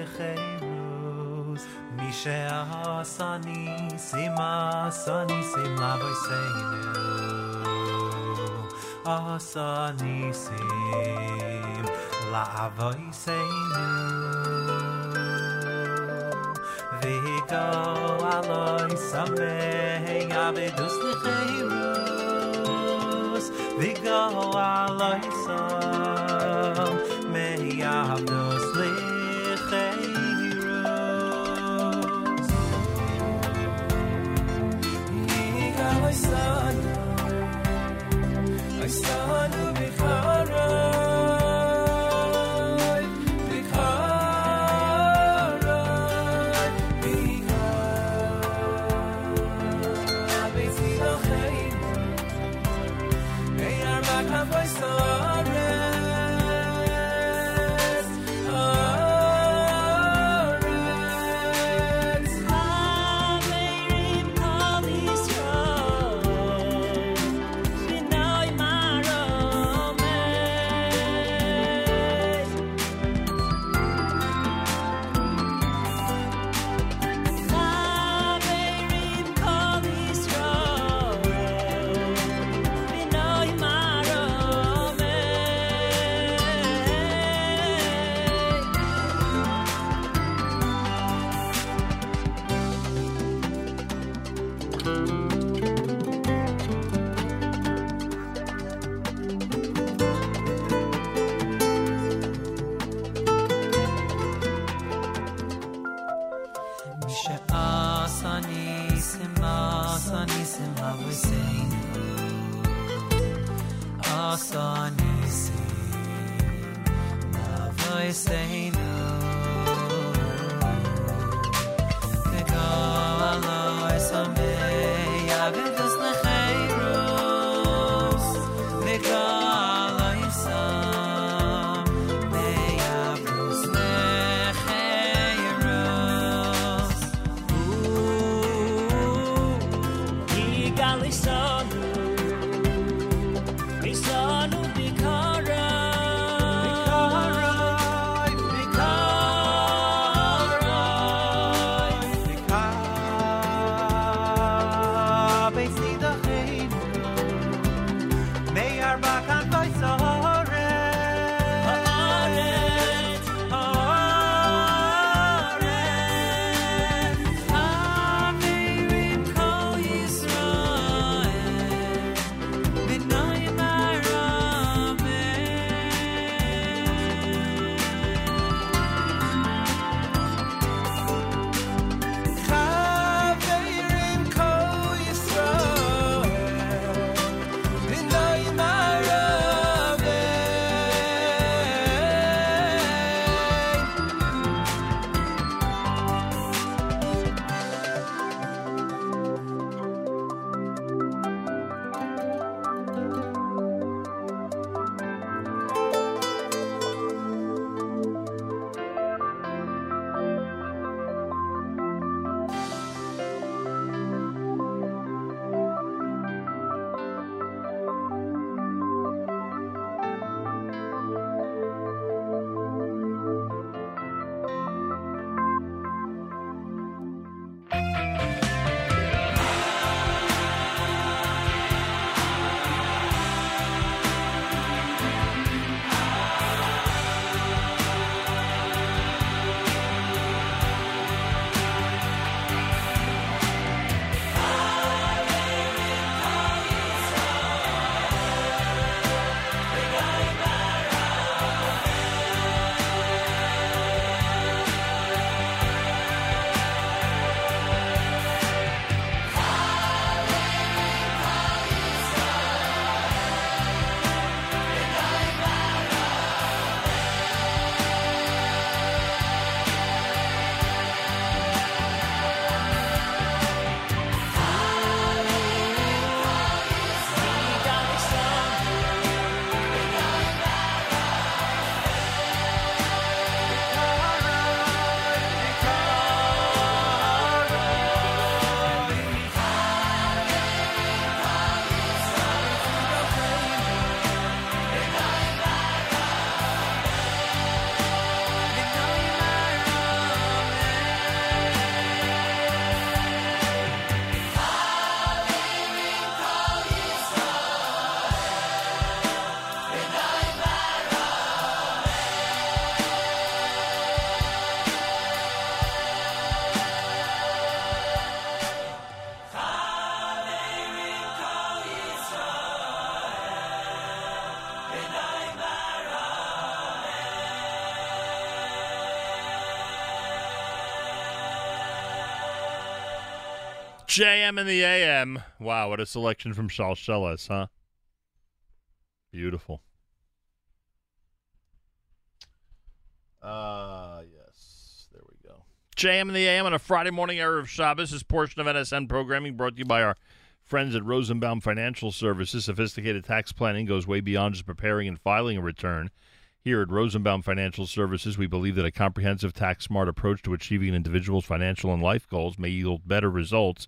licheirus. Misha sani sim la voiseinu, asani sim la voiseinu, viko aloi sameh yavedus licheirus, viko aloi sameh yavedus licheirus. I stand with her. Sonu bikara, bikara, bikara. JM and the AM. Wow, what a selection from Shalshelis, huh? Beautiful. Yes, there we go. JM and the AM on a Friday morning hour of Shabbos. This portion of NSN programming brought to you by our friends at Rosenbaum Financial Services. Sophisticated tax planning goes way beyond just preparing and filing a return. Here at Rosenbaum Financial Services, we believe that a comprehensive, tax-smart approach to achieving an individual's financial and life goals may yield better results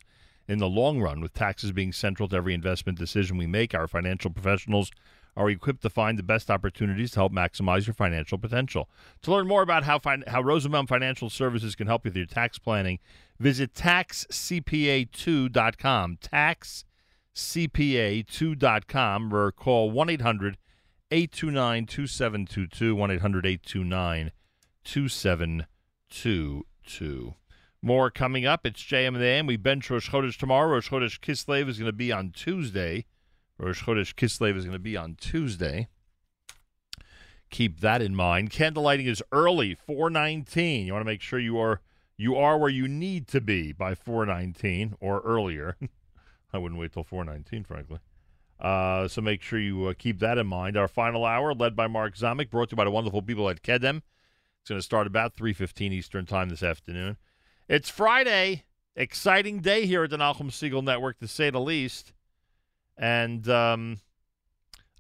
in the long run. With taxes being central to every investment decision we make, our financial professionals are equipped to find the best opportunities to help maximize your financial potential. To learn more about how Rosenbaum Financial Services can help you with your tax planning, visit taxcpa2.com, taxcpa2.com, or call 1-800-829-2722, 1-800-829-2722. More coming up. It's JM and the AM. We bench Rosh Chodesh tomorrow. Rosh Chodesh Kislev is going to be on Tuesday. Keep that in mind. Candlelighting is early, 4:19. You want to make sure you are where you need to be by 4:19 or earlier. I wouldn't wait till 4:19, frankly. So make sure you keep that in mind. Our final hour, led by Mark Zamek, brought to you by the wonderful people at Kedem. It's going to start about 3:15 Eastern time this afternoon. It's Friday. Exciting day here at the Nachum Segal Network, to say the least. And our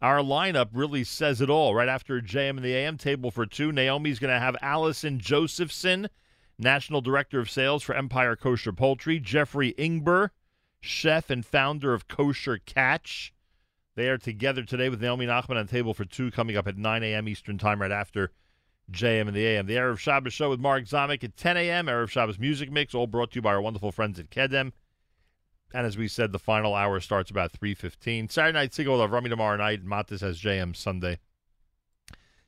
lineup really says it all. Right after JM and the AM, table for two, Naomi's going to have Allison Josephson, National Director of Sales for Empire Kosher Poultry, Jeffrey Ingber, chef and founder of Kosher Catch. They are together today with Naomi Nachman on table for two, coming up at 9 a.m. Eastern time right after JM and the AM. The Erev Shabbos show with Mark Zamek at 10 a.m., Erev Shabbos music mix, all brought to you by our wonderful friends at Kedem. And as we said, the final hour starts about 3:15. Saturday night, Segal with Avrami tomorrow night. Matas has JM Sunday,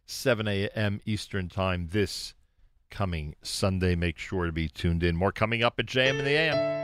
7 a.m. Eastern time this coming Sunday. Make sure to be tuned in. More coming up at JM and the AM.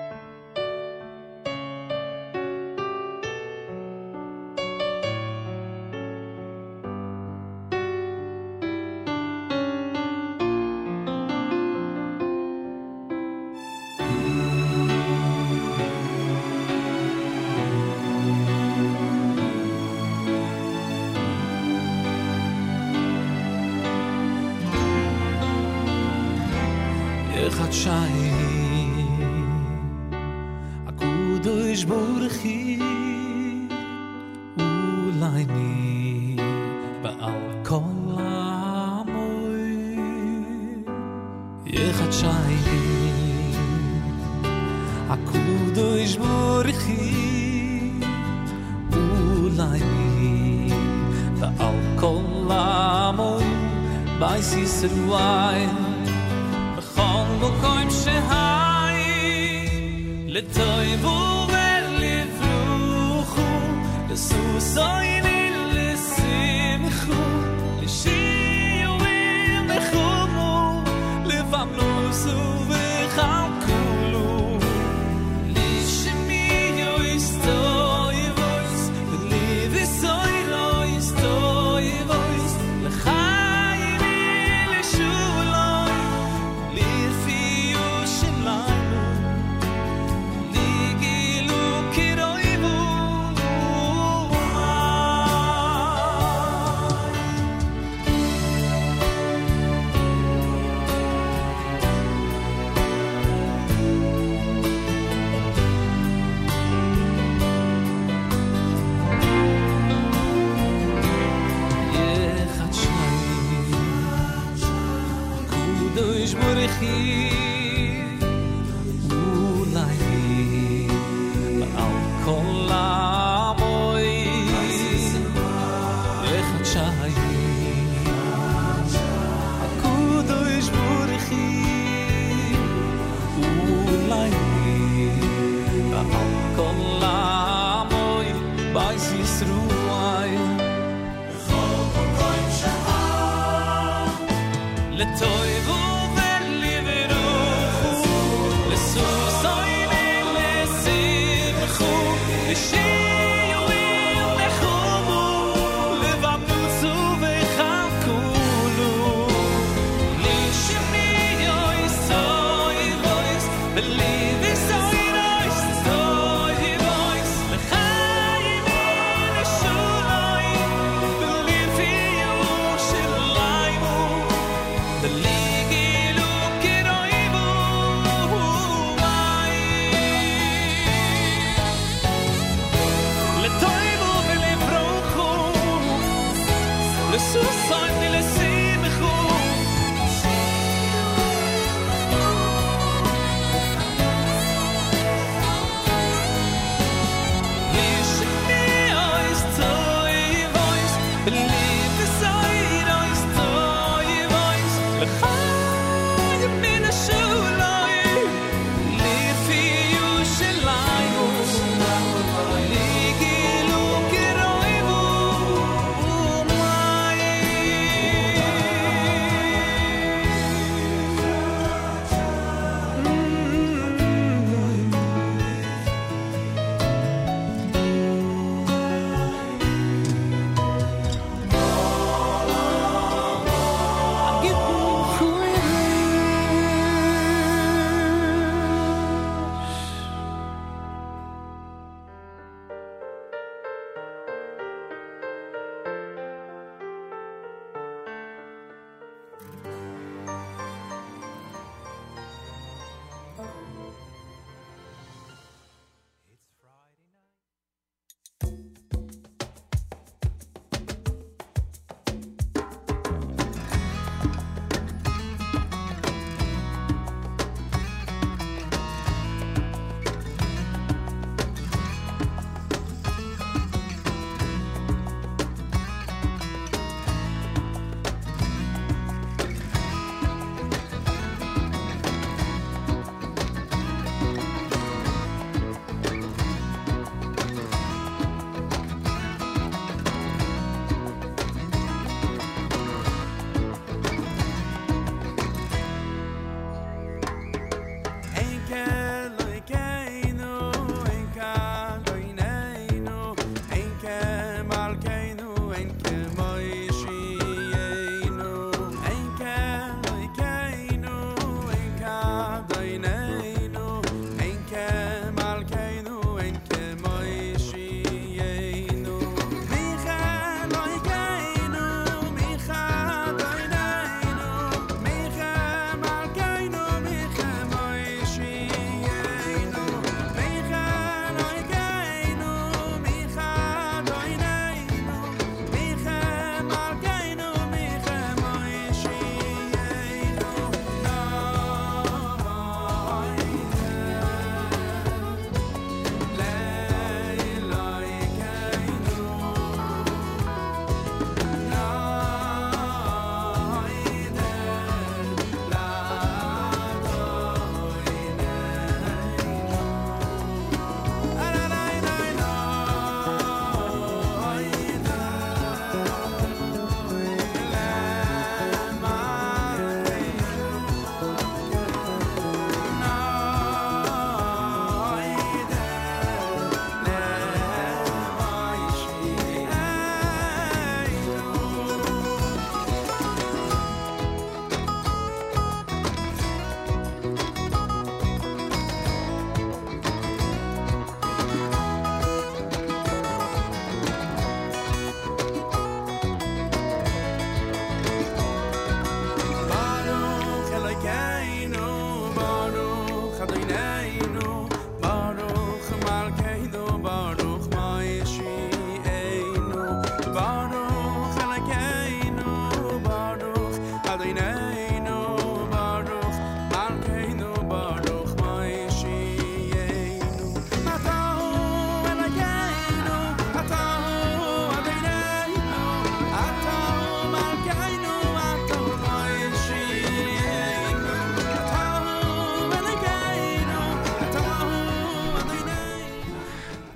Believe it's all you know.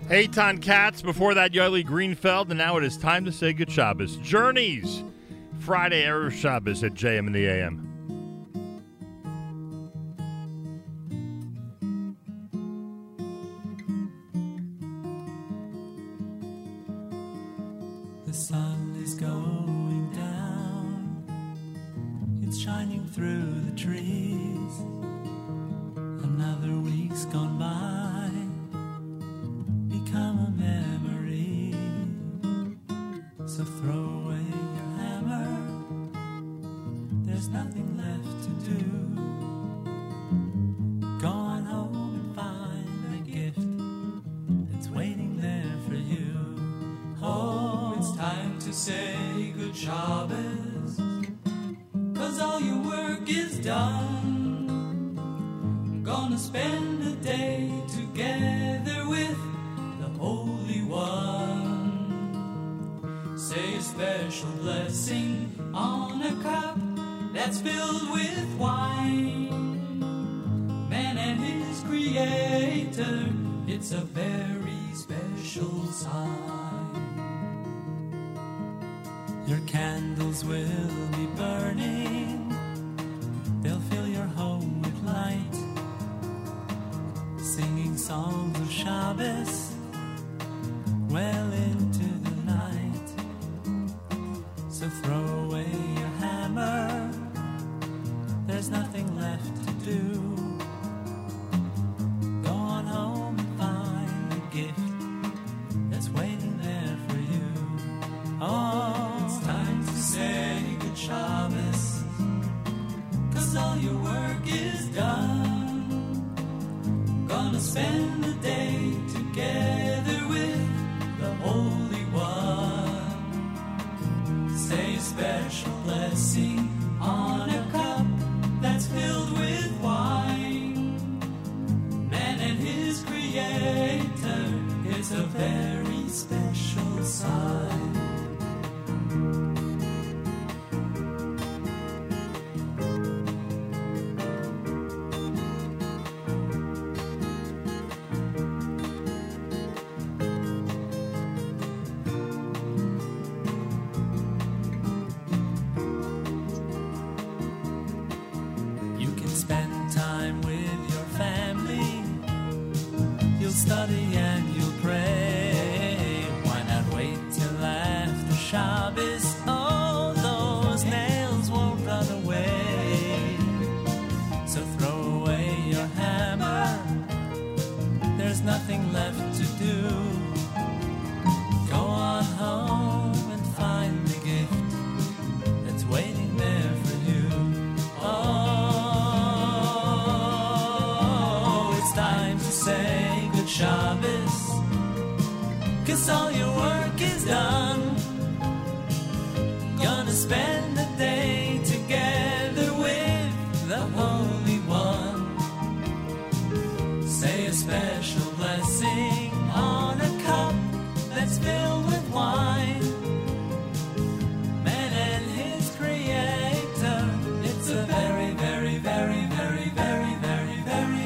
Eitan Katz, before that, Yoeli Greenfeld, and now it is time to say good Shabbos. Journeys, Friday, Erev Shabbos at JM in the AM. The sun is going down, it's shining through the trees, another week's gone by. I'm a memory, so throw away your hammer, there's nothing left to do. Go on home and find the gift that's waiting there for you. Oh, it's time to say good Shabbos, 'cause all your work is done. I'm gonna spend a day together with Holy One. Say a special blessing on a cup that's filled with wine. Man and his creator, it's a very special sign. Your candles will be burning, they'll fill your home with light. Singing songs of Shabbos well into the night. So throw away your hammer, there's nothing left to do. Go on home and find the gift that's waiting there for you. Oh, it's time to say good Shabbos, 'cause all your work is done. Gonna spend the day together with the Holy One. Say a special blessing on a cup that's filled with wine. Man and his creator is a very special sign. Study and you'll pray. Why not wait till after Shabbos? Oh, those nails won't run away. So throw away your hammer, there's nothing left to do. Go on home and find the gift that's waiting there for you. Oh, it's time to say Shabbos, 'cause all your work is done. Gonna spend the day together with the Holy One. Say a special blessing on a cup that's filled with wine. Man and his creator, it's a very, very, very, very, very, very, very, very, very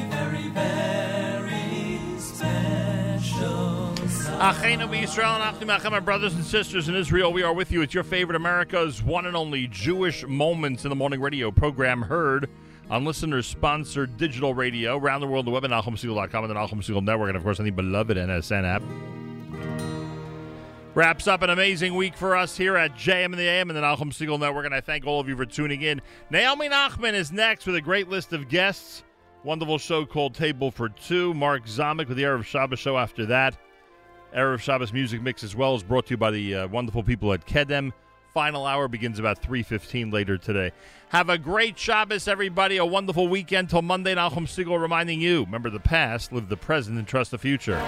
my brothers and sisters in Israel, we are with you. It's your favorite America's one and only Jewish Moments in the Morning radio program, heard on listener-sponsored digital radio around the world, the web at AlchemSegal.com and the Malcolm Hoenlein Network, and of course on the beloved NSN app. Wraps up an amazing week for us here at JM and the AM and the Malcolm Hoenlein Network, and I thank all of you for tuning in. Naomi Nachman is next with a great list of guests. Wonderful show called Table for Two. Mark Zamek with the Erev Shabbos show after that. Erev Shabbos music mix as well is brought to you by the wonderful people at Kedem. Final hour begins about 3:15 later today. Have a great Shabbos, everybody. A wonderful weekend till Monday. Nachum Segal reminding you, remember the past, live the present, and trust the future.